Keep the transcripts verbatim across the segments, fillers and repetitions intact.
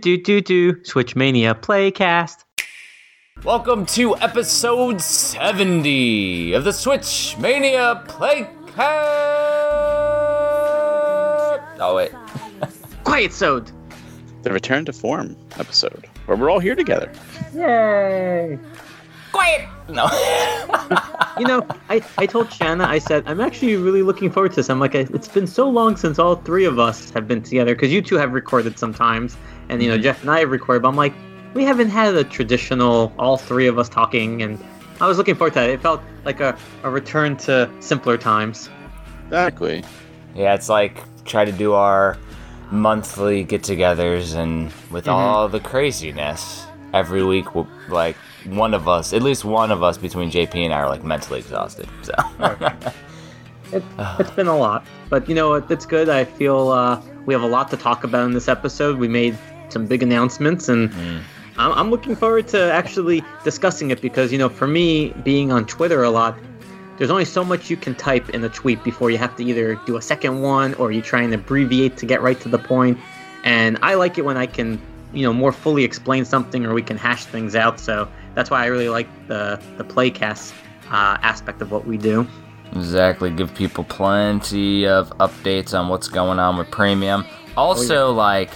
do do do Switch Mania Playcast. Welcome to episode seventy of the Switch Mania Playcast. Oh wait, quiet sode. The return to form episode where we're all here together. Yay! Quiet. No. You know, I, I told Shanna, I said, I'm actually really looking forward to this. I'm like, it's been so long since all three of us have been together, because you two have recorded sometimes, and, you know, Jeff and I have recorded, but I'm like, we haven't had a traditional all three of us talking, and I was looking forward to that. It felt like a, a return to simpler times. Exactly. Yeah, it's like try to do our monthly get-togethers, and with mm-hmm. all the craziness, every week, we'll, like, one of us, at least one of us between J P and I are like mentally exhausted. So it, it's been a lot, but you know what? It's good. I feel uh, we have a lot to talk about in this episode. We made some big announcements, and mm. I'm, I'm looking forward to actually discussing it, because you know, for me, being on Twitter a lot, there's only so much you can type in a tweet before you have to either do a second one or you try and abbreviate to get right to the point. And I like it when I can, you know, more fully explain something, or we can hash things out. So that's why I really like the the playcast uh, aspect of what we do. Exactly. Give people plenty of updates on what's going on with Premium. Also, oh, yeah. like,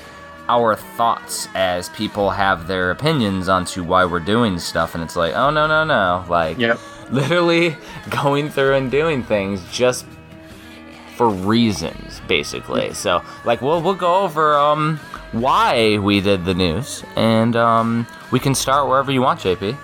our thoughts as people have their opinions onto why we're doing stuff. And it's like, oh, no, no, no. Like, yep. literally going through and doing things just for reasons, basically. So, like, we'll, we'll go over um why we did the news. And um we can start wherever you want, J P.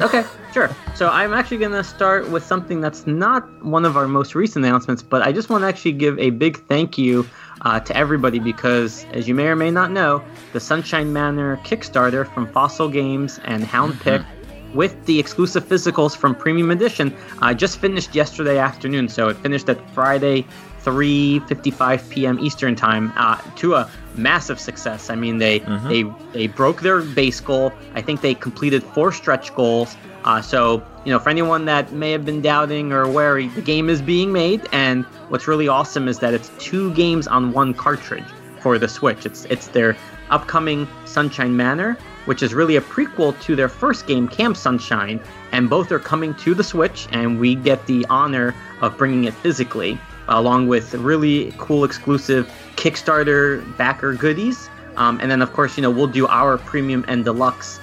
Okay, sure. So I'm actually going to start with something that's not one of our most recent announcements, but I just want to actually give a big thank you uh, to everybody, because, as you may or may not know, the Sunshine Manor Kickstarter from Fossil Games and Hound Pick, mm-hmm. with the exclusive physicals from Premium Edition, uh, just finished yesterday afternoon. So it finished at Friday, three fifty-five p.m. Eastern time, uh, to a massive success. I mean, they, mm-hmm. they they broke their base goal. I think they completed four stretch goals. Uh, so, you know, for anyone that may have been doubting or wary, the game is being made. And what's really awesome is that it's two games on one cartridge for the Switch. It's, it's their upcoming Sunshine Manor, which is really a prequel to their first game, Camp Sunshine. And both are coming to the Switch, and we get the honor of bringing it physically, along with really cool exclusive Kickstarter backer goodies. Um, and then, of course, you know, we'll do our premium and deluxe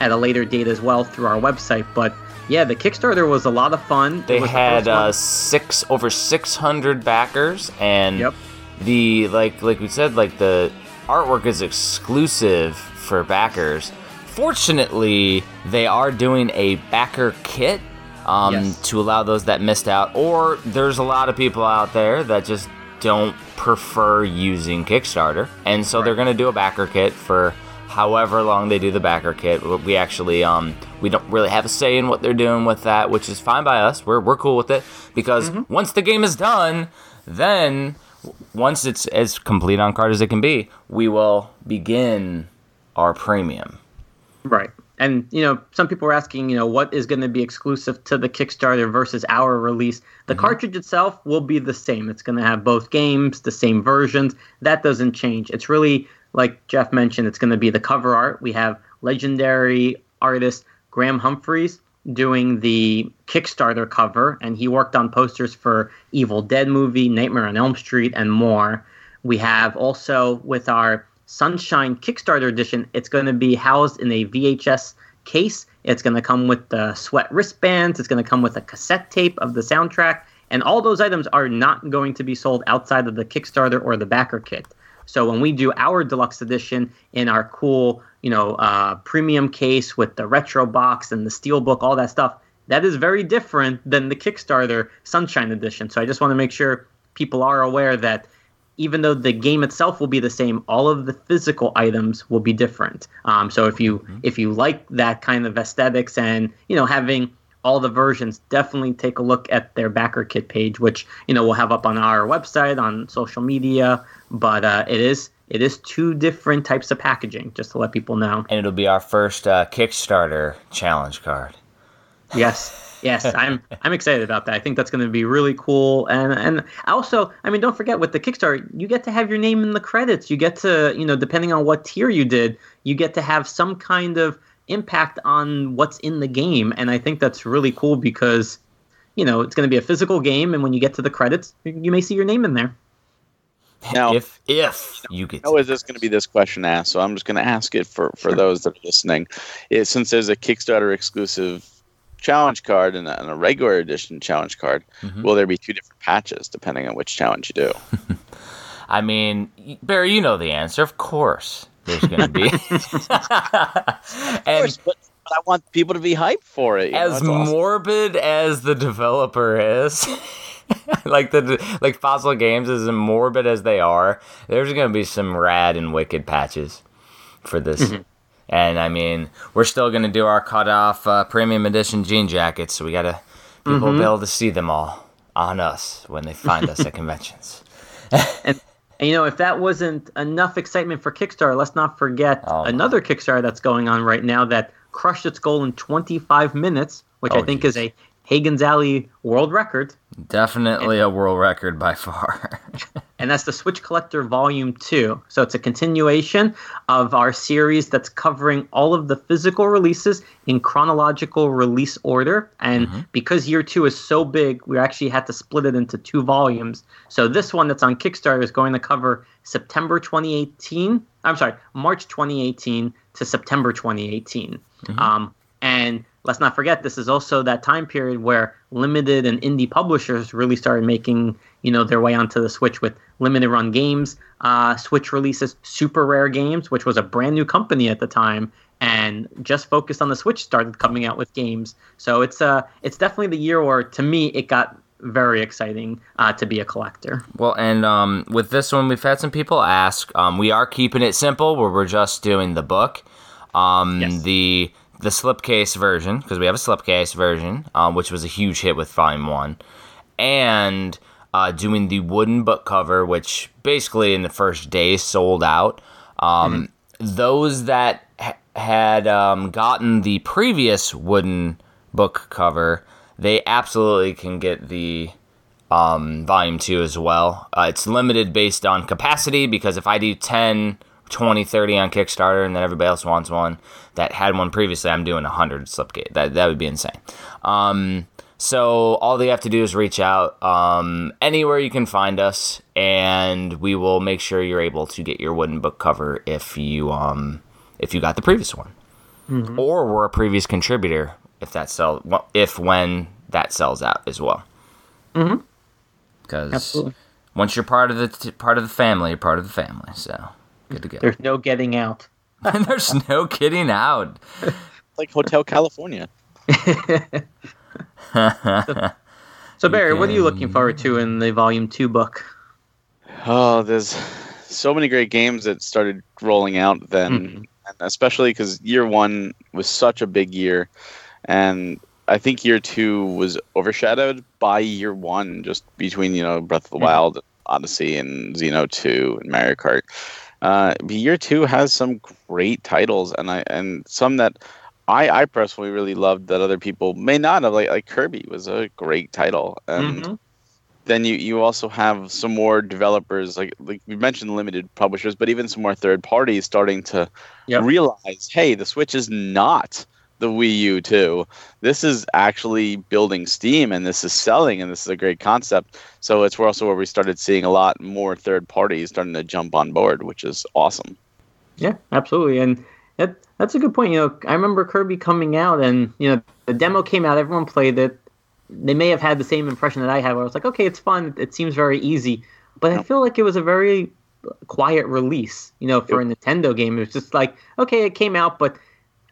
at a later date as well through our website. But, yeah, the Kickstarter was a lot of fun. They had the uh, six over six hundred backers. And yep. the like like we said, like the artwork is exclusive for backers. Fortunately, they are doing a backer kit. Um, yes. To allow those that missed out, or there's a lot of people out there that just don't prefer using Kickstarter, and so right. they're going to do a backer kit for however long they do the backer kit. We actually um, we don't really have a say in what they're doing with that, which is fine by us. We're we're cool with it, because mm-hmm. once the game is done, then once it's as complete on card as it can be, we will begin our premium. Right. And, you know, some people were asking, you know, what is going to be exclusive to the Kickstarter versus our release? The mm-hmm. cartridge itself will be the same. It's going to have both games, the same versions. That doesn't change. It's really, like Jeff mentioned, it's going to be the cover art. We have legendary artist Graham Humphreys doing the Kickstarter cover, and he worked on posters for Evil Dead movie, Nightmare on Elm Street, and more. We have also, with our Sunshine Kickstarter edition, it's going to be housed in a V H S case. It's going to come with the sweat wristbands. It's going to come with a cassette tape of the soundtrack. And all those items are not going to be sold outside of the Kickstarter or the backer kit. So when we do our deluxe edition in our cool, you know, uh, premium case with the retro box and the Steelbook, all that stuff, that is very different than the Kickstarter Sunshine edition. So I just want to make sure people are aware that even though the game itself will be the same, all of the physical items will be different. Um, so if you mm-hmm. if you like that kind of aesthetics and, you know, having all the versions, definitely take a look at their backer kit page, which, you know, we'll have up on our website, on social media. But uh, it is it is two different types of packaging, just to let people know. And it'll be our first uh, Kickstarter challenge card. Yes. Yes, I'm I'm excited about that. I think that's going to be really cool. And and also, I mean, don't forget, with the Kickstarter, you get to have your name in the credits. You get to, you know, depending on what tier you did, you get to have some kind of impact on what's in the game. And I think that's really cool because, you know, it's going to be a physical game. And when you get to the credits, you may see your name in there. Now, if if you get, how is this going to be this question asked? So I'm just going to ask it for, for sure. Those that are listening. It, since there's a Kickstarter exclusive challenge card and a, and a regular edition challenge card, mm-hmm. will there be two different patches depending on which challenge you do? I mean, Barry, you know the answer. Of course, there's going to be. Of course, but I want people to be hyped for it. As know, morbid awesome. as the developer is. like the like Fossil Games, as morbid as they are, there's going to be some rad and wicked patches for this. Mm-hmm. And, I mean, we're still going to do our cutoff uh, premium edition jean jackets, so we got to people mm-hmm. will be able to see them all on us when they find us at conventions. and, and, you know, if that wasn't enough excitement for Kickstarter, let's not forget oh, another my. Kickstarter that's going on right now that crushed its goal in twenty-five minutes, which oh, I think geez. is a Hagen's Alley world record. Definitely and, a world record by far. And that's the Switch Collector Volume two. So it's a continuation of our series that's covering all of the physical releases in chronological release order. And mm-hmm. because year two is so big, we actually had to split it into two volumes. So this one that's on Kickstarter is going to cover September twenty eighteen. I'm sorry, March twenty eighteen to September twenty eighteen. Mm-hmm. Um, and let's not forget, this is also that time period where limited and indie publishers really started making, you know, their way onto the Switch with limited run games. Uh, Switch releases Super Rare Games, which was a brand new company at the time, and just focused on the Switch, started coming out with games. So it's uh, it's definitely the year where, to me, it got very exciting uh, to be a collector. Well, and um, with this one, we've had some people ask. Um, we are keeping it simple, where we're just doing the book. Um, yes. The... The slipcase version, because we have a slipcase version, um, which was a huge hit with Volume One, and uh, doing the wooden book cover, which basically in the first day sold out. Um, mm-hmm. Those that ha- had um, gotten the previous wooden book cover, they absolutely can get the um, Volume Two as well. Uh, it's limited based on capacity, because if I do ten. twenty, thirty on Kickstarter, and then everybody else wants one that had one previously, I'm doing one hundred slipcase. That that would be insane. Um, so all they have to do is reach out um, anywhere you can find us, and we will make sure you're able to get your wooden book cover if you um, if you got the previous one, mm-hmm. or were a previous contributor if that sell if when that sells out as well. Mm-hmm. Because once you're part of the t- part of the family, you're part of the family. So. Good to go. There's no getting out. There's no getting out. Like Hotel California. so, so, Barry, can... what are you looking forward to in the Volume two book? Oh, there's so many great games that started rolling out then, mm-hmm. and especially because year one was such a big year. And I think year two was overshadowed by year one, just between, you know, Breath of the mm-hmm. Wild, Odyssey, and Xeno two, and Mario Kart. Uh, year two has some great titles, and I and some that I, I personally really loved that other people may not have. Like, like Kirby was a great title, and mm-hmm. then you, you also have some more developers, like like we mentioned, limited publishers, but even some more third parties starting to yep. realize, hey, the Switch is not the Wii U too. This is actually building steam, and this is selling, and this is a great concept. So it's also where we started seeing a lot more third parties starting to jump on board, which is awesome. Yeah, absolutely. And that that's a good point. You know, I remember Kirby coming out, and you know, the demo came out, everyone played it. They may have had the same impression that I had, where I was like, okay, it's fun, it seems very easy. But I feel like it was a very quiet release, you know, for a Nintendo game. It was just like, okay, it came out, but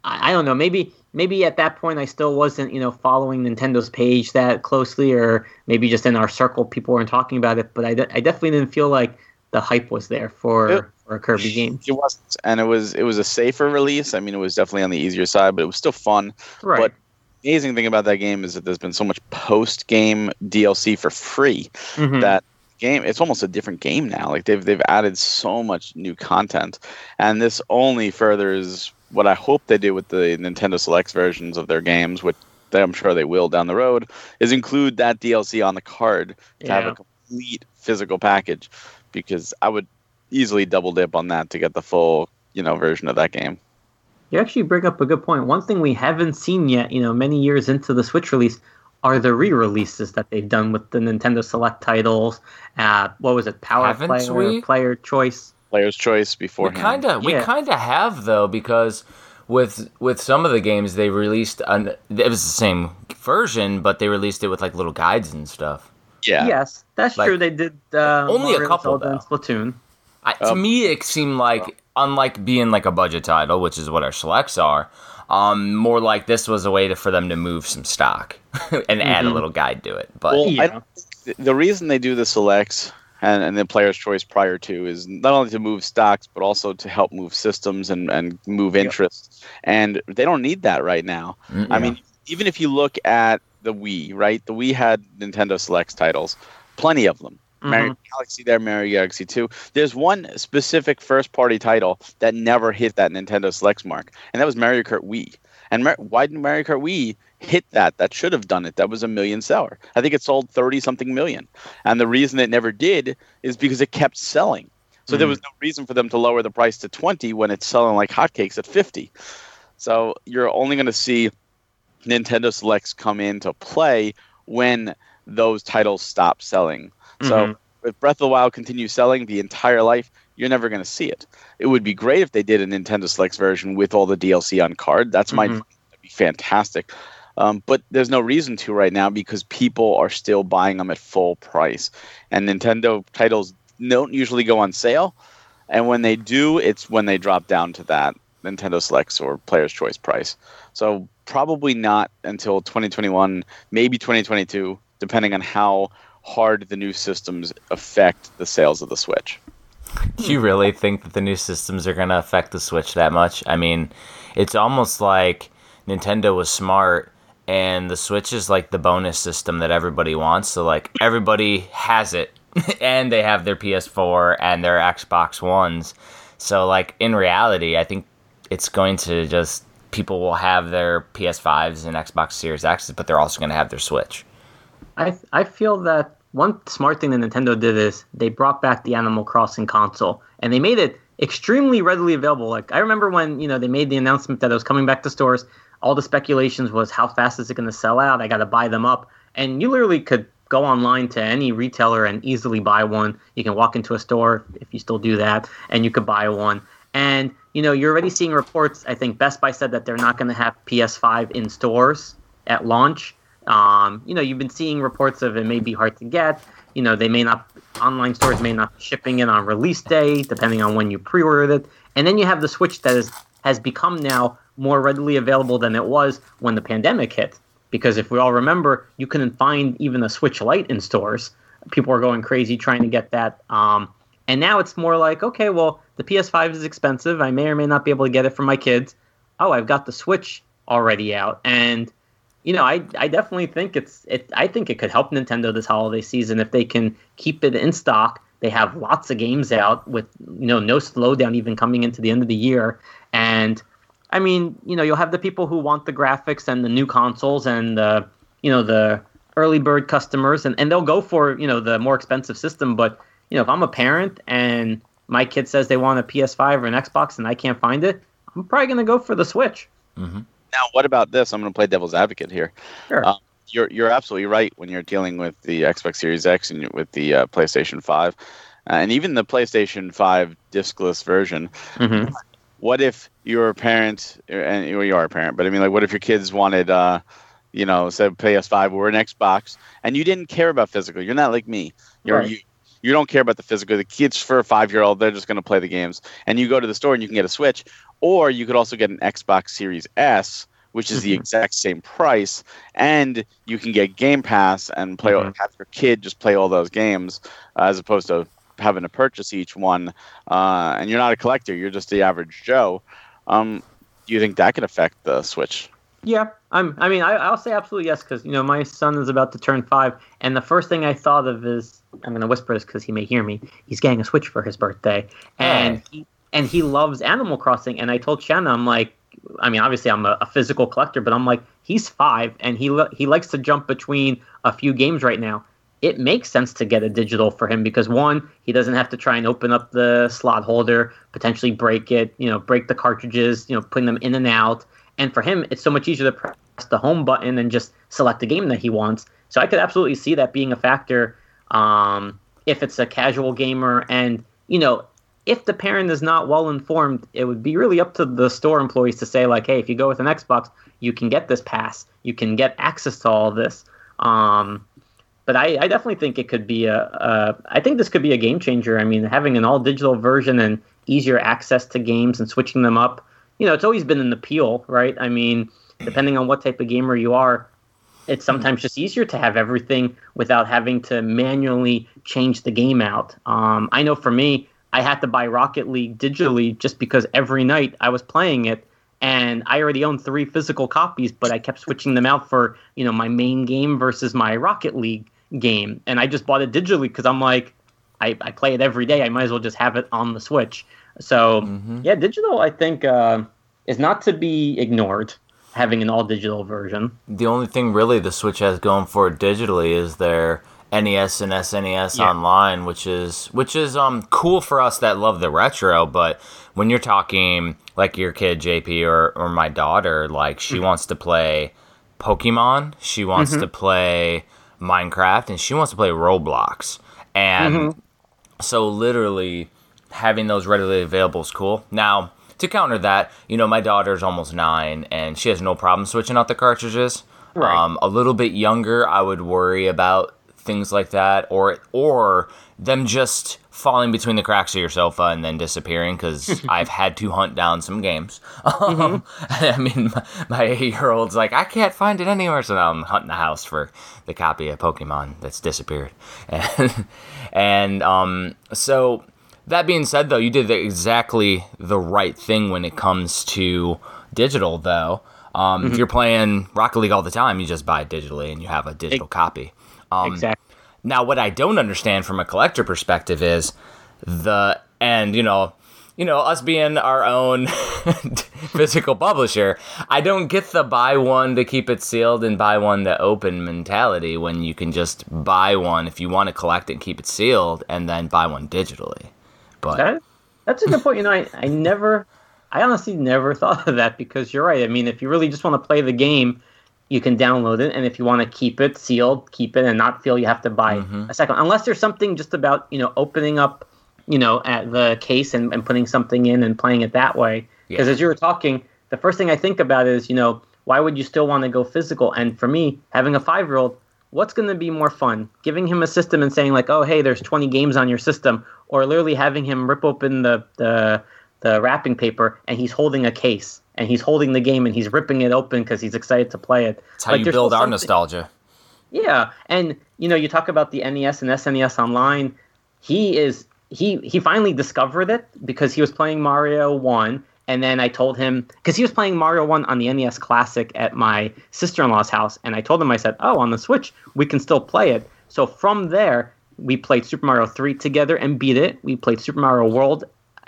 I don't know, maybe maybe at that point I still wasn't, you know, following Nintendo's page that closely, or maybe just in our circle people weren't talking about it, but I, de- I definitely didn't feel like the hype was there for, it, for a Kirby game. It wasn't, and it was it was a safer release. I mean, it was definitely on the easier side, but it was still fun. Right. But the amazing thing about that game is that there's been so much post-game D L C for free mm-hmm. that game, it's almost a different game now. Like they've they've added so much new content, and this only furthers what I hope they do with the Nintendo Selects versions of their games, which that I'm sure they will down the road, is include that D L C on the card to yeah. have a complete physical package, because I would easily double dip on that to get the full, you know, version of that game. You actually bring up a good point. One thing we haven't seen yet, you know, many years into the Switch release, are the re-releases that they've done with the Nintendo Select titles. Uh, what was it, Power haven't Player, we? Player Choice? Player's Choice beforehand. We kind of yeah. we kind of have, though, because with with some of the games they released, an, it was the same version, but they released it with like little guides and stuff. Yeah. Yes, that's like, true. They did uh, only Mario a couple, though. Splatoon. I, to oh. me, it seemed like... Oh. Unlike being like a budget title, which is what our selects are, um, more like this was a way to, for them to move some stock and mm-hmm. add a little guide to it. But well, yeah. I, the reason they do the selects and, and the Player's Choice prior to is not only to move stocks, but also to help move systems and, and move interests. Yep. And they don't need that right now. Mm-mm. I mean, even if you look at the Wii, right? The Wii had Nintendo Selects titles, plenty of them. Mm-hmm. Mario Galaxy there, Mario Galaxy two. There's one specific first-party title that never hit that Nintendo Selects mark, and that was Mario Kart Wii. And Mar- why didn't Mario Kart Wii hit that? That should have done it. That was a million seller. I think it sold thirty-something million. And the reason it never did is because it kept selling. So mm-hmm. there was no reason for them to lower the price to twenty when it's selling like hotcakes at fifty. So you're only going to see Nintendo Selects come into play when those titles stop selling. So mm-hmm. if Breath of the Wild continues selling the entire life, you're never going to see it. It would be great if they did a Nintendo Selects version with all the D L C on card. That's mm-hmm. my dream. That'd be fantastic. Um, but there's no reason to right now because people are still buying them at full price. And Nintendo titles don't usually go on sale. And when they do, it's when they drop down to that Nintendo Selects or Player's Choice price. So probably not until twenty twenty-one, maybe twenty twenty-two, depending on how hard the new systems affect the sales of the Switch. Do you really think that the new systems are going to affect the Switch that much? I mean, it's almost like Nintendo was smart and the Switch is like the bonus system that everybody wants. So like everybody has it and they have their P S four and their Xbox Ones. So like in reality, I think it's going to just, people will have their P S fives and Xbox Series X, but they're also going to have their Switch. I I feel that one smart thing that Nintendo did is they brought back the Animal Crossing console, and they made it extremely readily available. Like I remember when, you know, they made the announcement that it was coming back to stores, all the speculations was how fast is it going to sell out? I got to buy them up. And you literally could go online to any retailer and easily buy one. You can walk into a store, if you still do that, and you could buy one. And, you know, you're already seeing reports. I think Best Buy said that they're not going to have P S five in stores at launch. Um, you know, you've been seeing reports of it may be hard to get. You know, they may not, online stores may not be shipping it on release day, depending on when you pre-ordered it. And then you have the Switch that is, has become now more readily available than it was when the pandemic hit. Because if we all remember, you couldn't find even a Switch Lite in stores. People were going crazy trying to get that. Um, and now it's more like, okay, well, the P S five is expensive. I may or may not be able to get it for my kids. Oh, I've got the Switch already out. And you know, I I definitely think it's it. I think it could help Nintendo this holiday season if they can keep it in stock. They have lots of games out with, you know, no slowdown even coming into the end of the year. And I mean, you know, you'll have the people who want the graphics and the new consoles and the, you know, the early bird customers, and, and they'll go for, you know, the more expensive system. But you know, if I'm a parent and my kid says they want a P S five or an Xbox and I can't find it, I'm probably gonna go for the Switch. Mm-hmm. Now, what about this? I'm going to play devil's advocate here. Sure. Um, you're you're absolutely right when you're dealing with the Xbox Series X and with the uh, PlayStation Five, uh, and even the PlayStation Five discless version. Mm-hmm. What if you're a parent, and well, you are a parent, but I mean, like, what if your kids wanted, uh, you know, say P S five or an Xbox, and you didn't care about physical? You're not like me. You're right. you you don't care about the physical. The kids for a five year old, they're just going to play the games, and you go to the store and you can get a Switch. Or you could also get an Xbox Series S, which is the exact same price, and you can get Game Pass and play mm-hmm. have your kid just play all those games uh, as opposed to having to purchase each one. Uh, and you're not a collector; you're just the average Joe. Um, do you think that could affect the Switch? Yeah, I'm. I mean, I, I'll say absolutely yes, because you know my son is about to turn five, and the first thing I thought of is I'm going to whisper this because he may hear me. He's getting a Switch for his birthday, and. Hey. He, And he loves Animal Crossing. And I told Shanna, I'm like, I mean, obviously I'm a, a physical collector, but I'm like, he's five and he li- he likes to jump between a few games right now. It makes sense to get a digital for him because, one, he doesn't have to try and open up the slot holder, potentially break it, you know, break the cartridges, you know, putting them in and out. And for him, it's so much easier to press the home button and just select the game that he wants. So I could absolutely see that being a factor um, if it's a casual gamer. And, you know, if the parent is not well informed, it would be really up to the store employees to say, like, hey, if you go with an Xbox, you can get this pass. You can get access to all this. Um But I, I definitely think it could be a, a. I think this could be a game changer. I mean, having an all digital version and easier access to games and switching them up, you know, it's always been an appeal, right? I mean, depending on what type of gamer you are, it's sometimes just easier to have everything without having to manually change the game out. Um, I know for me, I had to buy Rocket League digitally just because every night I was playing it. And I already owned three physical copies, but I kept switching them out for, you know, my main game versus my Rocket League game. And I just bought it digitally because I'm like, I, I play it every day. I might as well just have it on the Switch. So, mm-hmm. yeah, digital, I think, uh, is not to be ignored, having an all-digital version. The only thing, really, the Switch has going for it digitally is their N E S and S N E S yeah. online, which is which is um cool for us that love the retro, but when you're talking like your kid J P or, or my daughter, like she mm-hmm. wants to play Pokemon, she wants mm-hmm. to play Minecraft, and she wants to play Roblox. And mm-hmm. so literally having those readily available is cool. Now, to counter that, you know, my daughter's almost nine and she has no problem switching out the cartridges. Right. Um, a little bit younger, I would worry about things like that, or or them just falling between the cracks of your sofa and then disappearing, because I've had to hunt down some games. Um, mm-hmm. I mean, my, my eight-year-old's like, I can't find it anywhere, so now I'm hunting the house for the copy of Pokemon that's disappeared. And, and um, so that being said, though, you did the, exactly the right thing when it comes to digital, though. Um, mm-hmm. If you're playing Rocket League all the time, you just buy it digitally and you have a digital it- copy. Um, exactly. Now, what I don't understand from a collector perspective is the and you know, you know, us being our own physical publisher, I don't get the buy one to keep it sealed and buy one to open mentality when you can just buy one if you want to collect it and keep it sealed and then buy one digitally. But that, that's a good point. You know, I, I never, I honestly never thought of that because you're right. I mean, if you really just want to play the game, you can download it, and if you want to keep it sealed, keep it and not feel you have to buy mm-hmm. a second. Unless there's something just about, you know, opening up, you know, at the case and, and putting something in and playing it that way. Because yeah. as you were talking, the first thing I think about is, you know, why would you still want to go physical? And for me, having a five-year-old, what's going to be more fun? Giving him a system and saying like, oh, hey, there's twenty games on your system, or literally having him rip open the the, the wrapping paper and he's holding a case. And he's holding the game and he's ripping it open because he's excited to play it. That's how like, you build our nostalgia. Yeah. And, you know, you talk about the N E S and S N E S online. He is he he finally discovered it because he was playing Mario one. And then I told him because he was playing Mario one on the N E S Classic at my sister-in-law's house. And I told him, I said, oh, on the Switch, we can still play it. So from there, we played Super Mario three together and beat it. We played Super Mario World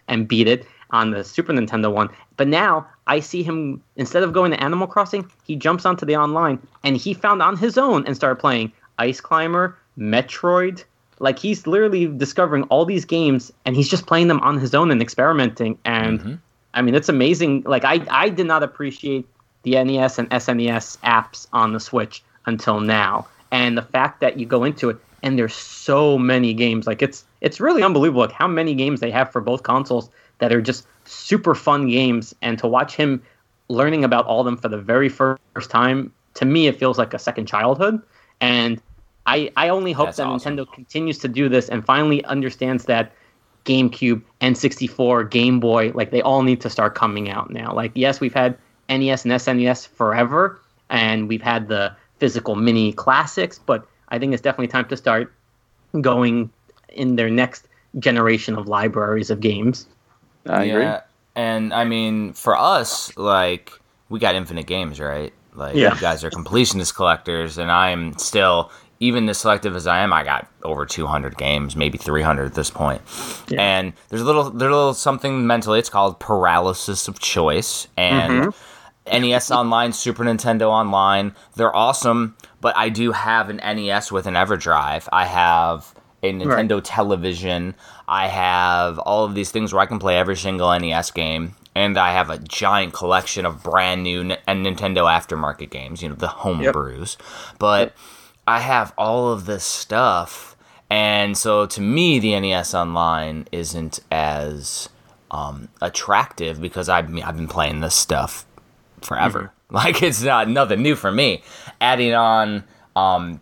and beat it on the Super Nintendo one. But now I see him, instead of going to Animal Crossing, he jumps onto the online, and he found on his own and started playing Ice Climber, Metroid. Like, he's literally discovering all these games, and he's just playing them on his own and experimenting. And, mm-hmm. I mean, it's amazing. Like, I, I did not appreciate the N E S and S N E S apps on the Switch until now. And the fact that you go into it, and there's so many games. Like, it's it's really unbelievable like, how many games they have for both consoles that are just super fun games, and to watch him learning about all of them for the very first time, to me, it feels like a second childhood. And I, I only hope That's that awesome. Nintendo continues to do this and finally understands that GameCube, N sixty-four, Game Boy, like they all need to start coming out now. Like, yes, we've had N E S and S N E S forever, and we've had the physical mini classics, but I think it's definitely time to start going in their next generation of libraries of games. I agree. Yeah, and I mean, for us, like, we got infinite games, right? Like, yeah. You guys are completionist collectors, and I'm still even as selective as I am, I got over two hundred games, maybe three hundred at this point. Yeah. And there's a little, there's a little something mentally. It's called paralysis of choice. And mm-hmm. N E S Online, Super Nintendo Online, they're awesome. But I do have an N E S with an EverDrive. I have a Nintendo right. television. I have all of these things where I can play every single N E S game. And I have a giant collection of brand new N- and Nintendo aftermarket games, you know, the homebrews. Yep. But yep. I have all of this stuff. And so to me, the N E S Online isn't as um, attractive because I've, I've been playing this stuff forever. Mm-hmm. Like, it's not nothing new for me. Adding on um,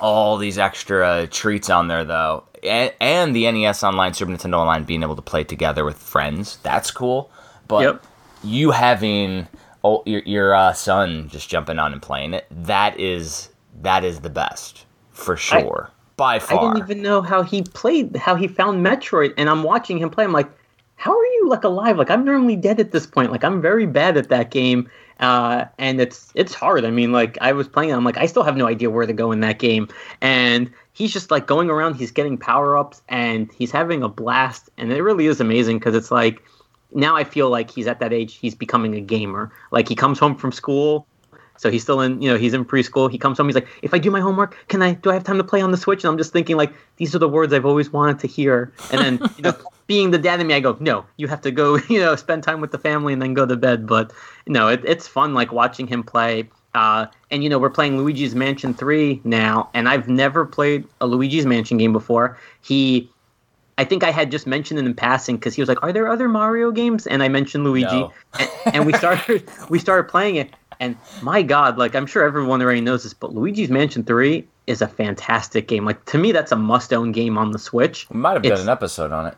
all these extra treats on there, though, and, and the N E S Online, Super Nintendo Online, being able to play together with friends, that's cool. But yep. you having oh, your, your uh, son just jumping on and playing it, that is that is the best for sure, I, by far. I didn't even know how he played, how he found Metroid, and I'm watching him play. I'm like, how are you like alive? Like, I'm normally dead at this point. Like, I'm very bad at that game, uh, and it's it's hard. I mean, like, I was playing, I'm like, I still have no idea where to go in that game, and he's just like going around. He's getting power ups, and he's having a blast, and it really is amazing because it's like. Now I feel like he's at that age, he's becoming a gamer. Like, he comes home from school, so he's still in, you know, he's in preschool. He comes home, he's like, if I do my homework, can I, do I have time to play on the Switch? And I'm just thinking, like, these are the words I've always wanted to hear. And then, you know, being the dad in me, I go, no, you have to go, you know, spend time with the family and then go to bed. But, no, it, it's fun, like, watching him play. Uh, and, you know, we're playing Luigi's Mansion three now, and I've never played a Luigi's Mansion game before. He... I think I had just mentioned it in passing because he was like, "Are there other Mario games?" And I mentioned Luigi, no. and, and we started we started playing it. And my God, like I'm sure everyone already knows this, but Luigi's Mansion three is a fantastic game. Like to me, that's a must-own game on the Switch. We might have it's, done an episode on it.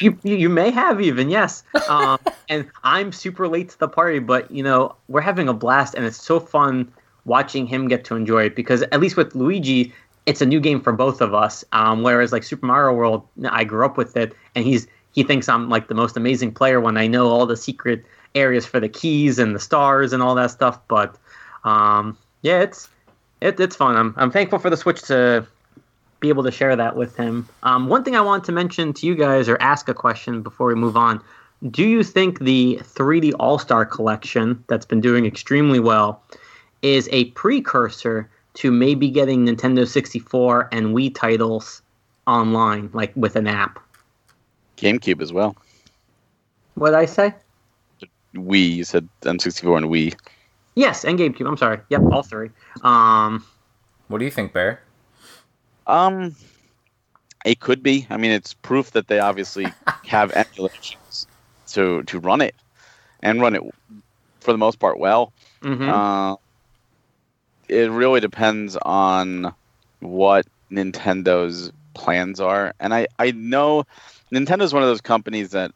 You you may have even yes. Um, and I'm super late to the party, but you know we're having a blast, and it's so fun watching him get to enjoy it because at least with Luigi. It's a new game for both of us, um, whereas like Super Mario World, I grew up with it, and he's he thinks I'm like the most amazing player when I know all the secret areas for the keys and the stars and all that stuff. But um, yeah, it's it, it's fun. I'm I'm thankful for the Switch to be able to share that with him. Um, one thing I wanted to mention to you guys or ask a question before we move on: do you think the three D All-Star Collection that's been doing extremely well is a precursor? To maybe getting Nintendo sixty-four and Wii titles online, like with an app. GameCube as well. What'd I say? Wii, you said N sixty-four and Wii. Yes, and GameCube, I'm sorry. Yep, all three. Um, what do you think, Bear? Um, it could be. I mean, it's proof that they obviously have emulations to, to run it. And run it, for the most part, well. Mm-hmm. Uh, It really depends on what Nintendo's plans are. And I, I know Nintendo's one of those companies that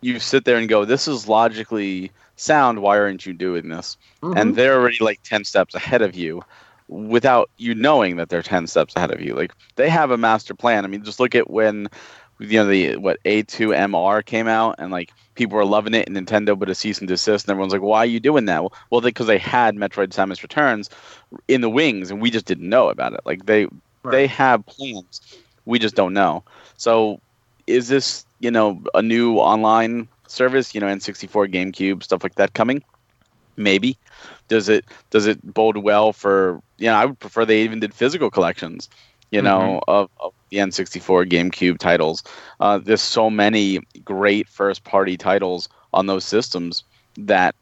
you sit there and go, this is logically sound. Why aren't you doing this? Mm-hmm. And they're already like ten steps ahead of you without you knowing that they're ten steps ahead of you. Like they have a master plan. I mean, just look at when, you know, the what A two M R came out and like, people were loving it, and Nintendo, but a cease and desist, and everyone's like, "Why are you doing that?" Well, because they, they had Metroid: Samus Returns in the wings, and we just didn't know about it. Like they, right. they have plans, we just don't know. So, is this you know a new online service? You know, N sixty-four, GameCube, stuff like that coming? Maybe. Does it does it bode well for? You know, I would prefer they even did physical collections. You know, mm-hmm. of, of the N sixty-four, GameCube titles. Uh, there's so many great first-party titles on those systems that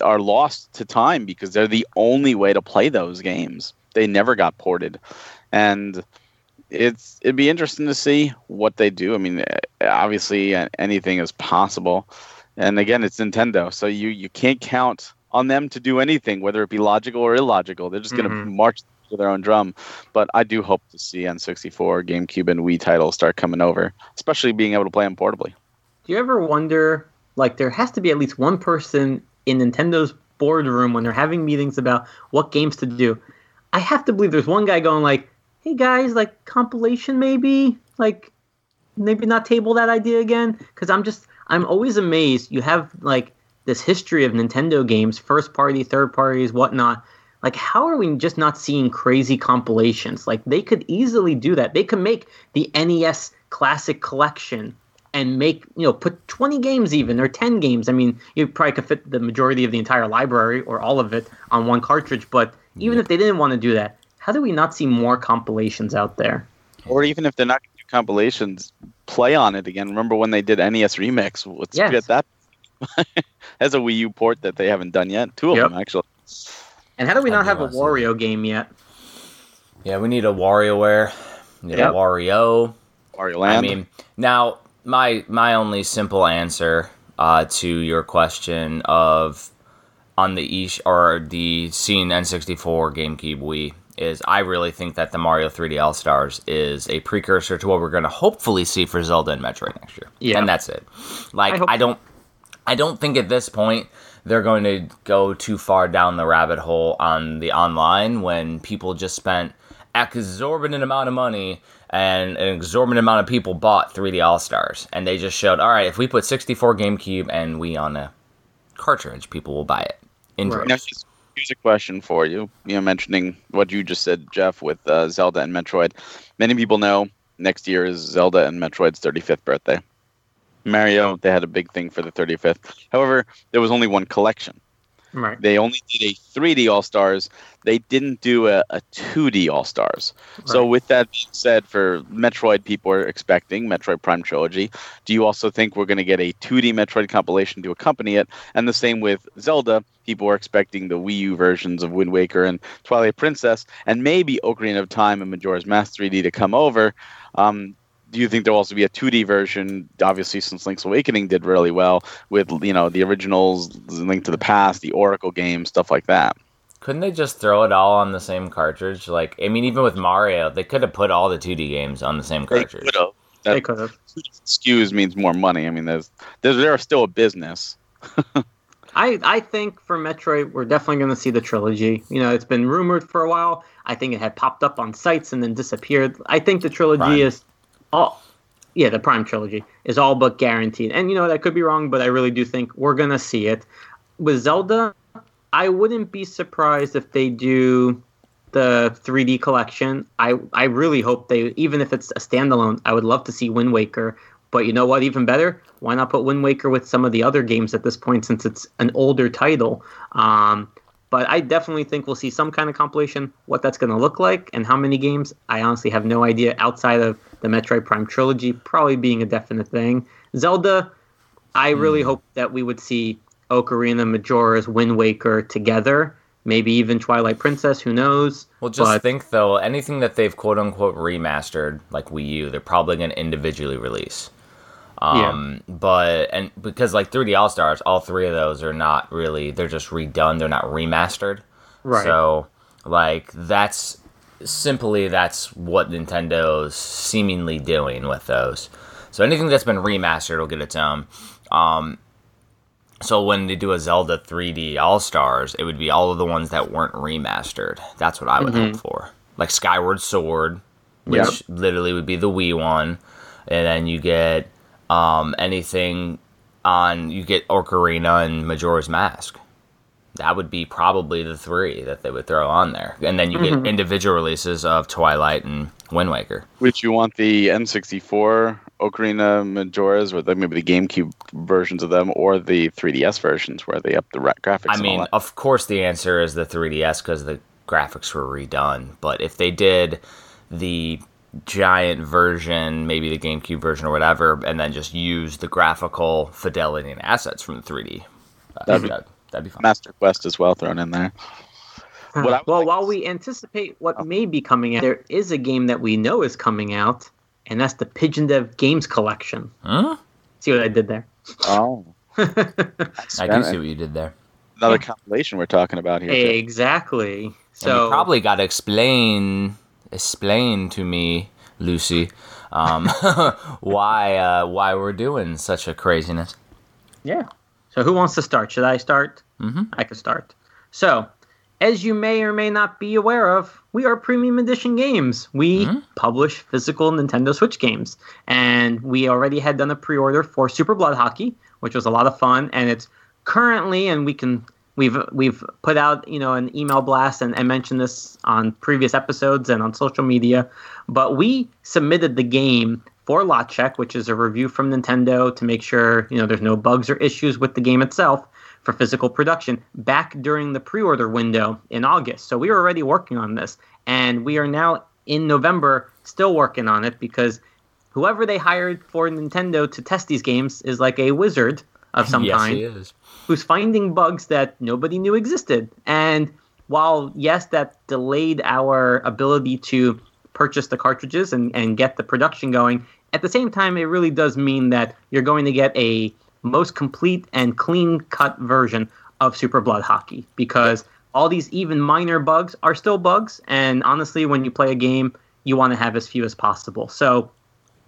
are lost to time because they're the only way to play those games. They never got ported. And it's it'd be interesting to see what they do. I mean, obviously, anything is possible. And again, it's Nintendo, so you, you can't count on them to do anything, whether it be logical or illogical. They're just mm-hmm. going to march... their own drum, but I do hope to see N sixty-four, GameCube, and Wii titles start coming over, especially being able to play them portably. Do you ever wonder, like, there has to be at least one person in Nintendo's boardroom when they're having meetings about what games to do? I have to believe there's one guy going, like, hey guys, like, compilation maybe? Like, maybe not table that idea again? Because I'm just, I'm always amazed. You have, like, this history of Nintendo games, first party, third parties, whatnot. Like, how are we just not seeing crazy compilations? Like, they could easily do that. They could make the N E S Classic Collection and make, you know, put twenty games even, or ten games. I mean, you probably could fit the majority of the entire library or all of it on one cartridge. But even yeah. if they didn't want to do that, how do we not see more compilations out there? Or even if they're not going to do compilations, play on it again. Remember when they did N E S Remix? Let's yes. get that. That's a Wii U port that they haven't done yet. Two of yep. them, actually. And how do we not have a Wario game yet? Yeah, we need a WarioWare. We need yep. a Wario. Wario Land. I mean, now, my my only simple answer uh, to your question of on the e- or the scene N sixty-four, GameCube, Wii, is I really think that the Mario three D All-Stars is a precursor to what we're going to hopefully see for Zelda and Metroid next year. Yeah. And that's it. Like, I, hope- I don't... I don't think at this point they're going to go too far down the rabbit hole on the online when people just spent an exorbitant amount of money and an exorbitant amount of people bought three D All-Stars. And they just showed, all right, if we put sixty-four GameCube and Wii on a cartridge, people will buy it. Right. Now, here's a question for you. You know, mentioning what you just said, Jeff, with uh, Zelda and Metroid. Many people know next year is Zelda and Metroid's thirty-fifth birthday. Mario, they had a big thing for the thirty-fifth. However, there was only one collection. Right. They only did a three D All-Stars. They didn't do a, a two D All-Stars. Right. So with that being said, for Metroid, people are expecting Metroid Prime Trilogy. Do you also think we're going to get a two D Metroid compilation to accompany it? And the same with Zelda. People are expecting the Wii U versions of Wind Waker and Twilight Princess, and maybe Ocarina of Time and Majora's Mask three D to come over. Um Do you think there'll also be a two D version? Obviously, since Link's Awakening did really well with, you know, the originals, Link to the Past, the Oracle game, stuff like that. Couldn't they just throw it all on the same cartridge? Like, I mean, even with Mario, they could have put all the two D games on the same cartridge. They could have. They could have. Skews means more money. I mean, there's there's there's still a business. I, I think for Metroid, we're definitely going to see the trilogy. You know, it's been rumored for a while. I think it had popped up on sites and then disappeared. I think the trilogy Prime. is... Oh, yeah, the Prime Trilogy is all but guaranteed. And, you know, that could be wrong, but I really do think we're going to see it. With Zelda, I wouldn't be surprised if they do the three D collection. I, I really hope they, even if it's a standalone, I would love to see Wind Waker. But you know what, even better, why not put Wind Waker with some of the other games at this point since it's an older title? Um, but I definitely think we'll see some kind of compilation. What that's going to look like and how many games, I honestly have no idea outside of the Metroid Prime Trilogy probably being a definite thing. Zelda, I really mm. hope that we would see Ocarina, Majora's, Wind Waker together. Maybe even Twilight Princess, who knows? Well, just but, think, though, anything that they've quote-unquote remastered, like Wii U, they're probably going to individually release. Um, yeah. But, and because like three D All-Stars, all three of those are not really, they're just redone, they're not remastered. Right. So, like, that's... Simply, that's what Nintendo's seemingly doing with those. So anything that's been remastered will get its own. Um, so when they do a Zelda three D All-Stars, it would be all of the ones that weren't remastered. That's what I would mm-hmm. hope for. Like Skyward Sword, which yep. literally would be the Wii one. And then you get um, anything on... You get Ocarina and Majora's Mask. That would be probably the three that they would throw on there. And then you mm-hmm. get individual releases of Twilight and Wind Waker. Which you want the N sixty-four, Ocarina, Majora's, or maybe the GameCube versions of them, or the three D S versions where they up the graphics. I mean, of course the answer is the three D S because the graphics were redone. But if they did the giant version, maybe the GameCube version or whatever, and then just use the graphical fidelity and assets from the three D, uh, that'd be That'd be fun. Master Quest as well thrown in there. Well, like while is... we anticipate what oh. may be coming out, there is a game that we know is coming out, and that's the Pigeon Dev Games Collection. Huh? See what I did there? Oh. I do see what you did there. Another yeah. compilation we're talking about here. Exactly. Too. So and you probably got to explain, explain to me, Lucy, um, why uh, why we're doing such a craziness. Yeah. So who wants to start? Should I start? Mm-hmm. I could start. So, as you may or may not be aware of, we are premium edition games. We mm-hmm. publish physical Nintendo Switch games. And we already had done a pre-order for Super Blood Hockey, which was a lot of fun. And it's currently, and we can We've we've put out, you know, an email blast, and I mentioned this on previous episodes and on social media, but we submitted the game for Lot Check, which is a review from Nintendo to make sure, you know, there's no bugs or issues with the game itself for physical production back during the pre-order window in August. So we were already working on this, and we are now in November still working on it, because whoever they hired for Nintendo to test these games is like a wizard of some yes, kind. Yes, he is. Who's finding bugs that nobody knew existed. And while, yes, that delayed our ability to purchase the cartridges and, and get the production going, at the same time, it really does mean that you're going to get a most complete and clean-cut version of Super Blood Hockey, because all these even minor bugs are still bugs, and honestly, when you play a game, you want to have as few as possible. So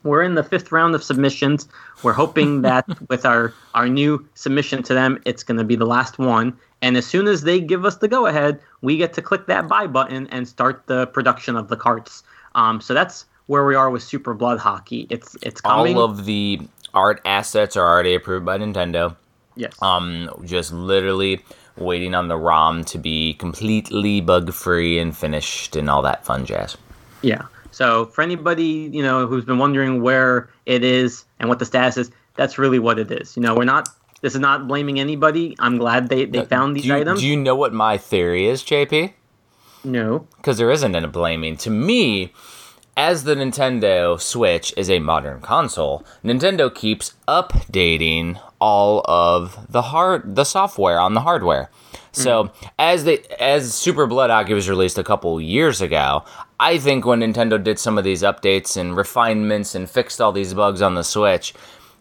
we're in the fifth round of submissions. We're hoping that with our, our new submission to them, it's going to be the last one. And as soon as they give us the go-ahead, we get to click that buy button and start the production of the carts. Um, so that's where we are with Super Blood Hockey. It's it's coming. All of the art assets are already approved by Nintendo. Yes. Um, just literally waiting on the ROM to be completely bug-free and finished and all that fun jazz. Yeah. So for anybody, you know, who's been wondering where it is and what the status is, that's really what it is. You know, we're not, this is not blaming anybody. I'm glad they, they no, found these do you, items. Do you know what my theory is, J P? No. Because there isn't any blaming. To me, as the Nintendo Switch is a modern console, Nintendo keeps updating all of the hard, the software on the hardware. So as they as Super Blood Hockey was released a couple years ago, I think when Nintendo did some of these updates and refinements and fixed all these bugs on the Switch,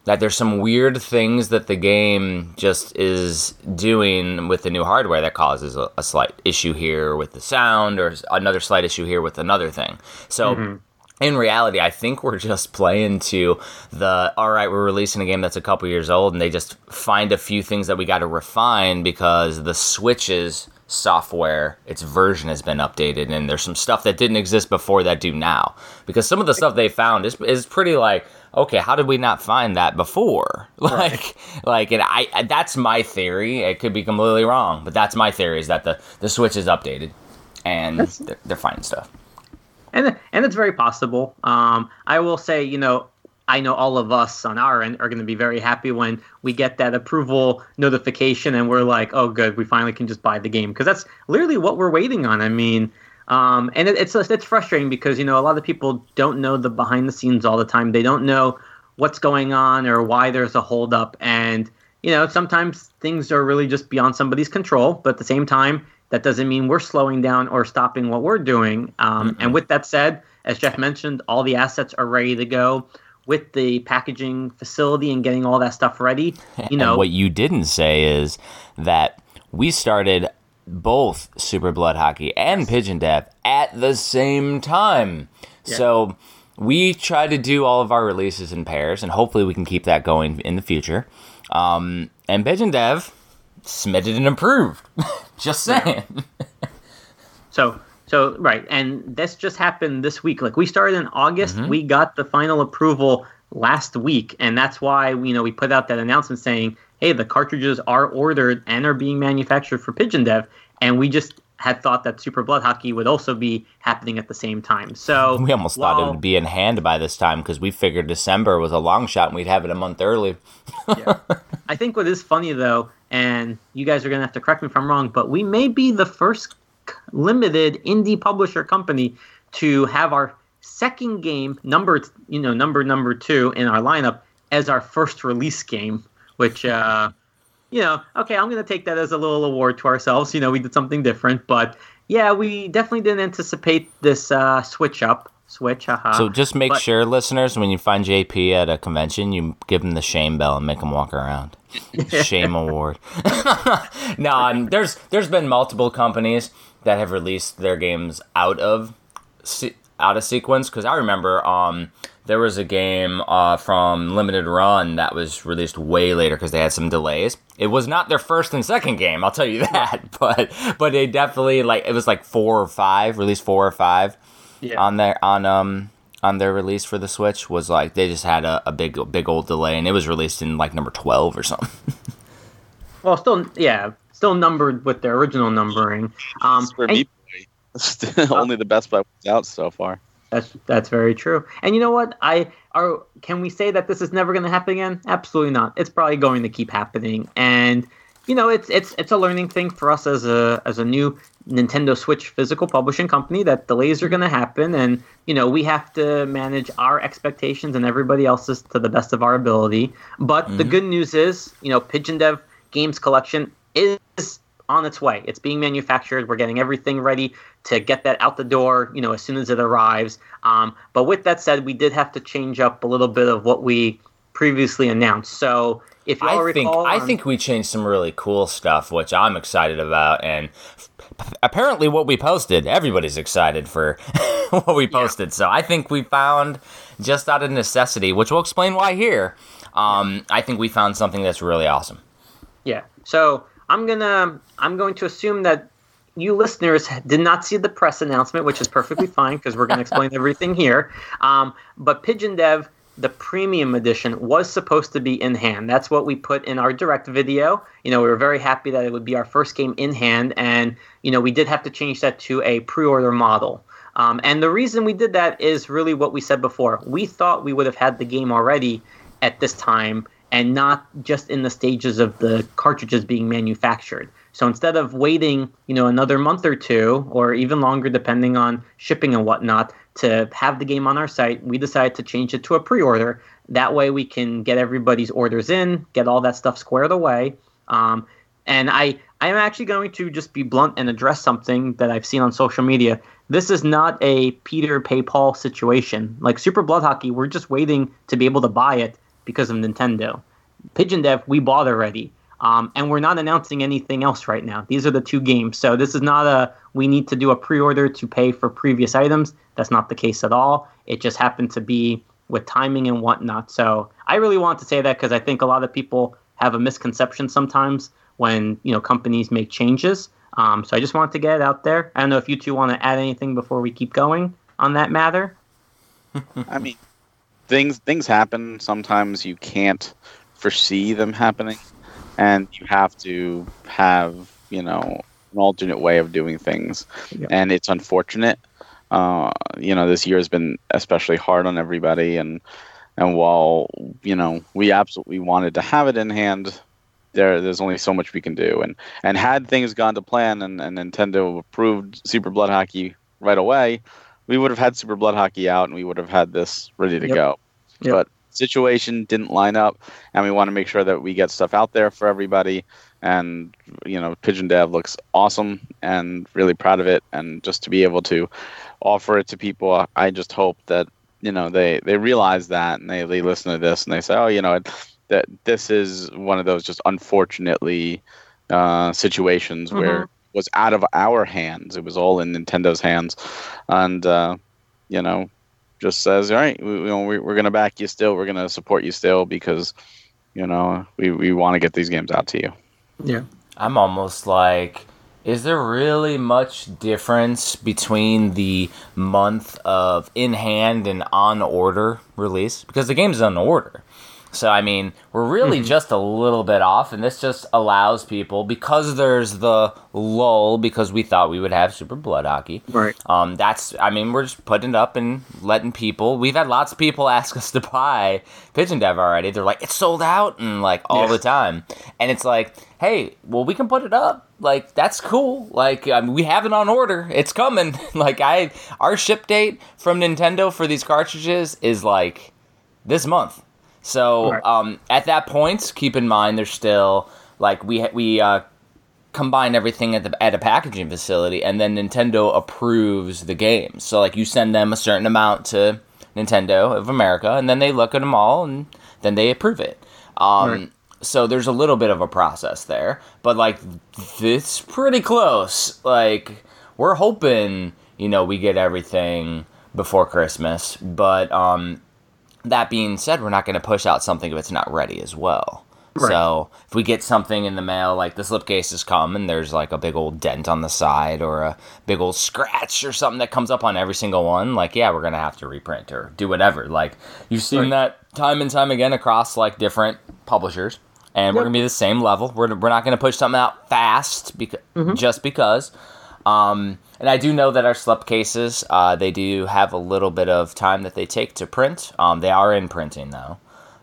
that there's some weird things that the game just is doing with the new hardware that causes a, a slight issue here with the sound, or another slight issue here with another thing. So mm-hmm. in reality, I think we're just playing to the, all right, we're releasing a game that's a couple years old, and they just find a few things that we got to refine because the Switch's software, its version has been updated, and there's some stuff that didn't exist before that do now. Because some of the stuff they found is is pretty like, okay, how did we not find that before? Like, right. like, and I that's my theory. It could be completely wrong, but that's my theory, is that the, the Switch is updated, and they're, they're finding stuff. And and it's very possible. Um, I will say, you know, I know all of us on our end are going to be very happy when we get that approval notification and we're like, oh, good, we finally can just buy the game. Because that's literally what we're waiting on. I mean, um, and it, it's it's frustrating because, you know, a lot of people don't know the behind the scenes all the time. They don't know what's going on or why there's a holdup. And, you know, sometimes things are really just beyond somebody's control. But at the same time, that doesn't mean we're slowing down or stopping what we're doing. Um, mm-hmm. And with that said, as Jeff mentioned, all the assets are ready to go with the packaging facility and getting all that stuff ready. You know, and what you didn't say is that we started both Super Blood Hockey and yes. Pigeon Dev at the same time. Yeah. So we try to do all of our releases in pairs, and hopefully we can keep that going in the future. Um, and Pigeon Dev submitted and approved. Just saying. Yeah. So, so right, and this just happened this week. Like, we started in August, mm-hmm. we got the final approval last week, and that's why, you know, we put out that announcement saying, "Hey, the cartridges are ordered and are being manufactured for Pigeon Dev," and we just had thought that Super Blood Hockey would also be happening at the same time. So we almost while, thought it would be in hand by this time, because we figured December was a long shot and we'd have it a month early. Yeah. I think what is funny though, and you guys are going to have to correct me if I'm wrong, but we may be the first limited indie publisher company to have our second game, number, you know, number number two in our lineup as our first release game, which, uh, you know, okay, I'm going to take that as a little award to ourselves. You know, we did something different, but yeah, we definitely didn't anticipate this uh, switch up. Switch, haha. So just make but, sure, listeners, when you find J P at a convention, you give him the shame bell and make him walk around. Shame award. No, I'm, there's there's been multiple companies that have released their games out of se- out of sequence, because I remember um there was a game uh, from Limited Run that was released way later because they had some delays. It was not their first and second game, I'll tell you that, but but they definitely, like, it was like four or five, released four or five. Yeah. On their on um on their release for the Switch was like, they just had a, a big big old delay, and it was released in like number twelve or something. Well, still yeah, still numbered with their original numbering. Um, for me, and, only the Best Buy was out so far. That's that's very true. And you know what? I are can we say that this is never going to happen again? Absolutely not. It's probably going to keep happening. And you know, it's it's it's a learning thing for us as a as a new Nintendo Switch physical publishing company, that delays are going to happen, and you know, we have to manage our expectations and everybody else's to the best of our ability. But mm-hmm. the good news is, you know, Pigeon Dev Games Collection is on its way. It's being manufactured. We're getting everything ready to get that out the door, you know, as soon as it arrives. Um, but with that said, we did have to change up a little bit of what we previously announced. So if you all I recall, think, I think we changed some really cool stuff, which I'm excited about, and p- apparently what we posted, everybody's excited for what we posted. Yeah. So I think we found, just out of necessity, which we'll explain why here, um, I think we found something that's really awesome. Yeah. So I'm gonna, I'm going to assume that you listeners did not see the press announcement, which is perfectly fine, because we're going to explain everything here. Um, but Pigeon Dev, the premium edition, was supposed to be in hand. That's what we put in our direct video. You know, we were very happy that it would be our first game in hand, and you know, we did have to change that to a pre-order model. Um, and the reason we did that is really what we said before. We thought we would have had the game already at this time, and not just in the stages of the cartridges being manufactured. So instead of waiting, you know, another month or two, or even longer, depending on shipping and whatnot, to have the game on our site, we decided to change it to a pre-order. That way we can get everybody's orders in, get all that stuff squared away. Um, and I, I'm actually going to just be blunt and address something that I've seen on social media. This is not a Peter pay Paul situation. Like Super Blood Hockey, we're just waiting to be able to buy it because of Nintendo. Pigeon Dev, we bought already. Um, and we're not announcing anything else right now. These are the two games. So this is not a, we need to do a pre-order to pay for previous items. That's not the case at all. It just happened to be with timing and whatnot. So I really want to say that, because I think a lot of people have a misconception sometimes when, you know, companies make changes. Um, so I just wanted to get it out there. I don't know if you two want to add anything before we keep going on that matter. I mean, things things happen. Sometimes you can't foresee them happening. And you have to have, you know, an alternate way of doing things. Yeah. And it's unfortunate. Uh, you know, this year has been especially hard on everybody. And and while, you know, we absolutely wanted to have it in hand, there there's only so much we can do. And and had things gone to plan and, and Nintendo approved Super Blood Hockey right away, we would have had Super Blood Hockey out and we would have had this ready to yep. go. Yep. But situation didn't line up, and we want to make sure that we get stuff out there for everybody. And you know, Pigeon Dev looks awesome, and really proud of it. And just to be able to offer it to people, I just hope that you know they, they realize that, and they, they listen to this and they say, oh, you know, it, that this is one of those just unfortunately uh, situations mm-hmm. where it was out of our hands. It was all in Nintendo's hands, and uh, you know. Just says, all right, we, we, we're going to back you still. We're going to support you still because, you know, we, we want to get these games out to you. Yeah. I'm almost like, is there really much difference between the month of in-hand and on-order release? Because the game's on order. So, I mean, we're really mm-hmm. just a little bit off, and this just allows people, because there's the lull, because we thought we would have Super Blood Hockey. Right. Um, that's, I mean, we're just putting it up and letting people, we've had lots of people ask us to buy Pigeon Dev already. They're like, it's sold out, and like all yeah. the time. And it's like, hey, well, we can put it up. Like, that's cool. Like, I mean, we have it on order. It's coming. Like, I, our ship date from Nintendo for these cartridges is like this month. So um, at that point, keep in mind there's still like we we uh, combine everything at the at a packaging facility, and then Nintendo approves the games. So like you send them a certain amount to Nintendo of America, and then they look at them all, and then they approve it. Um, right. So there's a little bit of a process there, but like it's pretty close. Like we're hoping, you know, we get everything before Christmas, but. Um, That being said, we're not going to push out something if it's not ready as well. Right. So if we get something in the mail, like the slipcase has come and there's like a big old dent on the side or a big old scratch or something that comes up on every single one, like, yeah, we're going to have to reprint or do whatever. Like, you've seen right. that time and time again across like different publishers. and yep. we're going to be the same level. We're we're not going to push something out fast because mm-hmm. just because. Um, and I do know that our Slept cases, uh, they do have a little bit of time that they take to print. Um, they are in printing though.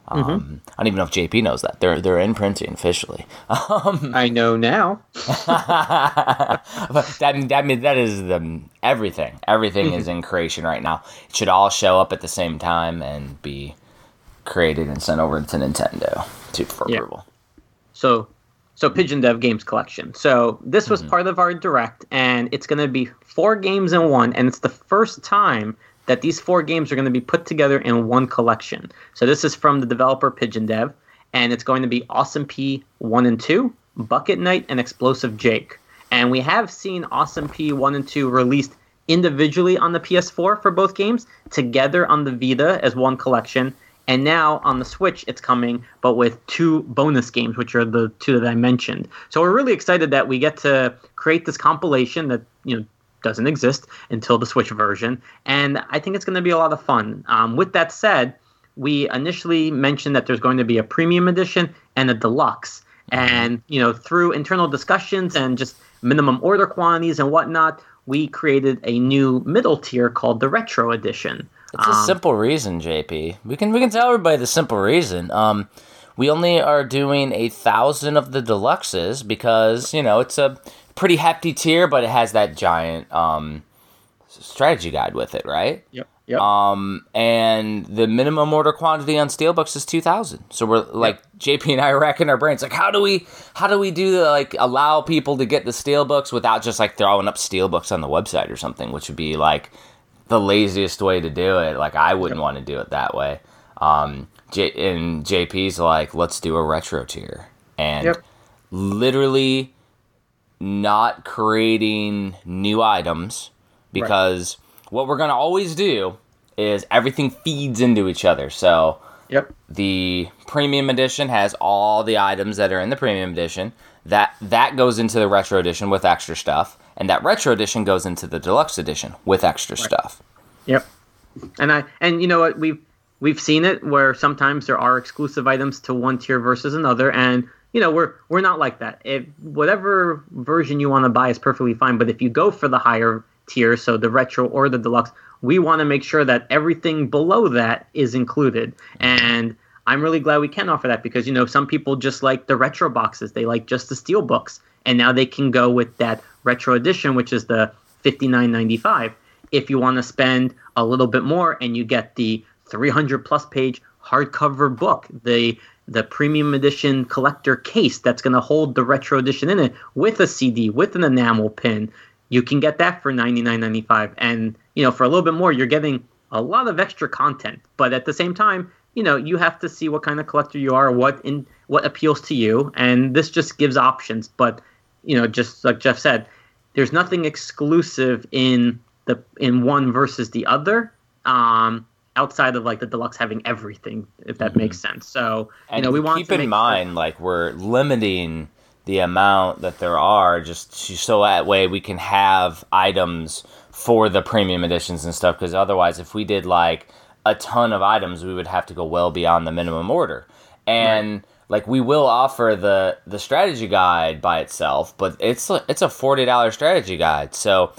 Um, mm-hmm. I don't even know if J P knows that they're they're in printing officially. Um, I know now. But that that means that is the everything. Everything mm-hmm. is in creation right now. It should all show up at the same time and be created and sent over to Nintendo to for yeah. approval. So, so Pigeon Dev Games Collection. So this was mm-hmm. part of our direct, and it's going to be four games in one, and it's the first time that these four games are going to be put together in one collection. So this is from the developer Pigeon Dev, and it's going to be Awesome P one and two, Bucket Knight, and Explosive Jake. And we have seen Awesome P one and two released individually on the P S four for both games, together on the Vita as one collection, and now on the Switch it's coming, but with two bonus games, which are the two that I mentioned. So we're really excited that we get to create this compilation that, you know, doesn't exist until the Switch version, and I think it's going to be a lot of fun. Um, with that said, we initially mentioned that there's going to be a premium edition and a deluxe, and you know, through internal discussions and just minimum order quantities and whatnot, we created a new middle tier called the Retro Edition. It's um, a simple reason, J P. We can we can tell everybody the simple reason. Um, we only are doing a thousand of the deluxes because, you know, it's a pretty hefty tier, but it has that giant um, strategy guide with it, right? Yep. Yep. Um, and the minimum order quantity on Steelbooks is two thousand. So we're like yep. J P and I are racking our brains, like how do we how do we do the, like allow people to get the Steelbooks without just like throwing up Steelbooks on the website or something, which would be like the laziest way to do it. Like I wouldn't yep. want to do it that way. Um, J- and J P's like, let's do a retro tier, and yep. literally not creating new items, because right. what we're going to always do is everything feeds into each other. So yep. the premium edition has all the items that are in the premium edition. That that goes into the retro edition with extra stuff, and that retro edition goes into the deluxe edition with extra right. stuff. Yep. And I and you know what, we've we've seen it where sometimes there are exclusive items to one tier versus another, and you know, we're we're not like that. If whatever version you want to buy is perfectly fine, but if you go for the higher tier, so the retro or the deluxe, we want to make sure that everything below that is included. And I'm really glad we can offer that because, you know, some people just like the retro boxes. They like just the Steelbooks, and now they can go with that retro edition, which is the fifty-nine ninety-five. If you want to spend a little bit more and you get the three hundred plus page hardcover book, the the premium edition collector case that's going to hold the retro edition in it with a C D, with an enamel pin, you can get that for ninety-nine ninety-five. And, you know, for a little bit more, you're getting a lot of extra content. But at the same time, you know, you have to see what kind of collector you are, what in what appeals to you. And this just gives options. But, you know, just like Jeff said, there's nothing exclusive in the in one versus the other. Um, outside of like the deluxe having everything, if that mm-hmm. makes sense. So, you and know, we want keep to keep in mind, sure. like we're limiting the amount that there are just so that way we can have items for the premium editions and stuff. Cause otherwise if we did like a ton of items, we would have to go well beyond the minimum order. And right. like, we will offer the, the strategy guide by itself, but it's, it's a forty dollars strategy guide. So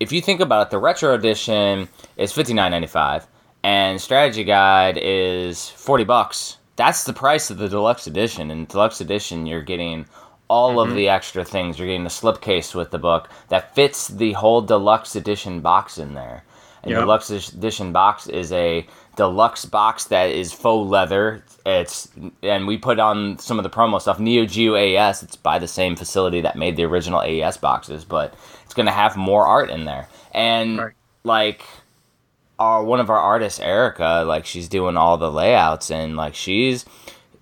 if you think about it, the retro edition is fifty-nine ninety-five. And strategy guide is forty bucks. That's the price of the deluxe edition. And deluxe edition, you're getting all mm-hmm. of the extra things. You're getting a slipcase with the book that fits the whole deluxe edition box in there. And yep. the deluxe edition box is a deluxe box that is faux leather. It's and we put on some of the promo stuff. Neo Geo A E S, it's by the same facility that made the original A E S boxes, but it's going to have more art in there. And right. like... Our, one of our artists, Erica, like she's doing all the layouts, and like she's,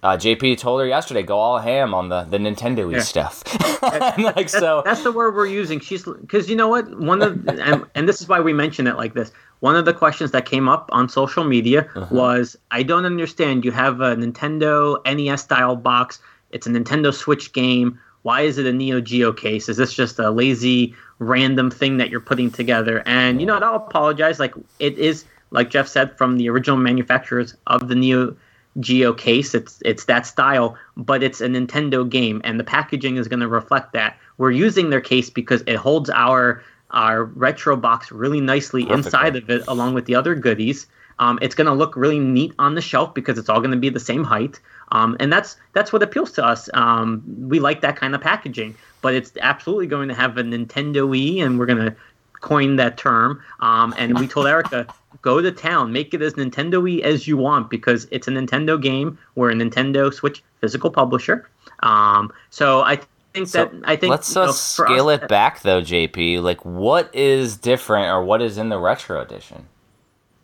uh, J P told her yesterday, go all ham on the the Nintendo-y yeah. stuff. and, like that's, so, that's the word we're using. She's because you know what one of and, and this is why we mention it like this. One of the questions that came up on social media uh-huh. was, I don't understand. You have a Nintendo N E S style box. It's a Nintendo Switch game. Why is it a Neo Geo case? Is this just a lazy random thing that you're putting together? And, you know, I'll apologize. Like, it is, like Jeff said, from the original manufacturers of the Neo Geo case. It's it's that style, but it's a Nintendo game, and the packaging is going to reflect that. We're using their case because it holds our our retro box really nicely Perfect. inside of it, along with the other goodies. Um, it's going to look really neat on the shelf because it's all going to be the same height. Um, and that's that's what appeals to us. Um, we like that kind of packaging, but it's absolutely going to have a Nintendo-y, and we're going to coin that term. Um, and we told Erica, go to town, make it as Nintendo-y as you want, because it's a Nintendo game. We're a Nintendo Switch physical publisher. Um, so I think so that I think let's uh, you know, scale us, it back though, J P. Like, what is different, or what is in the retro edition?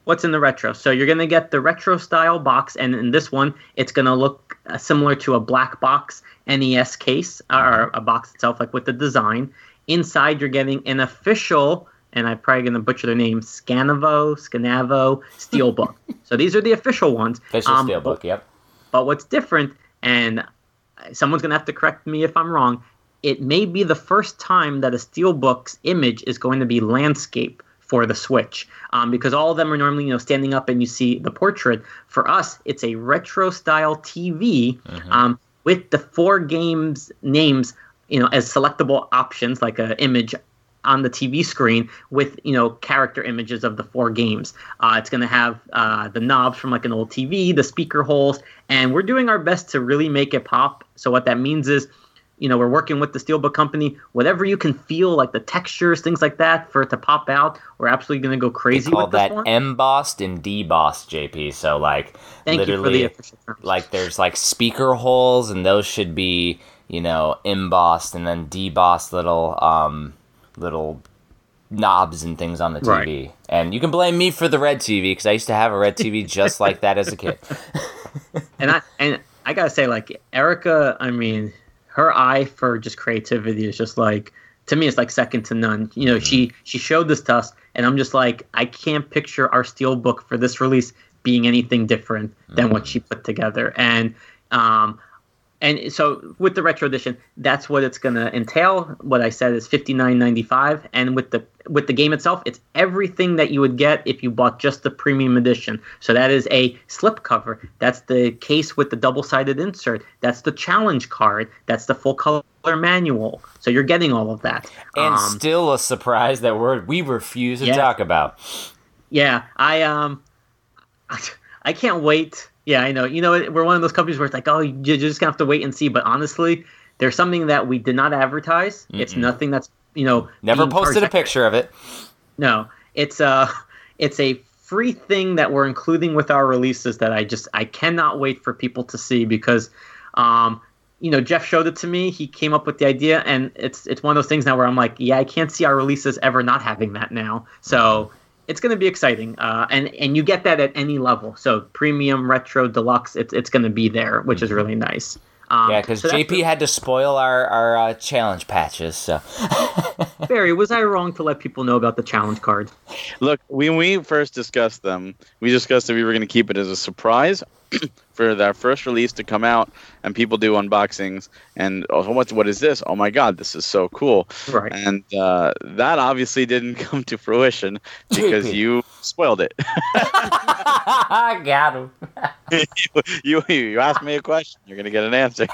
What's in the retro? So you're going to get the retro style box, and in this one, it's going to look similar to a black box N E S case, or a box itself, like with the design. Inside, you're getting an official, and I'm probably going to butcher their name, Scanavo, Scanavo, Steelbook. So these are the official ones. Official um, Steelbook, but, yep. But what's different, and someone's going to have to correct me if I'm wrong, it may be the first time that a Steelbook's image is going to be landscape for the Switch, um, because all of them are normally, you know, standing up and you see the portrait. For us, it's a retro-style T V mm-hmm. um, with the four games names, you know, as selectable options, like an image on the T V screen with, you know, character images of the four games. Uh, it's going to have uh, the knobs from like an old T V, the speaker holes, and we're doing our best to really make it pop. So what that means is, you know, we're working with the Steelbook company. Whatever you can feel, like the textures, things like that, for it to pop out, we're absolutely going to go crazy with this one. They call that embossed and debossed, J P. So, like, Thank literally, you for the like, there's, like, speaker holes, and those should be, you know, embossed and then debossed little, um, little knobs and things on the T V. Right. And you can blame me for the red T V, because I used to have a red T V just like that as a kid. and I and I got to say, like, Erica, I mean... her eye for just creativity is just like, to me, it's like second to none. You know, mm-hmm. she she showed this to us, and I'm just like, I can't picture our Steelbook for this release being anything different than mm-hmm. what she put together. And um, and so with the retro edition, that's what it's going to entail. What I said is fifty-nine ninety-five, and with the with the game itself, it's everything that you would get if you bought just the premium edition. So that is a slipcover. That's the case with the double-sided insert. That's the challenge card. That's the full-color manual. So you're getting all of that. And um, still a surprise that we're, we refuse to yeah. talk about. Yeah, I um, I can't wait. Yeah, I know. You know, we're one of those companies where it's like, oh, you're just going to have to wait and see. But honestly, there's something that we did not advertise. Mm-mm. It's nothing that's, you know. Never posted a picture of it. No, it's a, it's a free thing that we're including with our releases that I just, I cannot wait for people to see because, um, you know, Jeff showed it to me. He came up with the idea, and it's, it's one of those things now where I'm like, yeah, I can't see our releases ever not having that now. So it's going to be exciting, uh, and and you get that at any level. So premium, retro, deluxe, it's it's going to be there, which is really nice. Um, yeah, because so J P had to spoil our our uh, challenge patches. So, Barry, was I wrong to let people know about the challenge card? Look, when we first discussed them, we discussed that we were going to keep it as a surprise for their first release to come out, and people do unboxings, and oh, what, what is this? Oh my God, this is so cool. Right. And uh, that obviously didn't come to fruition because you spoiled it. I got him. you, you, you asked me a question, you're going to get an answer.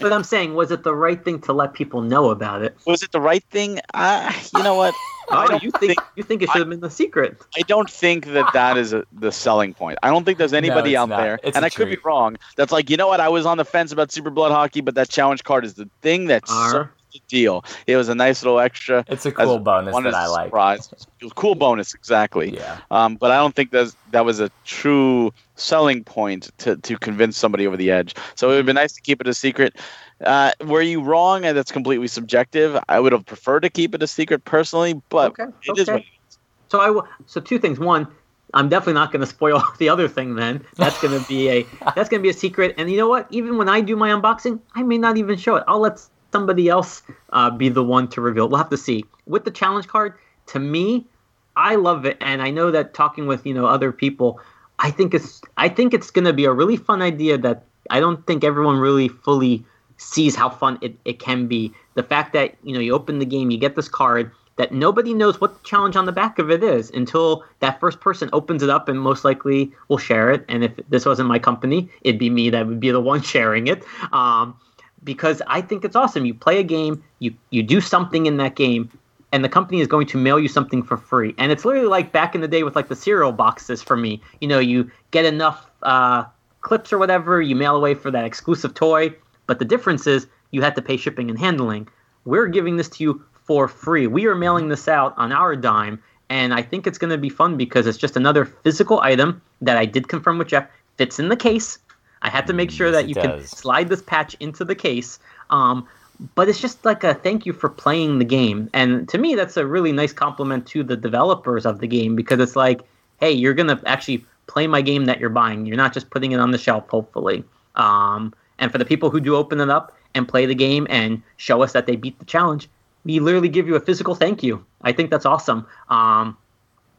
But I'm saying, was it the right thing to let people know about it? Was it the right thing? Uh, you know what? Oh, no, you think, think you think it should have been the secret? I don't think that that is a, the selling point. I don't think there's anybody no, out not. there, it's and I treat. could be wrong. That's like, you know what? I was on the fence about Super Blood Hockey, but that challenge card is the thing that's the deal. It was a nice little extra. It's a cool bonus that I like. Surprise. Cool bonus, exactly. Yeah. Um, but I don't think that that was a true selling point to to convince somebody over the edge. So it would be nice to keep it a secret. Uh, were you wrong? And that's completely subjective. I would have preferred to keep it a secret personally, but okay, it okay. is what it is. So I w- so two things. One, I'm definitely not going to spoil the other thing. Then that's going to be a that's going to be a secret. And you know what? Even when I do my unboxing, I may not even show it. I'll let somebody else uh, be the one to reveal. We'll have to see. With the challenge card, to me, I love it, and I know that talking with you know other people, I think it's I think it's going to be a really fun idea that I don't think everyone really fully sees how fun it, it can be. The fact that, you know, you open the game, you get this card, that nobody knows what the challenge on the back of it is until that first person opens it up and most likely will share it. And if this wasn't my company, it'd be me that would be the one sharing it. Um, because I think it's awesome. You play a game, you, you do something in that game, and the company is going to mail you something for free. And it's literally like back in the day with like the cereal boxes for me. You know, you get enough uh, clips or whatever, you mail away for that exclusive toy. But the difference is you had to pay shipping and handling. We're giving this to you for free. We are mailing this out on our dime, and I think it's going to be fun because it's just another physical item that I did confirm with Jeff fits in the case. I had to make sure yes, that you can slide this patch into the case. Um, but it's just like a thank you for playing the game. And to me, that's a really nice compliment to the developers of the game because it's like, hey, you're going to actually play my game that you're buying. You're not just putting it on the shelf, hopefully. Um, and for the people who do open it up and play the game and show us that they beat the challenge, we literally give you a physical thank you. I think that's awesome. Um,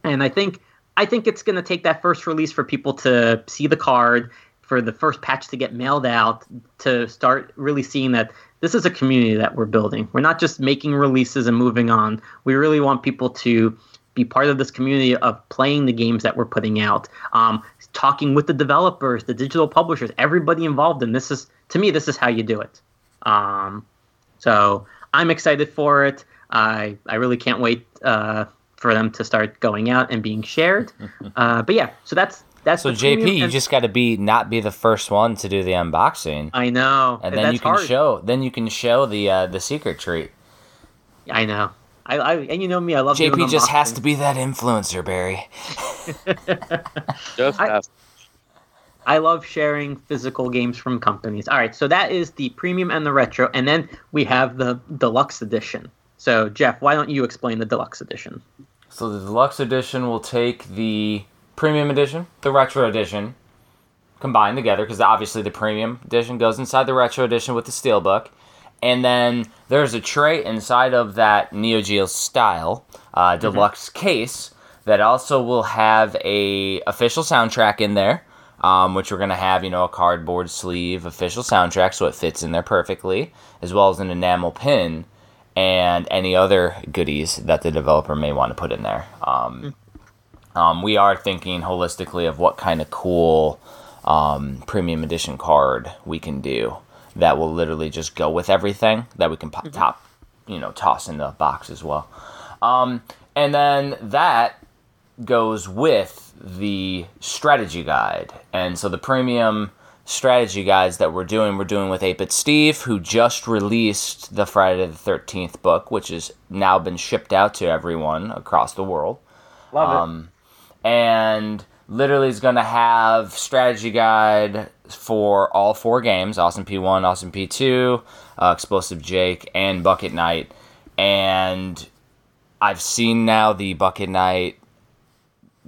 and I think I think it's going to take that first release for people to see the card, for the first patch to get mailed out, to start really seeing that this is a community that we're building. We're not just making releases and moving on. We really want people to be part of this community of playing the games that we're putting out, um, talking with the developers, the digital publishers, everybody involved. And this is, to me, this is how you do it. Um, so... I'm excited for it. I I really can't wait uh, for them to start going out and being shared. Uh, but yeah, so that's that's. So J P, you just got to be not be the first one to do the unboxing. I know, and then that's you can hard. show. Then you can show the uh, the secret treat. I know. I, I and you know me. I love J P. Doing just unboxing. Has to be that influencer, Barry. Just I, I love sharing physical games from companies. All right, so that is the premium and the retro, and then we have the deluxe edition. So, Jeff, why don't you explain the deluxe edition? So the deluxe edition will take the premium edition, the retro edition, combined together, because obviously the premium edition goes inside the retro edition with the Steelbook, and then there's a tray inside of that Neo Geo style uh, deluxe mm-hmm. case that also will have a official soundtrack in there. Um, which we're going to have, you know, a cardboard sleeve, official soundtrack, so it fits in there perfectly, as well as an enamel pin and any other goodies that the developer may want to put in there. Um, um, we are thinking holistically of what kind of cool um, premium edition card we can do that will literally just go with everything that we can pop, top, you know, toss in the box as well. Um, and then that goes with the strategy guide. And so the premium strategy guides that we're doing, we're doing with eight-Bit Steve, who just released the Friday the thirteenth book, which has now been shipped out to everyone across the world. Love um, it. And literally is going to have strategy guide for all four games, Awesome P one, Awesome P two, uh, Explosive Jake, and Bucket Knight. And I've seen now the Bucket Knight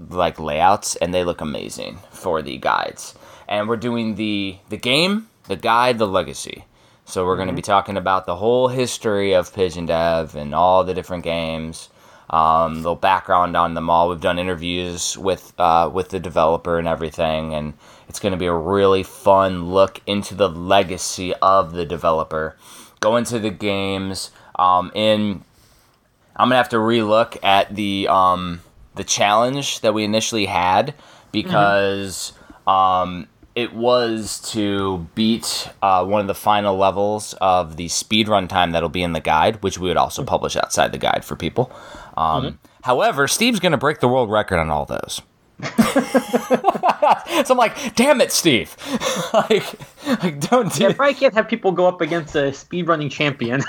like layouts, and they look amazing for the guides. And we're doing the the game, the guide, the legacy. So we're mm-hmm. going to be talking about the whole history of Pigeon Dev and all the different games, um, little background on them all. We've done interviews with uh, with the developer and everything, and it's going to be a really fun look into the legacy of the developer. Go into the games. Um, in I'm going to have to relook at the... Um, the challenge that we initially had because mm-hmm. um, it was to beat uh, one of the final levels of the speedrun time that'll be in the guide, which we would also publish outside the guide for people. Um, mm-hmm. However, Steve's going to break the world record on all those. So I'm like, damn it, Steve. like, like, don't do yeah, it. I probably can't have people go up against a speedrunning champion.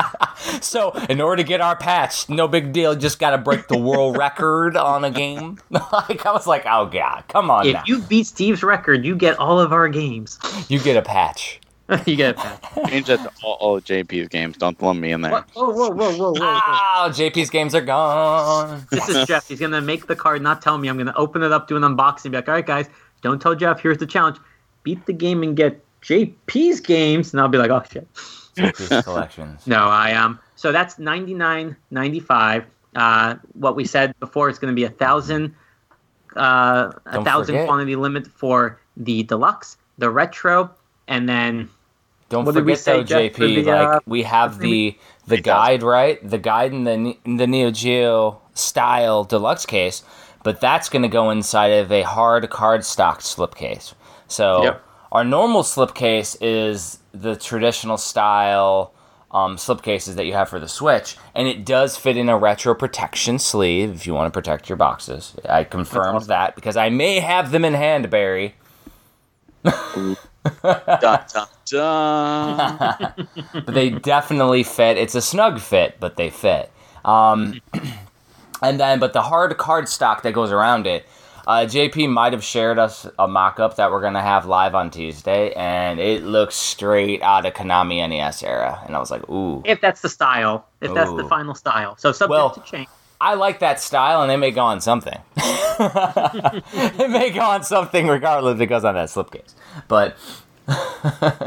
So, in order to get our patch, no big deal, just got to break the world record on a game. Like, I was like, oh, God, come on If now. You beat Steve's record, you get all of our games. You get a patch. You get a patch. Change that to all, all J P's games. Don't lump me in there. Whoa, whoa, whoa, whoa, whoa. Oh, J P's games are gone. This is Jeff. He's going to make the card, not tell me. I'm going to open it up, do an unboxing, be like, all right, guys, don't tell Jeff. Here's the challenge. Beat the game and get J P's games. And I'll be like, oh, shit. J P's collections. No, I am. Um, so that's ninety-nine ninety-five. Uh, what we said before, it's going to be a thousand, uh, a thousand quantity limit for the deluxe, the retro, and then Don't what forget though, Jeff, J P. The, uh, like we have the the guide, right? The guide in the in the Neo Geo style deluxe case, but that's going to go inside of a hard card stocked slipcase. So yep. Our normal slipcase is the traditional style um, slipcases that you have for the Switch, and it does fit in a retro protection sleeve if you want to protect your boxes. I confirmed awesome. that because I may have them in hand, Barry. da, da, da. But they definitely fit. It's a snug fit, but they fit. Um, and then, but the hard card stock that goes around it, uh, J P might have shared us a mock-up that we're gonna have live on Tuesday, and it looks straight out of Konami N E S era. And I was like, ooh, if that's the style, if ooh. that's the final style, so subject well, to change. I like that style, and they may go on something. It may go on something regardless if it goes on that slipcase. But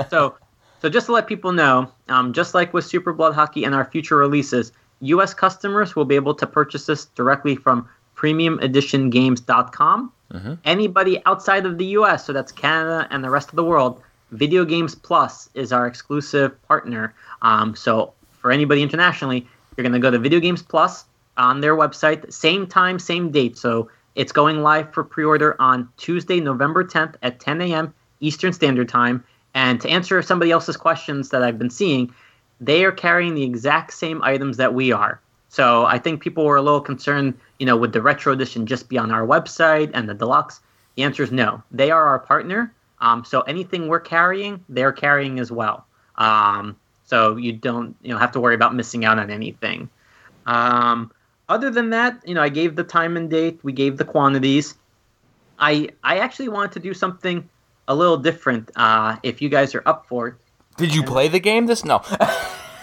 so, so just to let people know, um, just like with Super Blood Hockey and our future releases, U S customers will be able to purchase this directly from premium edition games dot com. Mm-hmm. Anybody outside of the U S, so that's Canada and the rest of the world, Video Games Plus is our exclusive partner. Um, so for anybody internationally, you're going to go to Video Games Plus on their website, same time, same date. So it's going live for pre-order on Tuesday, November tenth at ten a.m. Eastern Standard Time. And to answer somebody else's questions that I've been seeing, they are carrying the exact same items that we are. So I think people were a little concerned, you know, would the retro edition just be on our website and the deluxe? The answer is no. They are our partner. Um, so anything we're carrying, they're carrying as well. Um, so you don't, you know, have to worry about missing out on anything. Um, Other than that, you know, I gave the time and date. We gave the quantities. I I actually wanted to do something a little different. Uh, if you guys are up for it. Did you and, play the game? This no.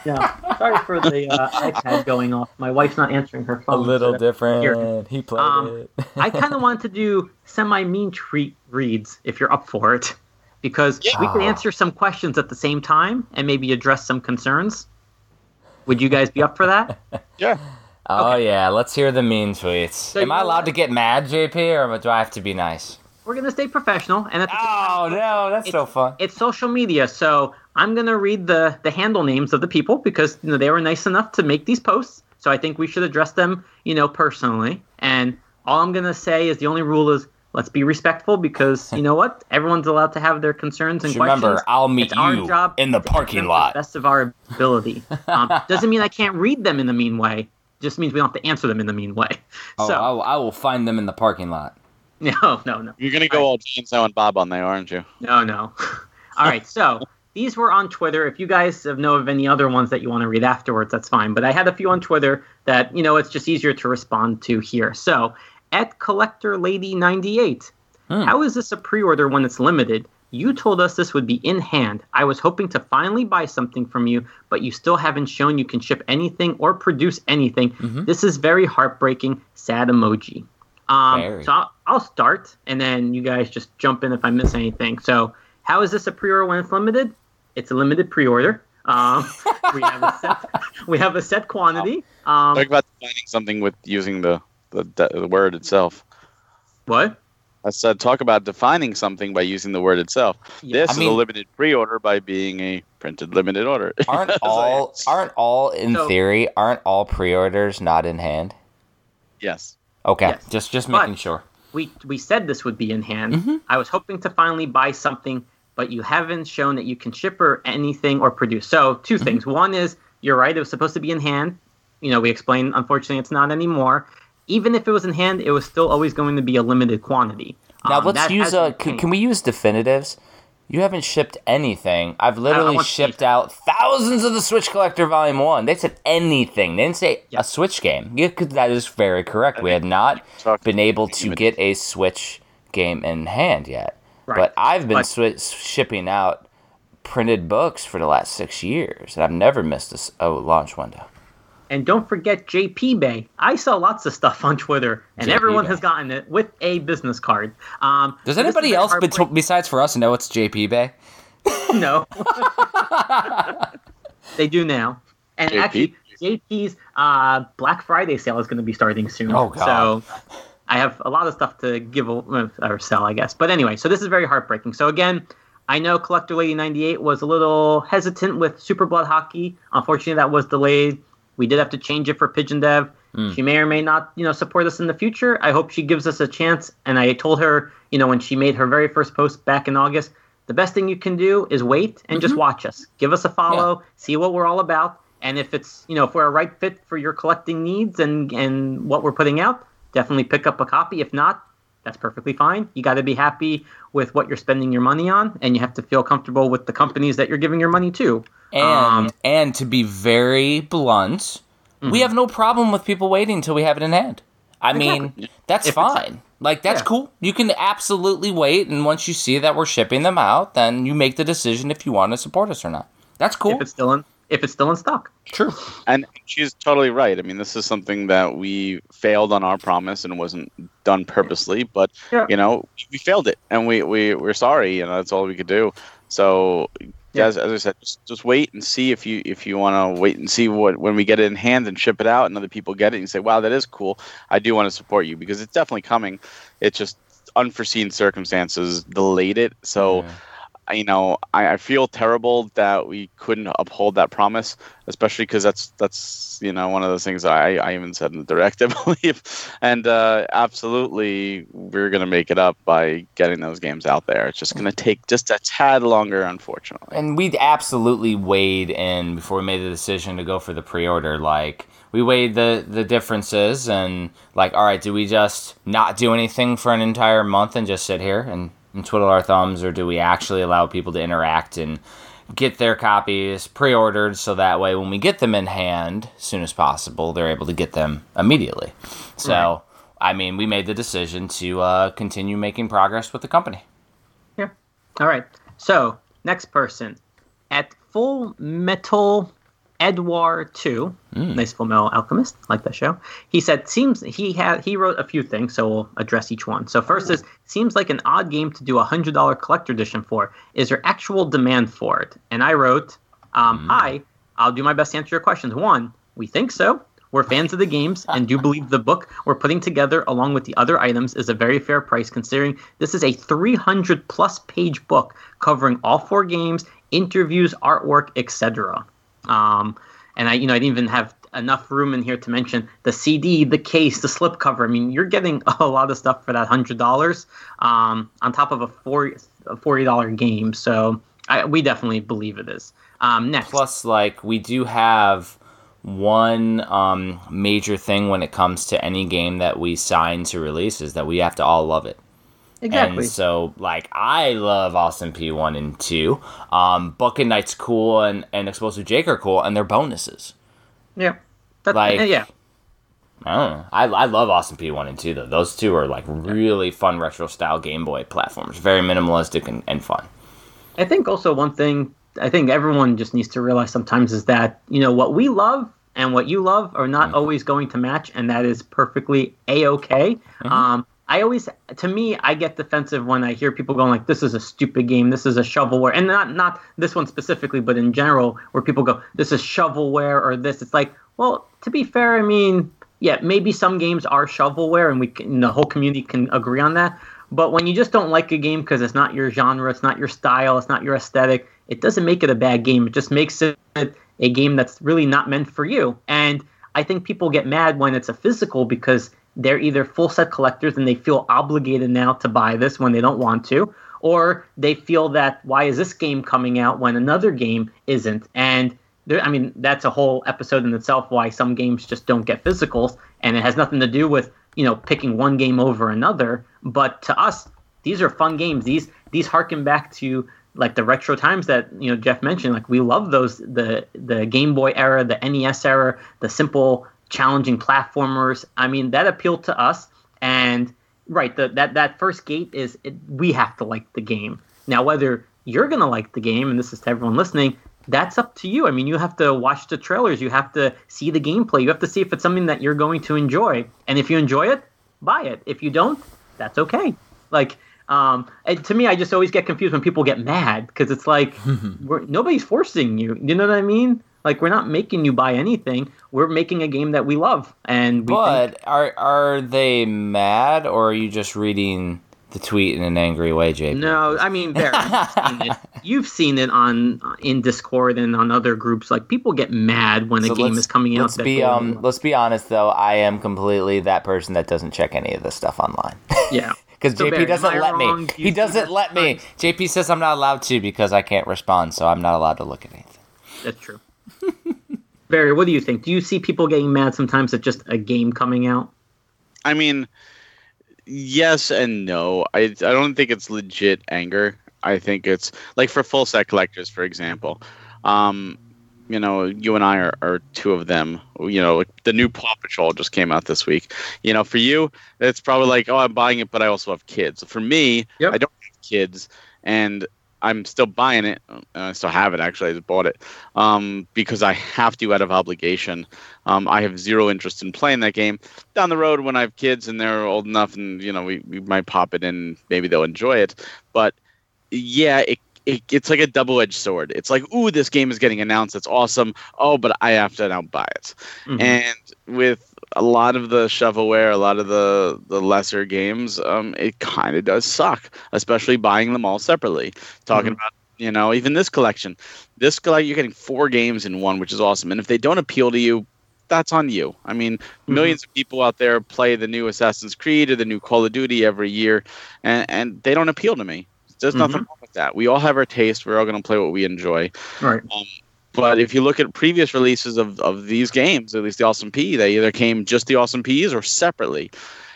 No. Sorry for the uh, iPad going off. My wife's not answering her phone. A little so different. Here. He played um, it. I kind of wanted to do semi-mean treat reads. If you're up for it, because yeah. we can answer some questions at the same time and maybe address some concerns. Would you guys be up for that? Yeah. Oh, okay. Yeah, let's hear the mean tweets. So am I allowed to get mad, J P, or do I have to be nice? We're going to stay professional. And that's oh, no, that's so fun. It's social media, so I'm going to read the, the handle names of the people because, you know, they were nice enough to make these posts, so I think we should address them, you know, personally. And all I'm going to say is the only rule is let's be respectful because, you know what, everyone's allowed to have their concerns and questions. Remember, I'll meet it's you our job in the parking lot. To the best of our ability. Um, doesn't mean I can't read them in the mean way. Just means we don't have to answer them in the mean way. Oh, so, I, will, I will find them in the parking lot. No, no, no. You're going to go all James O and Bob on there, aren't you? No, no. All right, so these were on Twitter. If you guys know of any other ones that you want to read afterwards, that's fine. But I had a few on Twitter that, you know, it's just easier to respond to here. So, at Collector Lady ninety-eight, hmm. how is this a pre-order when it's limited? You told us this would be in hand. I was hoping to finally buy something from you, but you still haven't shown you can ship anything or produce anything. Mm-hmm. This is very heartbreaking. Sad emoji. Um, very. So I'll, I'll start, and then you guys just jump in if I miss anything. So how is this a pre-order when it's limited? It's a limited pre-order. Um, we, have a set, we have a set quantity. Wow. Um, Talk about defining something with using the, the, the word itself. What? I said, talk about defining something by using the word itself. Yeah. This I is mean, a limited pre-order by being a printed limited order. Aren't all? Aren't all in so, theory? Aren't all pre-orders not in hand? Yes. Okay. Yes. Just just making but sure. We we said this would be in hand. Mm-hmm. I was hoping to finally buy something, but you haven't shown that you can ship or anything or produce. So two mm-hmm. things. One is you're right. It was supposed to be in hand. You know, we explained. Unfortunately, it's not anymore. Even if it was in hand, it was still always going to be a limited quantity. Now um, let's use a. Can, can we use definitives? You haven't shipped anything. I've literally shipped out thousands of the Switch Collector Volume One. They said anything. They didn't say yeah. a Switch game. Yeah, that is very correct. We have not been able to get a Switch game in hand yet. Right. But I've been but, sw- shipping out printed books for the last six years, and I've never missed a, a launch window. And don't forget J P Bay. I sell lots of stuff on Twitter, and J P everyone Bay. Has gotten it with a business card. Um, Does anybody else be to- besides for us know it's J P Bay? No. They do now. And J P? Actually, J P's uh, Black Friday sale is going to be starting soon. Oh, God. So I have a lot of stuff to give or sell, I guess. But anyway, so this is very heartbreaking. So again, I know Collector Lady ninety-eight was a little hesitant with Super Blood Hockey. Unfortunately, that was delayed. We did have to change it for Pigeon Dev. Mm. She may or may not, you know, support us in the future. I hope she gives us a chance. And I told her, you know, when she made her very first post back in August, the best thing you can do is wait and mm-hmm. just watch us. Give us a follow, yeah. see what we're all about. And if it's, you know, if we're a right fit for your collecting needs and, and what we're putting out, definitely pick up a copy. If not, that's perfectly fine. You got to be happy with what you're spending your money on, and you have to feel comfortable with the companies that you're giving your money to. And, um, and to be very blunt, mm-hmm. we have no problem with people waiting until we have it in hand. I exactly. mean, that's if fine. Like, that's yeah. cool. You can absolutely wait, and once you see that we're shipping them out, then you make the decision if you want to support us or not. That's cool. If it's still in If it's still in stock. True. And she's totally right. I mean, this is something that we failed on our promise and wasn't done purposely, but, yeah. you know, we failed it, and we, we, we're sorry, and that's all we could do. So, yeah. as, as I said, just, just wait and see if you if you want to wait and see what when we get it in hand and ship it out and other people get it and say, wow, that is cool. I do want to support you because it's definitely coming. It's just unforeseen circumstances delayed it. So... Yeah. You know, I, I feel terrible that we couldn't uphold that promise, especially because that's that's you know one of those things I, I even said in the direct, I believe. And uh, absolutely, we're gonna make it up by getting those games out there. It's just gonna take just a tad longer, unfortunately. And we absolutely weighed in before we made the decision to go for the pre-order. Like we weighed the the differences and like, all right, do we just not do anything for an entire month and just sit here and? and twiddle our thumbs, or do we actually allow people to interact and get their copies pre-ordered so that way when we get them in hand as soon as possible, they're able to get them immediately. So, right. I mean, we made the decision to uh, continue making progress with the company. Yeah. All right. So, next person. At Full Metal Edward two, mm. nice Full Metal Alchemist, like that show. He said, "Seems he had he wrote a few things, so we'll address each one. So first is seems like an odd game to do a hundred dollar collector edition for. Is there actual demand for it?" And I wrote, um, mm. "Hi, I'll do my best to answer your questions. One, we think so. We're fans of the games and do believe the book we're putting together along with the other items is a very fair price considering this is a three hundred plus page book covering all four games, interviews, artwork, et cetera" Um, and I, you know, I didn't even have enough room in here to mention the C D, the case, the slipcover. I mean, you're getting a lot of stuff for that hundred dollars, um, on top of a four, a forty dollar game. So I, we definitely believe it is. Um, next. Plus, like we do have one um, major thing when it comes to any game that we sign to release is that we have to all love it. Exactly. And so, like, I love Awesome P one and two. Um, Bucket Knight's cool, and, and Explosive Jake are cool, and they're bonuses. Yeah. That's, like, yeah. I don't know. I, I love Awesome P one and two, though. Those two are, like, really fun retro-style Game Boy platforms. Very minimalistic and, and fun. I think also one thing I think everyone just needs to realize sometimes is that, you know, what we love and what you love are not mm-hmm. always going to match, and that is perfectly A-okay. Mm-hmm. Um, I always, to me, I get defensive when I hear people going like, this is a stupid game, this is a shovelware, and not not this one specifically, but in general, where people go, this is shovelware or this. It's like, well, to be fair, I mean, yeah, maybe some games are shovelware, and we can, and the whole community can agree on that, but when you just don't like a game because it's not your genre, it's not your style, it's not your aesthetic, it doesn't make it a bad game. It just makes it a game that's really not meant for you, and I think people get mad when it's a physical because they're either full set collectors and they feel obligated now to buy this when they don't want to, or they feel that why is this game coming out when another game isn't? And there, I mean, that's a whole episode in itself why some games just don't get physicals, and it has nothing to do with, you know, picking one game over another. But to us, these are fun games. These these harken back to like the retro times that, you know, Jeff mentioned. Like we love those the the Game Boy era, the N E S era, the simple challenging platformers. I mean, that appealed to us. And right, the, that that first gate is it, we have to like the game. Now, whether you're going to like the game, and this is to everyone listening, that's up to you. I mean, you have to watch the trailers. You have to see the gameplay. You have to see if it's something that you're going to enjoy. And if you enjoy it, buy it. If you don't, that's okay. Like, um, and to me, I just always get confused when people get mad because it's like we're, nobody's forcing you. You know what I mean? Like, we're not making you buy anything. We're making a game that we love. And we but think- are are they mad, or are you just reading the tweet in an angry way, J P. No, I mean, Barry, you've, seen it. you've seen it on in Discord and on other groups. Like, people get mad when so a game is coming let's out. Let's be um, let's be honest, though. I am completely that person that doesn't check any of this stuff online. Yeah, because so J P Barry, doesn't let wrong? me. Do he doesn't let me. Time? J P says I'm not allowed to because I can't respond, so I'm not allowed to look at anything. That's true. Barry, what do you think? Do you see people getting mad sometimes at just a game coming out? I mean, yes and no. I I don't think it's legit anger. I think it's like for full set collectors, for example. Um, you know, you and I are, are two of them. You know, like the new Paw Patrol just came out this week. You know, for you, it's probably like, oh, I'm buying it, but I also have kids. For me, yep. I don't have kids, and I'm still buying it. I still have it, actually. I just bought it um, because I have to out of obligation. Um, I have zero interest in playing that game. Down the road, when I have kids and they're old enough, and you know, we, we might pop it in. Maybe they'll enjoy it. But yeah, it, it it's like a double-edged sword. It's like, ooh, this game is getting announced. It's awesome. Oh, but I have to now buy it. Mm-hmm. And with a lot of the shovelware, a lot of the, the lesser games, um, it kind of does suck, especially buying them all separately. Talking mm-hmm. about, you know, even this collection. This collection, you're getting four games in one, which is awesome. And if they don't appeal to you, that's on you. I mean, mm-hmm. millions of people out there play the new Assassin's Creed or the new Call of Duty every year, and, and they don't appeal to me. There's mm-hmm. nothing wrong with that. We all have our taste. We're all going to play what we enjoy. Right. Um, But if you look at previous releases of, of these games, at least the Awesome P, they either came just the Awesome Ps or separately.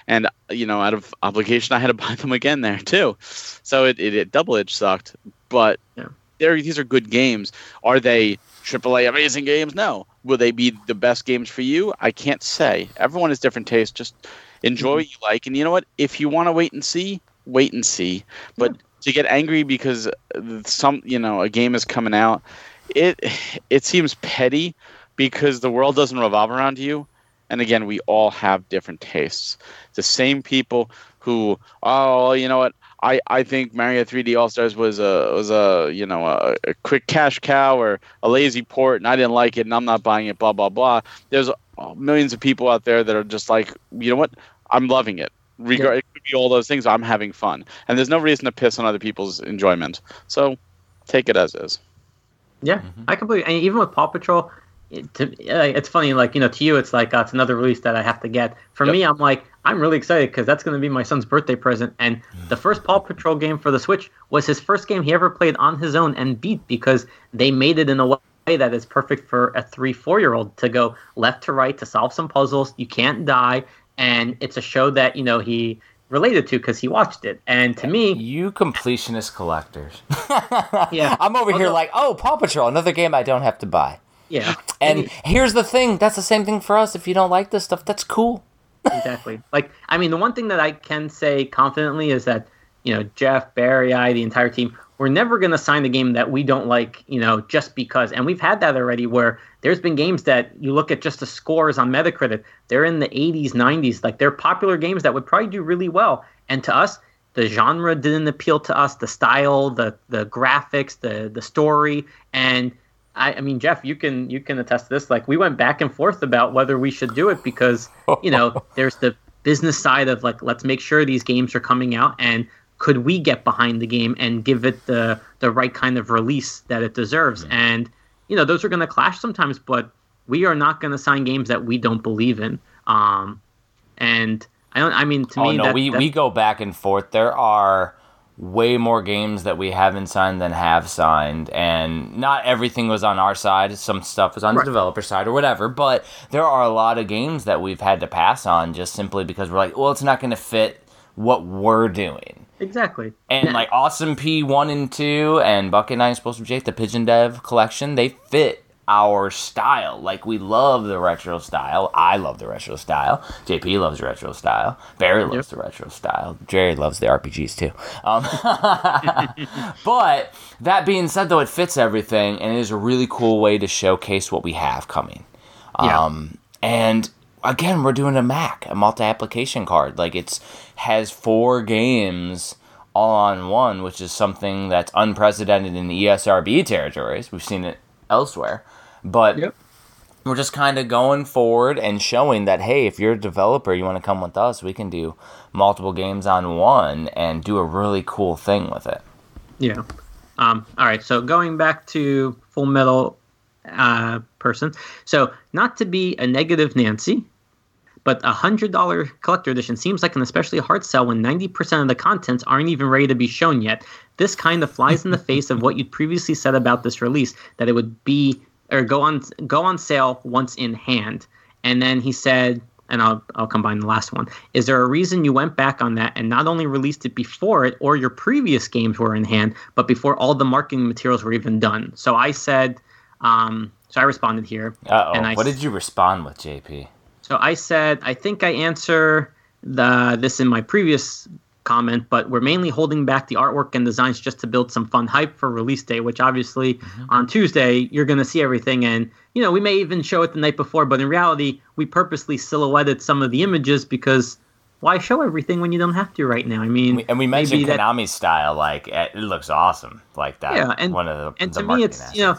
And, you know, out of obligation, I had to buy them again there, too. So it, it, it double-edged sucked. But yeah. they're, these are good games. Are they triple A amazing games? No. Will they be the best games for you? I can't say. Everyone has different tastes. Just enjoy mm-hmm. what you like. And you know what? If you want to wait and see, wait and see. But yeah. to get angry because some, you know, a game is coming out, It it seems petty because the world doesn't revolve around you. And again, we all have different tastes. The same people who, oh, you know what? I, I think Mario three D All-Stars was a was a you know a, a quick cash cow or a lazy port, and I didn't like it, and I'm not buying it. Blah blah blah. There's oh, millions of people out there that are just like, you know what? I'm loving it. Regard yeah. it could be all those things. I'm having fun, and there's no reason to piss on other people's enjoyment. So take it as is. Yeah, mm-hmm. I completely. And even with Paw Patrol, it, to, uh, it's funny. Like, you know, to you, it's like uh, it's another release that I have to get. For yep. me, I'm like, I'm really excited because that's going to be my son's birthday present. And the first Paw Patrol game for the Switch was his first game he ever played on his own and beat because they made it in a way that is perfect for a three, four year old to go left to right to solve some puzzles. You can't die, and it's a show that, you know, he related to because he watched it. And to me, you completionist collectors. yeah, I'm over I'll here go. like, oh, Paw Patrol, another game I don't have to buy. Yeah, and here's the thing, that's the same thing for us. If you don't like this stuff, that's cool. Exactly. Like, I mean, the one thing that I can say confidently is that, you know, Jeff, Barry, I, the entire team, we're never going to sign a game that we don't like, you know, just because. And we've had that already where there's been games that you look at just the scores on Metacritic. They're in the eighties, nineties. Like, they're popular games that would probably do really well. And to us, the genre didn't appeal to us, the style, the the graphics, the the story. And, I, I mean, Jeff, you can you can attest to this. Like, we went back and forth about whether we should do it because, you know, there's the business side of, like, let's make sure these games are coming out and could we get behind the game and give it the the right kind of release that it deserves? Mm-hmm. And, you know, those are going to clash sometimes, but we are not going to sign games that we don't believe in. Um, and I don't, I mean, to oh, me, no, that, we, that... we go back and forth. There are way more games that we haven't signed than have signed, and not everything was on our side. Some stuff was on right. the developer side or whatever, but there are a lot of games that we've had to pass on just simply because we're like, well, it's not going to fit what we're doing. Exactly. And, like, Awesome P one and two and Bucket Knight and Explosive Jake, the Pigeon Dev Collection, they fit our style. Like, we love the retro style. I love the retro style. J P loves the retro style. Barry loves the retro style. Jerry loves the R P Gs, too. Um, but that being said, though, it fits everything, and it is a really cool way to showcase what we have coming. Um, yeah. And... Again, we're doing a Mac, a multi-application card. Like, it's has four games all on one, which is something that's unprecedented in the E S R B territories. We've seen it elsewhere. But yep. We're just kind of going forward and showing that, hey, if you're a developer, you want to come with us, we can do multiple games on one and do a really cool thing with it. Yeah. Um, all right, so going back to Full Metal uh, person. So not to be a negative Nancy, but a one hundred dollars collector edition seems like an especially hard sell when ninety percent of the contents aren't even ready to be shown yet. This kind of flies in the face of what you previously said about this release, that it would be... or go on go on sale once in hand. And then he said, and I'll I'll combine the last one, is there a reason you went back on that and not only released it before it or your previous games were in hand, but before all the marketing materials were even done? So I said, um, so I responded here. Uh-oh, and I, what did you respond with, J P? So I said, I think I answer the this in my previous comment, but we're mainly holding back the artwork and designs just to build some fun hype for release day, which obviously mm-hmm. on Tuesday you're going to see everything. And, you know, we may even show it the night before, but in reality, we purposely silhouetted some of the images because why show everything when you don't have to right now? I mean, we, and we mentioned Konami's style, like it looks awesome like that. Yeah. And, One of the, and the to me, it's, assets. You know,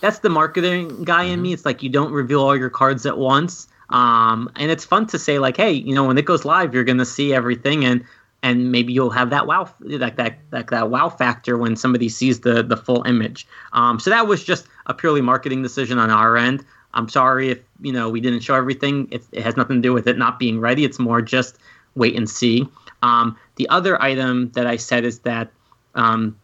that's the marketing guy mm-hmm. in me. It's like, you don't reveal all your cards at once. Um, and it's fun to say like, hey, you know, when it goes live, you're going to see everything. And, And maybe you'll have that wow, like that, like that wow factor when somebody sees the the full image. Um, so that was just a purely marketing decision on our end. I'm sorry if you know we didn't show everything. It, it has nothing to do with it not being ready. It's more just wait and see. Um, the other item that I said is that um,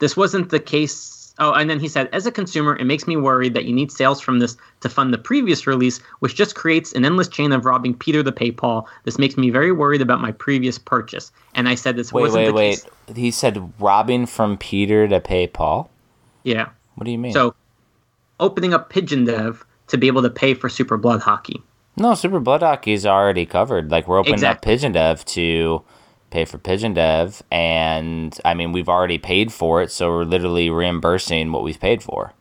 this wasn't the case. Oh, and then he said, as a consumer, it makes me worried that you need sales from this to fund the previous release, which just creates an endless chain of robbing Peter to pay Paul. This makes me very worried about my previous purchase. And I said this wait, wasn't wait, the wait. case. Wait, wait, wait. He said robbing from Peter to pay Paul? Yeah. What do you mean? So opening up Pigeon Dev to be able to pay for Super Blood Hockey. No, Super Blood Hockey is already covered. Like, we're opening exactly. up Pigeon Dev to... pay for Pigeon Dev, and I mean we've already paid for it, so we're literally reimbursing what we've paid for.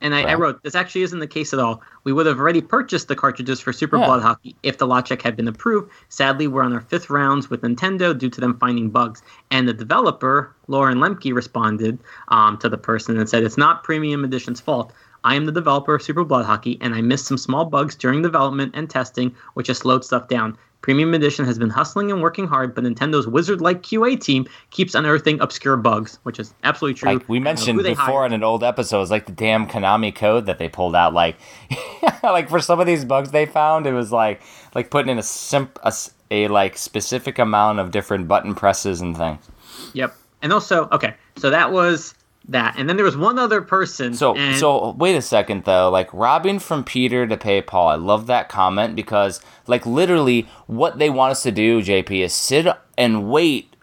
And I, right? I wrote, this actually isn't the case at all. We would have already purchased the cartridges for Super yeah. Blood Hockey if the lot check had been approved. Sadly, we're on our fifth rounds with Nintendo due to them finding bugs. And the developer, Lauren Lemke, responded um, to the person and said, it's not Premium Edition's fault. I am the developer of Super Blood Hockey, and I missed some small bugs during development and testing, which has slowed stuff down. Premium Edition has been hustling and working hard, but Nintendo's wizard-like Q A team keeps unearthing obscure bugs, which is absolutely true. Like we mentioned before in an old episode, it's like the damn Konami code that they pulled out. Like, like for some of these bugs they found, it was like like putting in a simp a, a like specific amount of different button presses and things. Yep, and also okay, so that was that, and then there was one other person. So and- so wait a second though, like robbing from Peter to pay Paul. I love that comment because like literally what they want us to do, J P, is sit and wait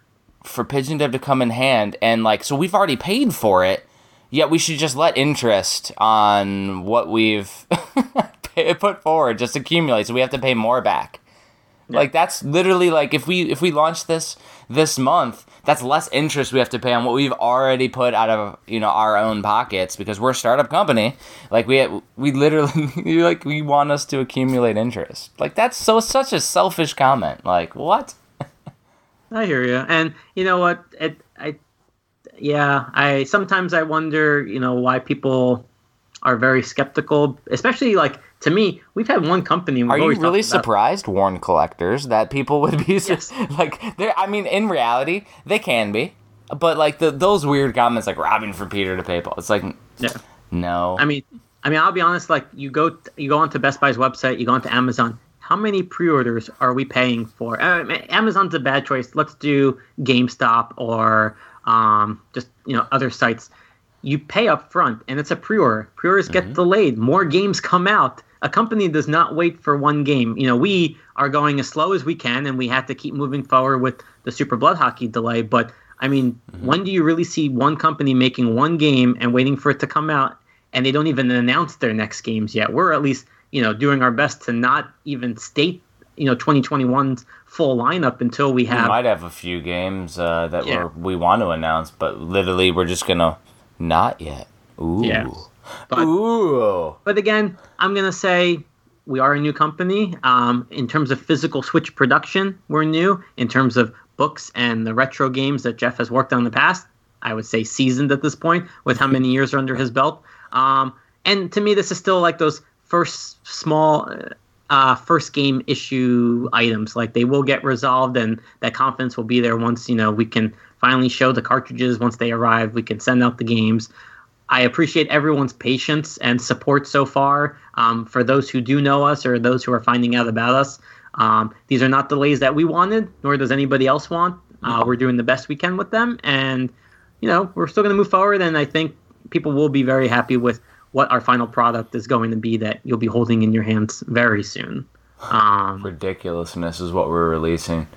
for Pigeon Dev to come in hand, and like so we've already paid for it. Yet we should just let interest on what we've put forward just accumulate, so we have to pay more back. Yeah. Like that's literally like if we if we launch this this month, that's less interest we have to pay on what we've already put out of you know our own pockets because we're a startup company. Like we we literally like we want us to accumulate interest. Like that's so such a selfish comment. Like what? I hear you, and you know what? It, I yeah, I sometimes I wonder you know why people are very skeptical, especially like. To me, we've had one company. We've Are you really surprised, Warren Collectors, that people would be yes. like? I mean, in reality, they can be, but like the, those weird comments, like robbing from Peter to PayPal. It's like, yeah. no. I mean, I mean, I'll be honest. Like, you go, you go onto Best Buy's website, you go onto Amazon. How many pre-orders are we paying for? Uh, Amazon's a bad choice. Let's do GameStop or um, just you know other sites. You pay up front, and it's a pre-order. Pre-orders mm-hmm. get delayed. More games come out. A company does not wait for one game. You know, we are going as slow as we can, and we have to keep moving forward with the Super Blood Hockey delay. But, I mean, mm-hmm. when do you really see one company making one game and waiting for it to come out, and they don't even announce their next games yet? We're at least, you know, doing our best to not even state, you know, twenty twenty-one's full lineup until we have... We might have a few games uh, that yeah. we're, we want to announce, but literally we're just going to not yet. Ooh. Yeah. But, Ooh. but again, I'm going to say we are a new company. Um, in terms of physical Switch production, we're new. In terms of books and the retro games that Jeff has worked on in the past, I would say seasoned at this point with how many years are under his belt. Um, and to me, this is still like those first small uh, first game issue items. Like, they will get resolved, and that confidence will be there once, you know, we can finally show the cartridges. Once they arrive, we can send out the games. I appreciate everyone's patience and support so far. Um, for those who do know us or those who are finding out about us, um, these are not delays that we wanted, nor does anybody else want. Uh, we're doing the best we can with them, and, you know, we're still going to move forward, and I think people will be very happy with what our final product is going to be that you'll be holding in your hands very soon. Um, Ridiculousness is what we're releasing.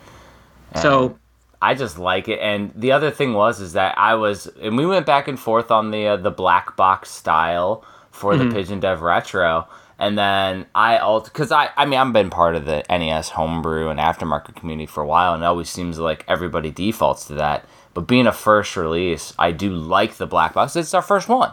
And so I just like it, and the other thing was is that I was, and we went back and forth on the uh, the black box style for mm-hmm. the Pigeon Dev Retro. And then I also, because I, I mean, I've been part of the N E S homebrew and aftermarket community for a while, and it always seems like everybody defaults to that. But being a first release, I do like the black box. It's our first one.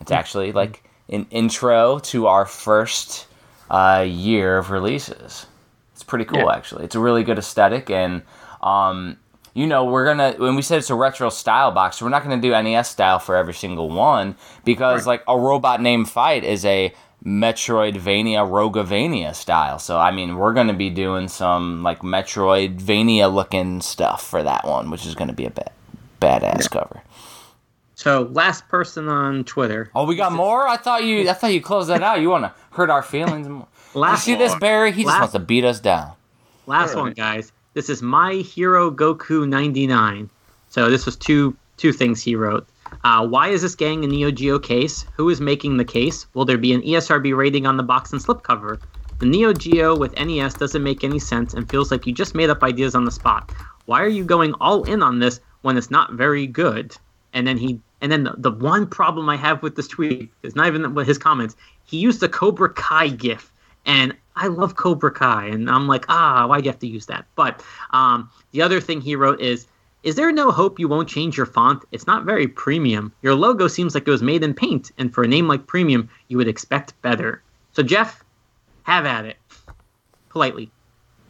It's actually like an intro to our first uh, year of releases. It's pretty cool, yeah. actually. It's a really good aesthetic, and um, you know, we're gonna, when we said it's a retro style box, we're not gonna do N E S style for every single one, because right. like a robot named Fight is a Metroidvania, Rogovania style. So, I mean, we're going to be doing some, like, Metroidvania-looking stuff for that one, which is going to be a ba- badass yeah. cover. So, last person on Twitter. Oh, we got more? I thought you I thought you closed that out. You want to hurt our feelings more. Last you see one. This, Barry? He last, just wants to beat us down. Last one, guys. This is My Hero Goku ninety-nine. So, this was two two things he wrote. Uh, why is this gang a Neo Geo case? Who is making the case? Will there be an E S R B rating on the box and slipcover? The Neo Geo with N E S doesn't make any sense and feels like you just made up ideas on the spot. Why are you going all in on this when it's not very good? And then he, and then the, the one problem I have with this tweet is not even his comments. He used the Cobra Kai gif, and I love Cobra Kai, and I'm like, ah, why'd you have to use that? But um, the other thing he wrote is, is there no hope you won't change your font? It's not very premium. Your logo seems like it was made in paint, and for a name like Premium, you would expect better. So, Jeff, have at it. Politely.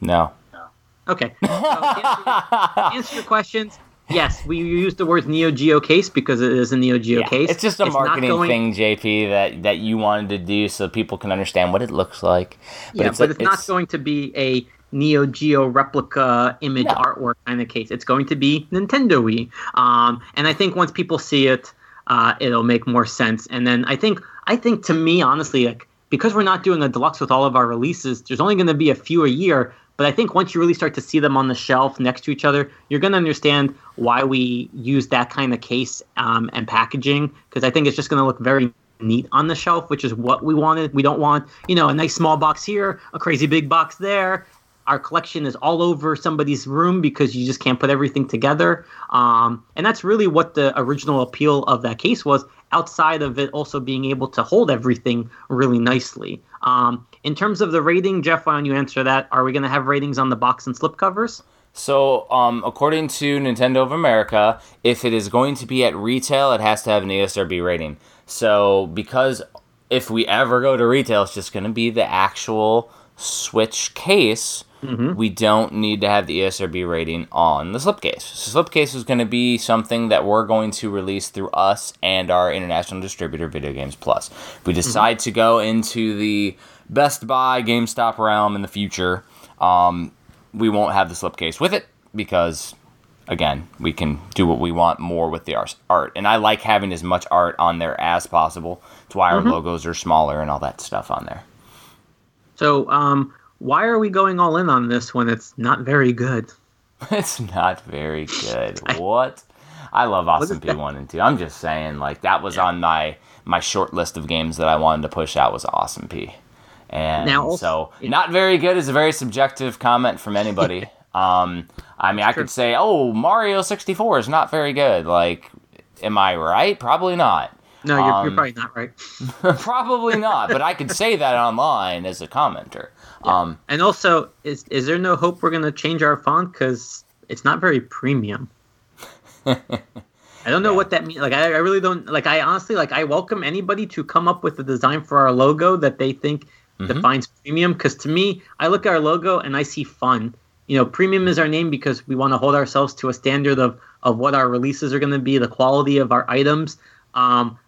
No. No. Okay. So, answer, answer your questions. Yes, we use the word Neo Geo case because it is a Neo Geo yeah, case. It's just a it's marketing going, thing, J P, that, that you wanted to do so people can understand what it looks like. But yeah, it's but like, it's, it's not going to be a Neo Geo replica image no. artwork kind of case. It's going to be Nintendo-y. Um, and I think once people see it, uh, it'll make more sense. And then I think, I think to me, honestly, like, because we're not doing a deluxe with all of our releases, there's only going to be a few a year. But I think once you really start to see them on the shelf next to each other, you're going to understand why we use that kind of case um, and packaging, because I think it's just going to look very neat on the shelf, which is what we wanted. We don't want, you know, a nice small box here, a crazy big box there. Our collection is all over somebody's room because you just can't put everything together. Um, and that's really what the original appeal of that case was, outside of it also being able to hold everything really nicely. Um, in terms of the rating, Jeff, why don't you answer that? Are we going to have ratings on the box and slipcovers? So, um, according to Nintendo of America, if it is going to be at retail, it has to have an E S R B rating. So, because if we ever go to retail, it's just going to be the actual Switch case. Mm-hmm. We don't need to have the E S R B rating on the slipcase. So slipcase is going to be something that we're going to release through us and our international distributor, Video Games Plus. If we decide mm-hmm. to go into the Best Buy, GameStop realm in the future, um, we won't have the slipcase with it because, again, we can do what we want more with the art. And I like having as much art on there as possible. That's why mm-hmm. our logos are smaller and all that stuff on there. So, um... why are we going all in on this when it's not very good? It's not very good. What? I love Awesome P one and two. I'm just saying, like, that was yeah. on my, my short list of games that I wanted to push out was Awesome P. And now, also, so, not very good is a very subjective comment from anybody. um, I mean, I could say, oh, Mario sixty-four is not very good. Like, am I right? Probably not. No, you're, um, you're probably not right. Probably not, but I could say that online as a commenter. Yeah. Um, and also, is is there no hope we're going to change our font? Because it's not very premium. I don't know yeah. what that means. Like, I, I really don't. Like, I honestly, like, I welcome anybody to come up with a design for our logo that they think mm-hmm. defines premium. Because to me, I look at our logo and I see fun. You know, premium is our name because we want to hold ourselves to a standard of, of what our releases are going to be, the quality of our items. Um,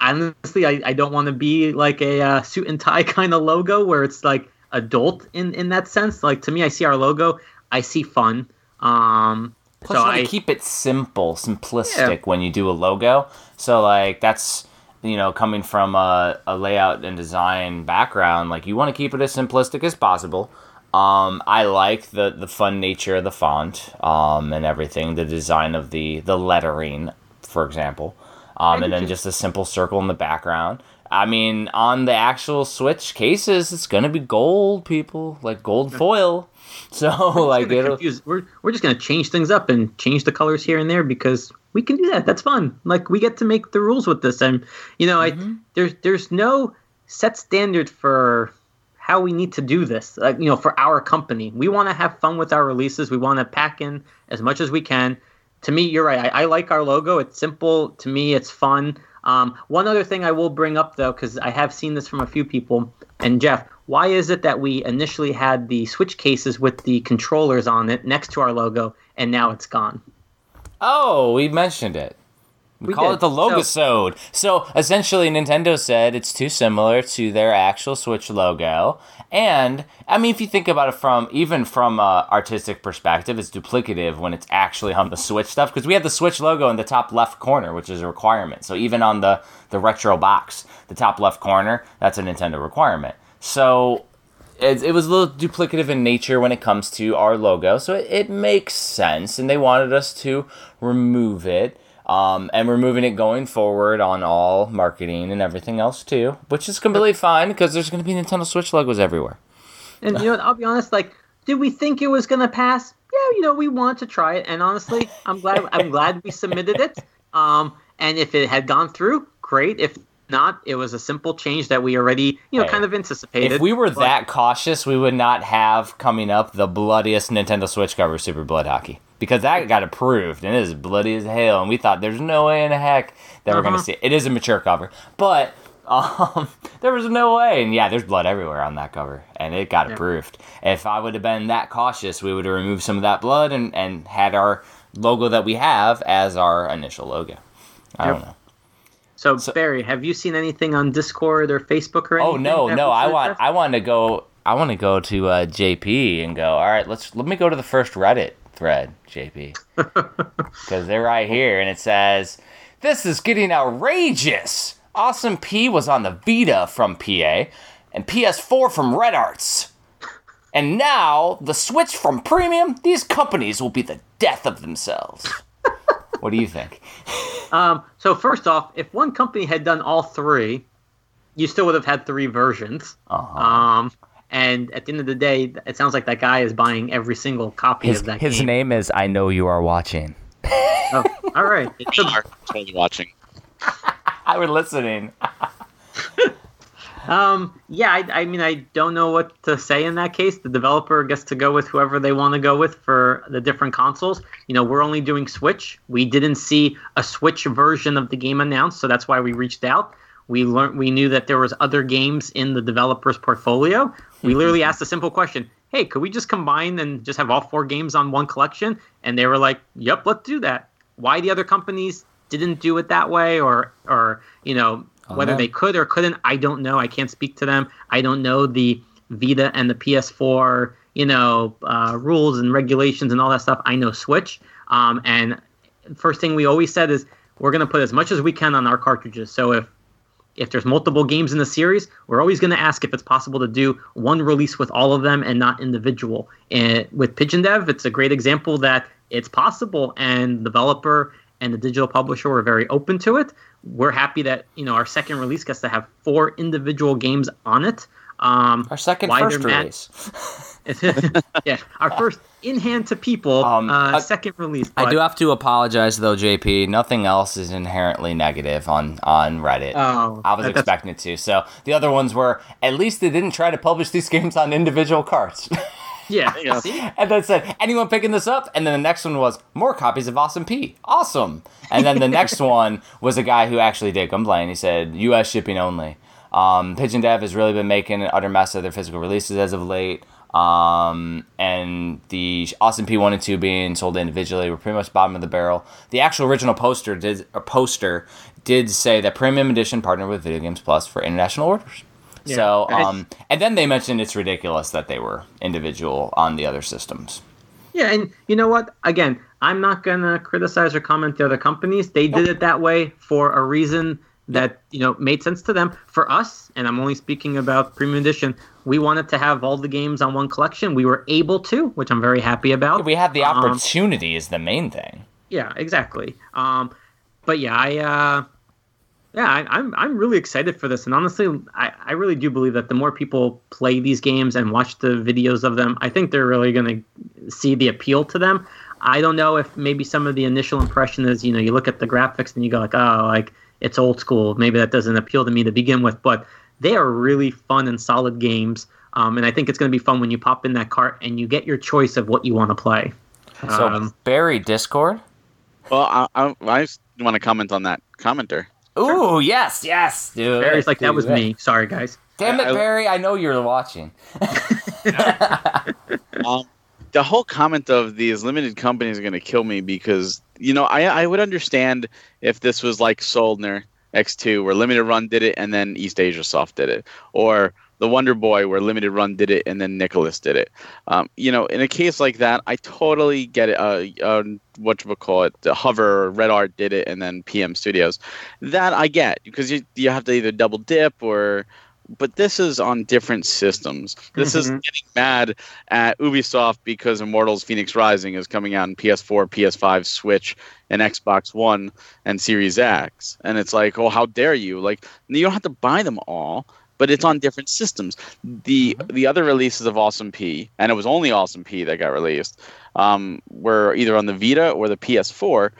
honestly, I, I don't want to be like a uh, suit and tie kind of logo where it's like adult in, in that sense. Like, to me, I see our logo, I see fun. Um, Plus, so you I, keep it simple, simplistic yeah. when you do a logo. So, like, that's, you know, coming from a, a layout and design background, like, you want to keep it as simplistic as possible. Um, I like the, the fun nature of the font um, and everything, the design of the, the lettering, for example, um, and then just a simple circle in the background. I mean, on the actual Switch cases, it's going to be gold, people, like gold foil. So, we're like, it'll... We're, we're just going to change things up and change the colors here and there because we can do that. That's fun. Like, we get to make the rules with this. And, you know, mm-hmm. I, there's, there's no set standard for... how we need to do this, like, you know, for our company. We want to have fun with our releases. We want to pack in as much as we can. To me, you're right. I, I like our logo. It's simple. To me, it's fun. Um, one other thing I will bring up, though, because I have seen this from a few people, and Jeff, why is it that we initially had the Switch cases with the controllers on it next to our logo, and now it's gone? Oh, we mentioned it. We, we call did. it the Logosode. So, so essentially, Nintendo said it's too similar to their actual Switch logo. And, I mean, if you think about it from, even from a artistic perspective, it's duplicative when it's actually on the Switch stuff. Because we have the Switch logo in the top left corner, which is a requirement. So even on the, the retro box, the top left corner, that's a Nintendo requirement. So... It, it was a little duplicative in nature when it comes to our logo. So it, it makes sense. And they wanted us to remove it. Um, and we're moving it going forward on all marketing and everything else too, which is completely fine because there's going to be Nintendo Switch logos everywhere. And, you know, I'll be honest, like, did we think it was going to pass? Yeah, you know, we wanted to try it. And honestly, I'm glad I'm glad we submitted it. Um, and if it had gone through, great. If not, it was a simple change that we already, you know, right. kind of anticipated. If we were but... that cautious, we would not have coming up the bloodiest Nintendo Switch cover, Super Blood Hockey. Because that got approved, and it is bloody as hell, and we thought there's no way in the heck that uh-huh. we're going to see it. It is a mature cover, but um, there was no way. And yeah, there's blood everywhere on that cover, and it got yeah. approved. If I would have been that cautious, we would have removed some of that blood and, and had our logo that we have as our initial logo. I yep. don't know. So, so, Barry, have you seen anything on Discord or Facebook or anything? Oh, no, no. I want I want to go I want to go to uh, J P and go, all right, let's let me go to the first Reddit thread, J P, because they're right here, and it says, "This is getting outrageous. Awesome P was on the Vita from P A, and P S four from Red Arts, and now the Switch from Premium. These companies will be the death of themselves." What do you think? Um, so first off, if one company had done all three, you still would have had three versions. Uh-huh. Um, And at the end of the day, it sounds like that guy is buying every single copy his, of that his game. His name is I Know You Are Watching. Oh, all right. It's a- totally watching. I were listening. um, yeah, I, I mean, I don't know what to say in that case. The developer gets to go with whoever they want to go with for the different consoles. You know, we're only doing Switch. We didn't see a Switch version of the game announced, so that's why we reached out. We learned, we knew that there was other games in the developer's portfolio. We literally asked a simple question. Hey, could we just combine and just have all four games on one collection? And they were like, yep, let's do that. Why the other companies didn't do it that way or, or you know, oh, whether man. they could or couldn't, I don't know. I can't speak to them. I don't know the Vita and the P S four, you know, uh, rules and regulations and all that stuff. I know Switch. Um, and first thing we always said is we're going to put as much as we can on our cartridges. So if If there's multiple games in the series, we're always going to ask if it's possible to do one release with all of them and not individual. And with Pigeon Dev, it's a great example that it's possible, and the developer and the digital publisher were very open to it. We're happy that, you know, our second release gets to have four individual games on it. Um, our second first release. Mad- yeah, our first in hand to people, um, uh, I, second release. But- I do have to apologize, though, J P. Nothing else is inherently negative on, on Reddit. Oh, I was that, expecting it to. So the other ones were, at least they didn't try to publish these games on individual carts. Yeah. yeah. And then it said, anyone picking this up? And then the next one was, more copies of Awesome P. Awesome. And then the next one was a guy who actually did complain. He said, U S shipping only. Um, Pigeon Dev has really been making an utter mess of their physical releases as of late. Um, and the Awesome P one and two being sold individually were pretty much bottom of the barrel. The actual original poster did a poster did say that Premium Edition partnered with Video Games Plus for international orders. Yeah. So, um, and then they mentioned it's ridiculous that they were individual on the other systems. Yeah, and you know what? Again, I'm not gonna criticize or comment the other companies. They did it that way for a reason that, you know, made sense to them. For us, and I'm only speaking about Premium Edition, we wanted to have all the games on one collection. We were able to, which I'm very happy about. We had the opportunity, um, is the main thing. Yeah, exactly. Um, but yeah, I, uh, yeah, I, I'm I'm really excited for this, and honestly, I, I really do believe that the more people play these games and watch the videos of them, I think they're really going to see the appeal to them. I don't know if maybe some of the initial impression is, you know, you look at the graphics and you go like, oh, like, it's old school. Maybe that doesn't appeal to me to begin with, but they are really fun and solid games. Um, and I think it's going to be fun when you pop in that cart and you get your choice of what you want to play. So, um, Barry Discord? Well, I, I, I want to comment on that commenter. Ooh, sure. yes, yes. Dude. Barry's like, that was dude. me. Sorry, guys. Damn it, Barry. I know you're watching. um, the whole comment of these limited companies are going to kill me because, you know, I, I would understand if this was like Soldner X two where Limited Run did it and then East Asia Soft did it, or The Wonder Boy where Limited Run did it and then Nicholas did it. Um, you know, in a case like that, I totally get it. Uh, uh, what you would call it, the Hover, Red Art did it and then P M Studios. That I get because you you have to either double dip or... But this is on different systems. This mm-hmm. is getting mad at Ubisoft because Immortals Phoenix Rising is coming out on P S four, P S five, Switch, and Xbox One and Series X. And it's like, oh, how dare you? Like, you don't have to buy them all, but it's on different systems. The the other releases of Awesome P, and it was only Awesome P that got released, um, were either on the Vita or the P S four,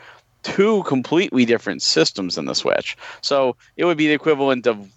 two completely different systems than the Switch. So it would be the equivalent of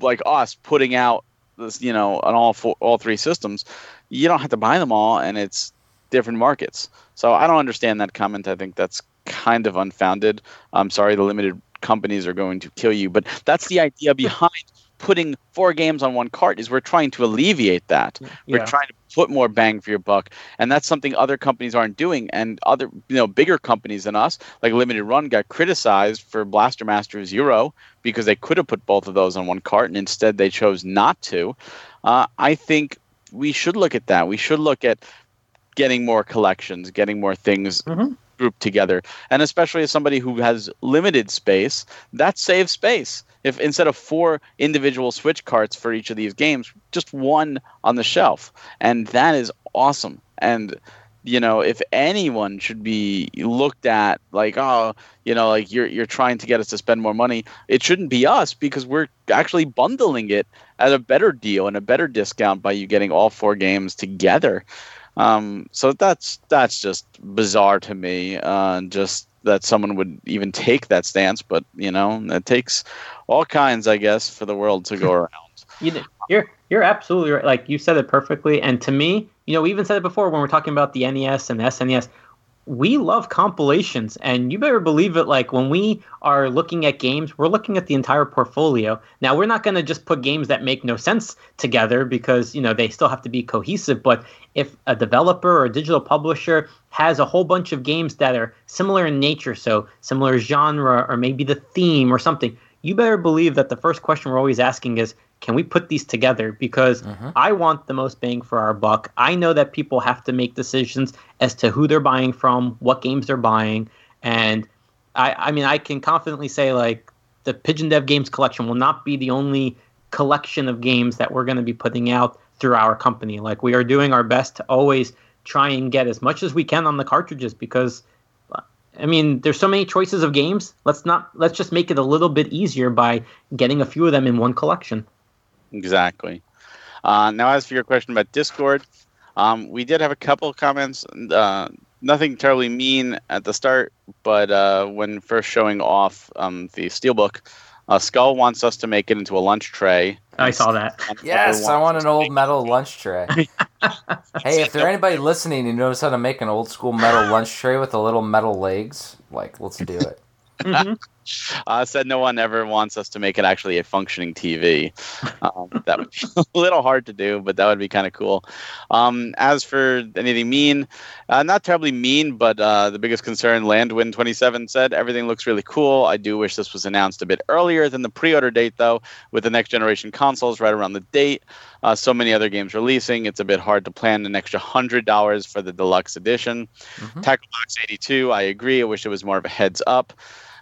like us putting out this, you know, on all four, all three systems. You don't have to buy them all, and it's different markets. So I don't understand that comment. I think that's kind of unfounded. I'm sorry, the limited companies are going to kill you, but that's the idea behind putting four games on one cart. Is we're trying to alleviate that. Yeah. We're trying to put more bang for your buck, and that's something other companies aren't doing. And other, you know, bigger companies than us, like Limited Run, got criticized for Blaster Master Zero because they could have put both of those on one cart, and instead they chose not to. Uh, I think we should look at that. We should look at getting more collections, getting more things mm-hmm. grouped together, and especially as somebody who has limited space, that saves space. If instead of four individual Switch carts for each of these games, just one on the shelf. And that is awesome. And, you know, if anyone should be looked at like, oh, you know, like you're you're trying to get us to spend more money, it shouldn't be us because we're actually bundling it at a better deal and a better discount by you getting all four games together. Um, so that's that's just bizarre to me. Uh, just that someone would even take that stance, but you know, it takes all kinds, I guess, for the world to go around. you, you're you're absolutely right. Like you said it perfectly. And to me, you know, we even said it before when we're talking about the N E S and the S N E S. We love compilations, and you better believe it. Like when we are looking at games, we're looking at the entire portfolio. Now we're not going to just put games that make no sense together because, you know, they still have to be cohesive. But if a developer or a digital publisher has a whole bunch of games that are similar in nature, so similar genre or maybe the theme or something, you better believe that the first question we're always asking is, can we put these together? Because mm-hmm. I want the most bang for our buck. I know that people have to make decisions as to who they're buying from, what games they're buying. And I, I mean, I can confidently say, like, the Pigeon Dev Games Collection will not be the only collection of games that we're going to be putting out through our company. Like, we are doing our best to always try and get as much as we can on the cartridges because, I mean, there's so many choices of games. Let's not, let's just make it a little bit easier by getting a few of them in one collection. Exactly. Uh, now, as for your question about Discord, um, we did have a couple of comments. Uh, nothing terribly mean at the start, but uh, when first showing off um, the Steelbook, uh, Skull wants us to make it into a lunch tray. I saw that. Yes, I want an old metal lunch tray. Hey, if there anybody listening who knows how to make an old school metal lunch tray with the little metal legs, like, let's do it. Mm-hmm. Uh, said no one ever wants us to make it actually a functioning T V. Um, that would be a little hard to do, but that would be kind of cool. Um, as for anything mean, uh, not terribly mean, but uh, the biggest concern, Landwin twenty-seven said, everything looks really cool. I do wish this was announced a bit earlier than the pre-order date, though, with the next generation consoles right around the date. Uh, so many other games releasing, it's a bit hard to plan an extra one hundred dollars for the deluxe edition. Mm-hmm. Tacklebox eighty-two, I agree. I wish it was more of a heads up.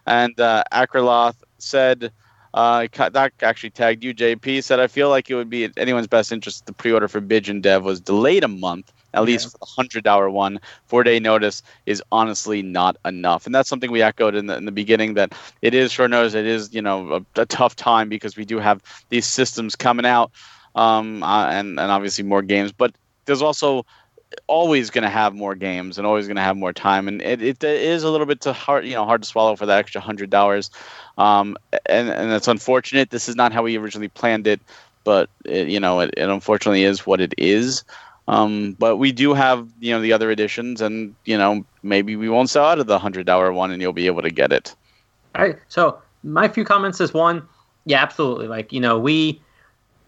And uh, Akraloth said, uh, that actually tagged you, J P, said, I feel like it would be in anyone's best interest the pre-order for Pigeon Dev was delayed a month, at yeah. least for the one hundred dollars one. Four-day notice is honestly not enough. And that's something we echoed in the, in the beginning, that it is short notice. It is, you know, a, a tough time because we do have these systems coming out um, uh, and, and obviously more games. But there's also always going to have more games and always going to have more time, and it, it is a little bit too hard, you know, hard to swallow for that extra hundred dollars. Um, and and that's unfortunate. This is not how we originally planned it, but it, you know, it, it unfortunately is what it is. Um, but we do have, you know, the other editions, and you know, maybe we won't sell out of the hundred dollar one, and you'll be able to get it. All right. So my few comments is one, yeah, absolutely. Like, you know, we.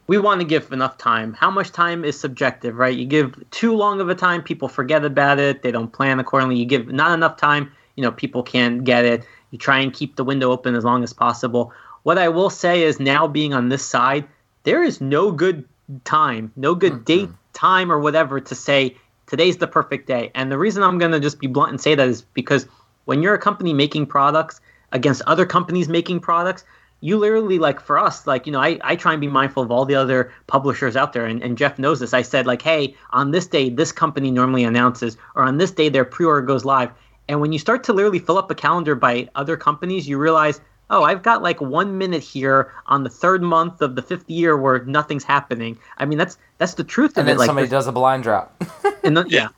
We want to give enough time. How much time is subjective, right? You give too long of a time, people forget about it. They don't plan accordingly. You give not enough time, you know, people can't get it. You try and keep the window open as long as possible. What I will say is, now being on this side, there is no good time, no good mm-hmm. date, time, or whatever to say today's the perfect day. And the reason I'm going to just be blunt and say that is because when you're a company making products against other companies making products, you literally, like, for us, like, you know, I, I try and be mindful of all the other publishers out there. And, and Jeff knows this. I said, like, hey, on this day, this company normally announces, or on this day, their pre-order goes live. And when you start to literally fill up a calendar by other companies, you realize, oh, I've got like one minute here on the third month of the fifth year where nothing's happening. I mean, that's that's the truth of it. And then somebody does a blind drop. and the, yeah. yeah.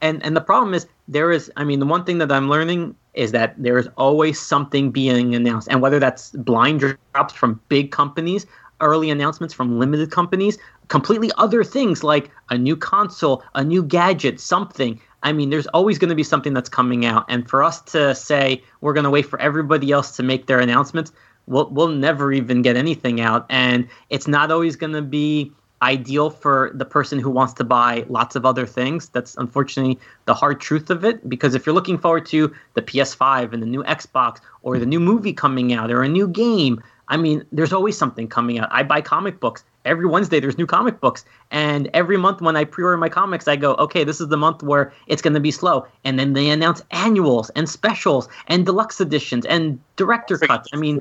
And and the problem is there is, I mean, the one thing that I'm learning is that there is always something being announced. And whether that's blind drops from big companies, early announcements from limited companies, completely other things like a new console, a new gadget, something. I mean, there's always going to be something that's coming out. And for us to say we're going to wait for everybody else to make their announcements, we'll, we'll never even get anything out. And it's not always going to be ideal for the person who wants to buy lots of other things. That's unfortunately the hard truth of it, because if you're looking forward to the P S five and the new Xbox or the new movie coming out or a new game, I mean, there's always something coming out. I buy comic books. Every Wednesday there's new comic books. And every month when I pre-order my comics, I go, okay, this is the month where it's going to be slow. And then they announce annuals and specials and deluxe editions and director I cuts. I mean,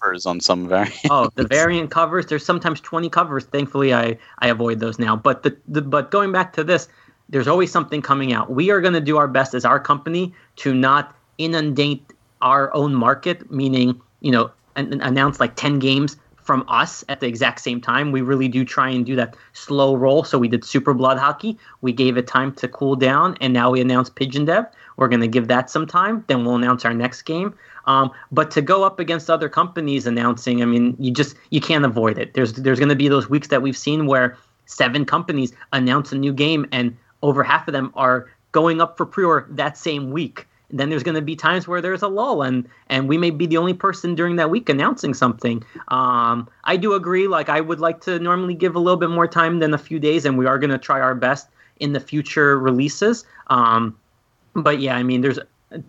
covers on some variants. Oh, the variant covers. There's sometimes twenty covers. Thankfully, I, I avoid those now. But the, the but going back to this, there's always something coming out. We are going to do our best as our company to not inundate our own market, meaning, you know, and announce like ten games from us at the exact same time. We really do try and do that slow roll. So we did Super Blood Hockey. We gave it time to cool down, and now we announced Pigeon Dev. We're going to give that some time. Then we'll announce our next game. Um, but to go up against other companies announcing, I mean, you just you can't avoid it. There's there's going to be those weeks that we've seen where seven companies announce a new game, and over half of them are going up for pre-order that same week. Then there's going to be times where there's a lull, and, and we may be the only person during that week announcing something. Um, I do agree. Like, I would like to normally give a little bit more time than a few days, and we are going to try our best in the future releases. Um, but yeah, I mean, there's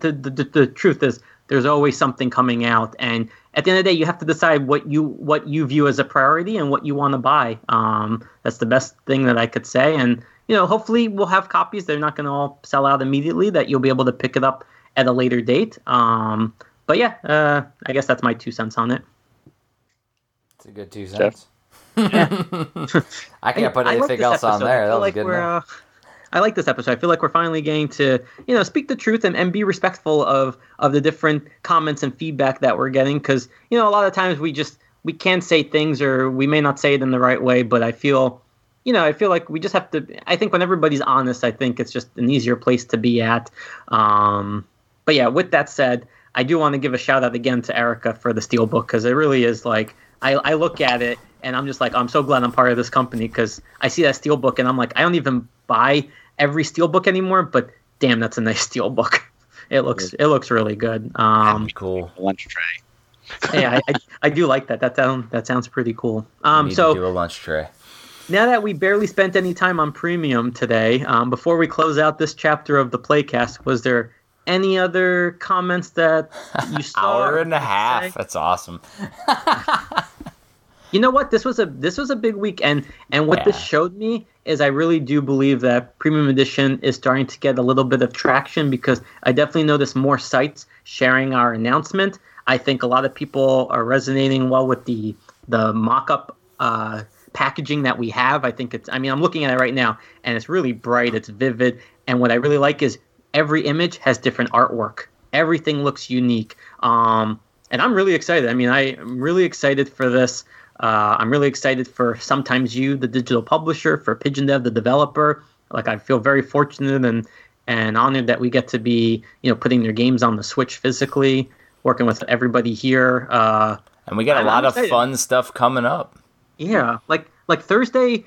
the, the the truth is there's always something coming out, and at the end of the day, you have to decide what you what you view as a priority and what you want to buy. Um, that's the best thing that I could say, and you know, hopefully we'll have copies. They're not going to all sell out immediately. That you'll be able to pick it up at a later date. Um, but yeah, uh, I guess that's my two cents on it. It's a good two cents. Yeah. I can't put anything else on there. That was good enough. I like this episode. I feel like we're finally getting to, you know, speak the truth and, and be respectful of, of the different comments and feedback that we're getting. Because, you know, a lot of times we just, we can say things or we may not say it in the right way, but I feel, you know, I feel like we just have to, I think when everybody's honest, I think it's just an easier place to be at. Um, But yeah, with that said, I do want to give a shout out again to Erica for the Steelbook, because it really is like, I, I look at it and I'm just like, I'm so glad I'm part of this company, because I see that Steelbook and I'm like, I don't even buy every Steelbook anymore, but damn, that's a nice Steelbook. It looks, it looks really good. Um, cool lunch tray. Hey, I, I I do like that. That sound that sounds pretty cool. Um, we need so to do a lunch tray. Now that we barely spent any time on premium today, um, before we close out this chapter of the Playcast, was there any other comments that you saw? Hour and a half. Say? That's awesome. You know what? This was a this was a big week, and, and what yeah. this showed me is I really do believe that Premium Edition is starting to get a little bit of traction, because I definitely noticed more sites sharing our announcement. I think a lot of people are resonating well with the the mock-up uh, packaging that we have. I think it's, I mean, I'm looking at it right now, and it's really bright, it's vivid, and what I really like is every image has different artwork. Everything looks unique, um, and I'm really excited. I mean, I'm really excited for this. Uh, I'm really excited for Sometimes You, the digital publisher, for Pigeon Dev, the developer. Like, I feel very fortunate and, and honored that we get to be, you know, putting their games on the Switch physically, working with everybody here. Uh, and we got a lot of fun stuff coming up. Yeah, like like Thursday,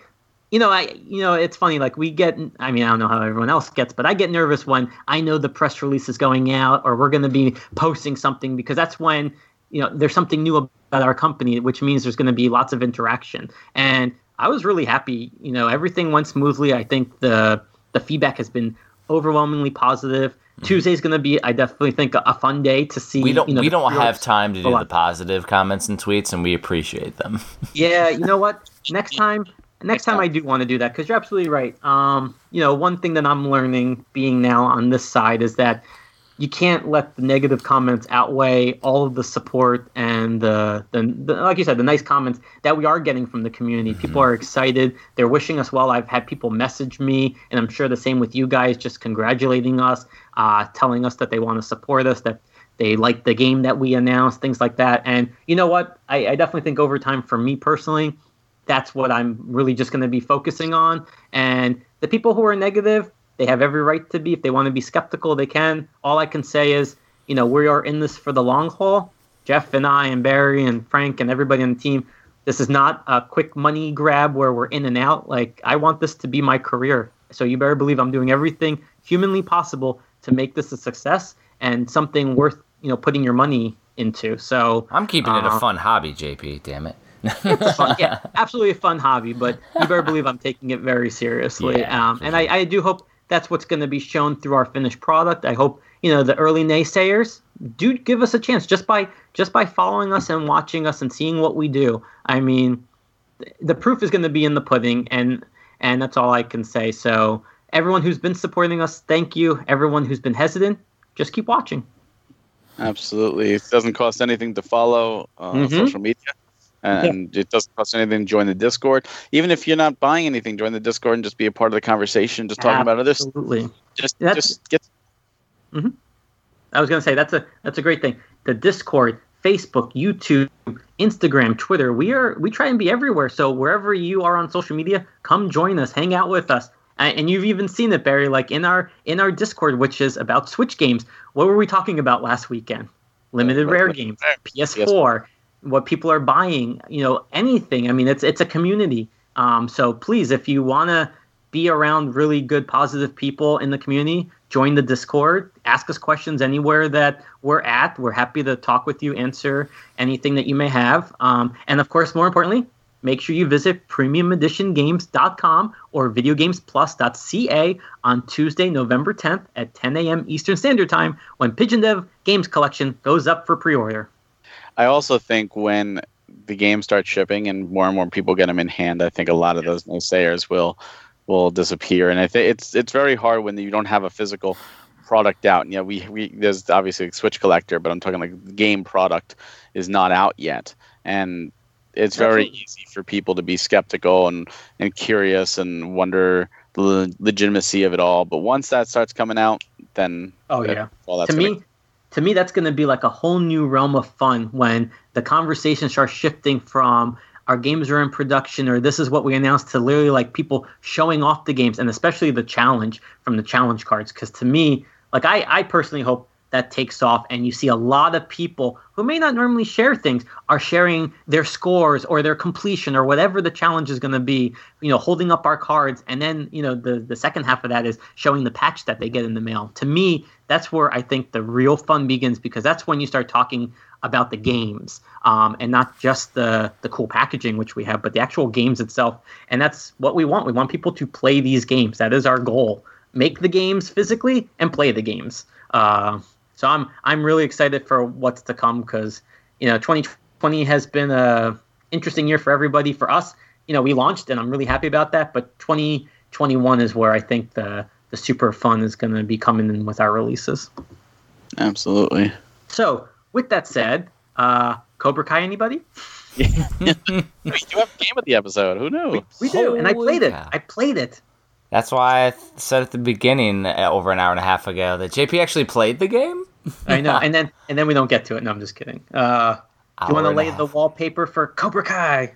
you know, I you know it's funny. Like we get, I mean, I don't know how everyone else gets, but I get nervous when I know the press release is going out or we're going to be posting something, because that's when, you know, there's something new about our company, which means there's going to be lots of interaction. And I was really happy. You know, everything went smoothly. I think the the feedback has been overwhelmingly positive. Mm-hmm. Tuesday's going to be, I definitely think, a, a fun day to see. We don't, you know, we don't have time to do the positive comments and tweets, and we appreciate them. Yeah, you know what? Next time, next time I do want to do that, because you're absolutely right. Um, you know, one thing that I'm learning, being now on this side, is that you can't let the negative comments outweigh all of the support and the, the, the, like you said, the nice comments that we are getting from the community. Mm-hmm. People are excited. They're wishing us well. I've had people message me, and I'm sure the same with you guys, just congratulating us, uh, telling us that they want to support us, that they like the game that we announced, things like that. And you know what? I, I definitely think over time, for me personally, that's what I'm really just going to be focusing on. And the people who are negative, they have every right to be. If they want to be skeptical, they can. All I can say is, you know, we are in this for the long haul. Jeff and I and Barry and Frank and everybody on the team, this is not a quick money grab where we're in and out. Like, I want this to be my career. So you better believe I'm doing everything humanly possible to make this a success and something worth, you know, putting your money into. So I'm keeping uh, it a fun hobby, J P, damn it. It's fun, yeah, absolutely a fun hobby, but you better believe I'm taking it very seriously. Yeah, um, and I, I do hope that's what's going to be shown through our finished product. I hope, you know, the early naysayers do give us a chance just by just by following us and watching us and seeing what we do. I mean, the proof is going to be in the pudding, and and that's all I can say. So everyone who's been supporting us, thank you. Everyone who's been hesitant, just keep watching. Absolutely. It doesn't cost anything to follow uh, mm-hmm. social media. And yeah. It doesn't cost anything to join the Discord. Even if you're not buying anything, join the Discord and just be a part of the conversation, just talking Absolutely. About other stuff. Just, just get. Mm-hmm. I was going to say, that's a that's a great thing. The Discord, Facebook, YouTube, Instagram, Twitter, we are we try and be everywhere. So wherever you are on social media, come join us, hang out with us. And you've even seen it, Barry, like in our in our Discord, which is about Switch games. What were we talking about last weekend? Limited rare games, P S four. What people are buying, you know, anything. I mean, it's it's a community. Um, so please, if you want to be around really good, positive people in the community, join the Discord. Ask us questions anywhere that we're at. We're happy to talk with you, answer anything that you may have. Um, and, of course, more importantly, make sure you visit premium edition games dot com or video games plus dot c a on Tuesday, November tenth at ten a.m. Eastern Standard Time, when Pigeon Dev Games Collection goes up for pre-order. I also think when the games start shipping and more and more people get them in hand, I think a lot of those naysayers will will disappear. And I think it's it's very hard when you don't have a physical product out. And yeah, we, we there's obviously a Switch collector, but I'm talking like the game product is not out yet. And it's very Absolutely. Easy for people to be skeptical and, and curious and wonder the le- legitimacy of it all. But once that starts coming out, then oh that, yeah, well, that's to me. Be- To me, that's going to be like a whole new realm of fun when the conversation starts shifting from our games are in production or this is what we announced to literally like people showing off the games, and especially the challenge from the challenge cards. Because to me, like I, I personally hope that takes off, and you see a lot of people who may not normally share things are sharing their scores or their completion or whatever the challenge is going to be, you know, holding up our cards. And then, you know, the, the second half of that is showing the patch that they get in the mail. To me, that's where I think the real fun begins, because that's when you start talking about the games, um, and not just the, the cool packaging, which we have, but the actual games itself. And that's what we want. We want people to play these games. That is our goal. Make the games physically and play the games. Uh, So I'm I'm really excited for what's to come, because, you know, twenty twenty has been a interesting year for everybody. For us, you know, we launched, and I'm really happy about that. But twenty twenty-one is where I think the, the super fun is going to be coming in with our releases. Absolutely. So with that said, uh, Cobra Kai, anybody? Yeah. We do have a game of the episode. Who knows? We, we do, Holy and I played it. God. I played it. That's why I said at the beginning, uh, over an hour and a half ago, that J P actually played the game. I know, and then and then we don't get to it. No, I'm just kidding. Uh, do you want to lay the wallpaper for Cobra Kai?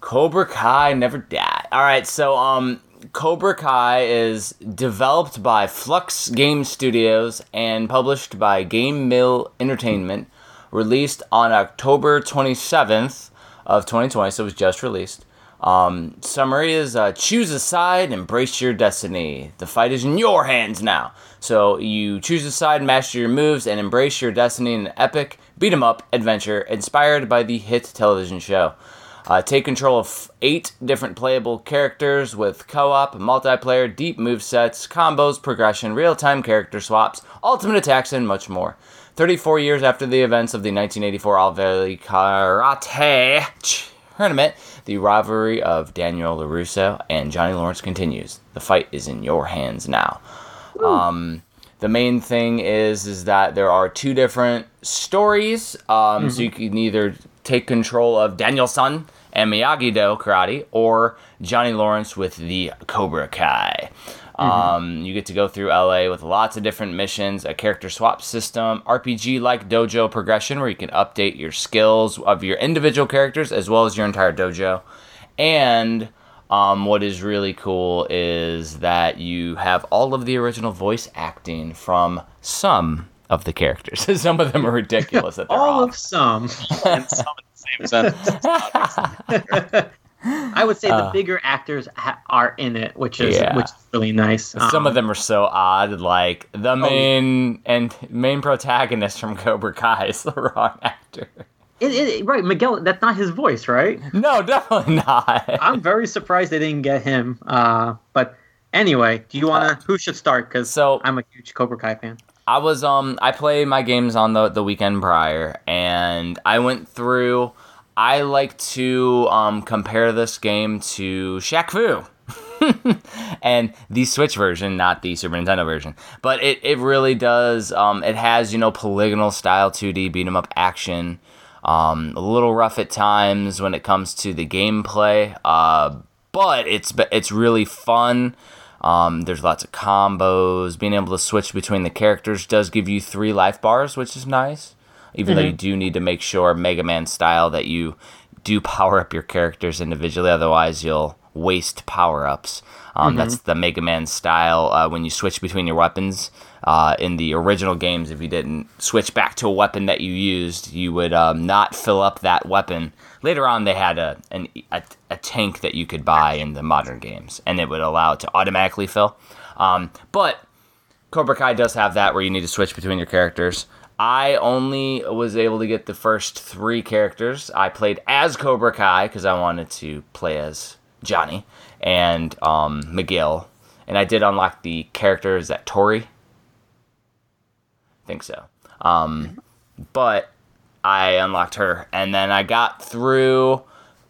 Cobra Kai never died. All right, so um, Cobra Kai is developed by Flux Game Studios and published by Game Mill Entertainment. Released on October twenty-seventh of twenty twenty, so it was just released. Um, summary is, uh, choose a side, embrace your destiny. The fight is in your hands now. So you choose a side, master your moves, and embrace your destiny in an epic beat-em-up adventure inspired by the hit television show. Uh, take control of f- eight different playable characters with co-op, multiplayer, deep movesets, combos, progression, real-time character swaps, ultimate attacks, and much more. thirty-four years after the events of the nineteen eighty-four All Valley Karate Ch- Tournament, the rivalry of Daniel LaRusso and Johnny Lawrence continues. The fight is in your hands now. Um, the main thing is is that there are two different stories, um, mm-hmm. so you can either take control of Daniel-san and Miyagi-Do karate, or Johnny Lawrence with the Cobra Kai. Mm-hmm. Um, you get to go through L A with lots of different missions, a character swap system, R P G-like dojo progression where you can update your skills of your individual characters as well as your entire dojo. And um, what is really cool is that you have all of the original voice acting from some of the characters. Some of them are ridiculous. That they're all off. Of some. And some in the same sentence. I would say the bigger uh, actors ha- are in it, which is yeah. which is really nice. Um, Some of them are so odd, like the main oh, and main protagonist from Cobra Kai is the wrong actor. It, it, right, Miguel, that's not his voice, right? No, definitely not. I'm very surprised they didn't get him. Uh, but anyway, do you want to? Uh, who should start? Because so, I'm a huge Cobra Kai fan. I was um I play my games on the the weekend prior, and I went through. I like to um, compare this game to Shaq Fu. And the Switch version, not the Super Nintendo version. But it, it really does, um, it has, you know, polygonal style two D beat-em-up action. Um, a little rough at times when it comes to the gameplay. Uh, but it's it's really fun. Um, there's lots of combos. Being able to switch between the characters does give you three life bars, which is nice. Even mm-hmm. though you do need to make sure, Mega Man style, that you do power up your characters individually. Otherwise, you'll waste power-ups. Um, mm-hmm. That's the Mega Man style. Uh, when you switch between your weapons, uh, in the original games, if you didn't switch back to a weapon that you used, you would um, not fill up that weapon. Later on, they had a, an, a a tank that you could buy in the modern games, and it would allow it to automatically fill. Um, but Cobra Kai does have that, where you need to switch between your characters. I only was able to get the first three characters. I played as Cobra Kai because I wanted to play as Johnny and um, Miguel. And I did unlock the character. Is that Tori? I think so. Um, but I unlocked her. And then I got through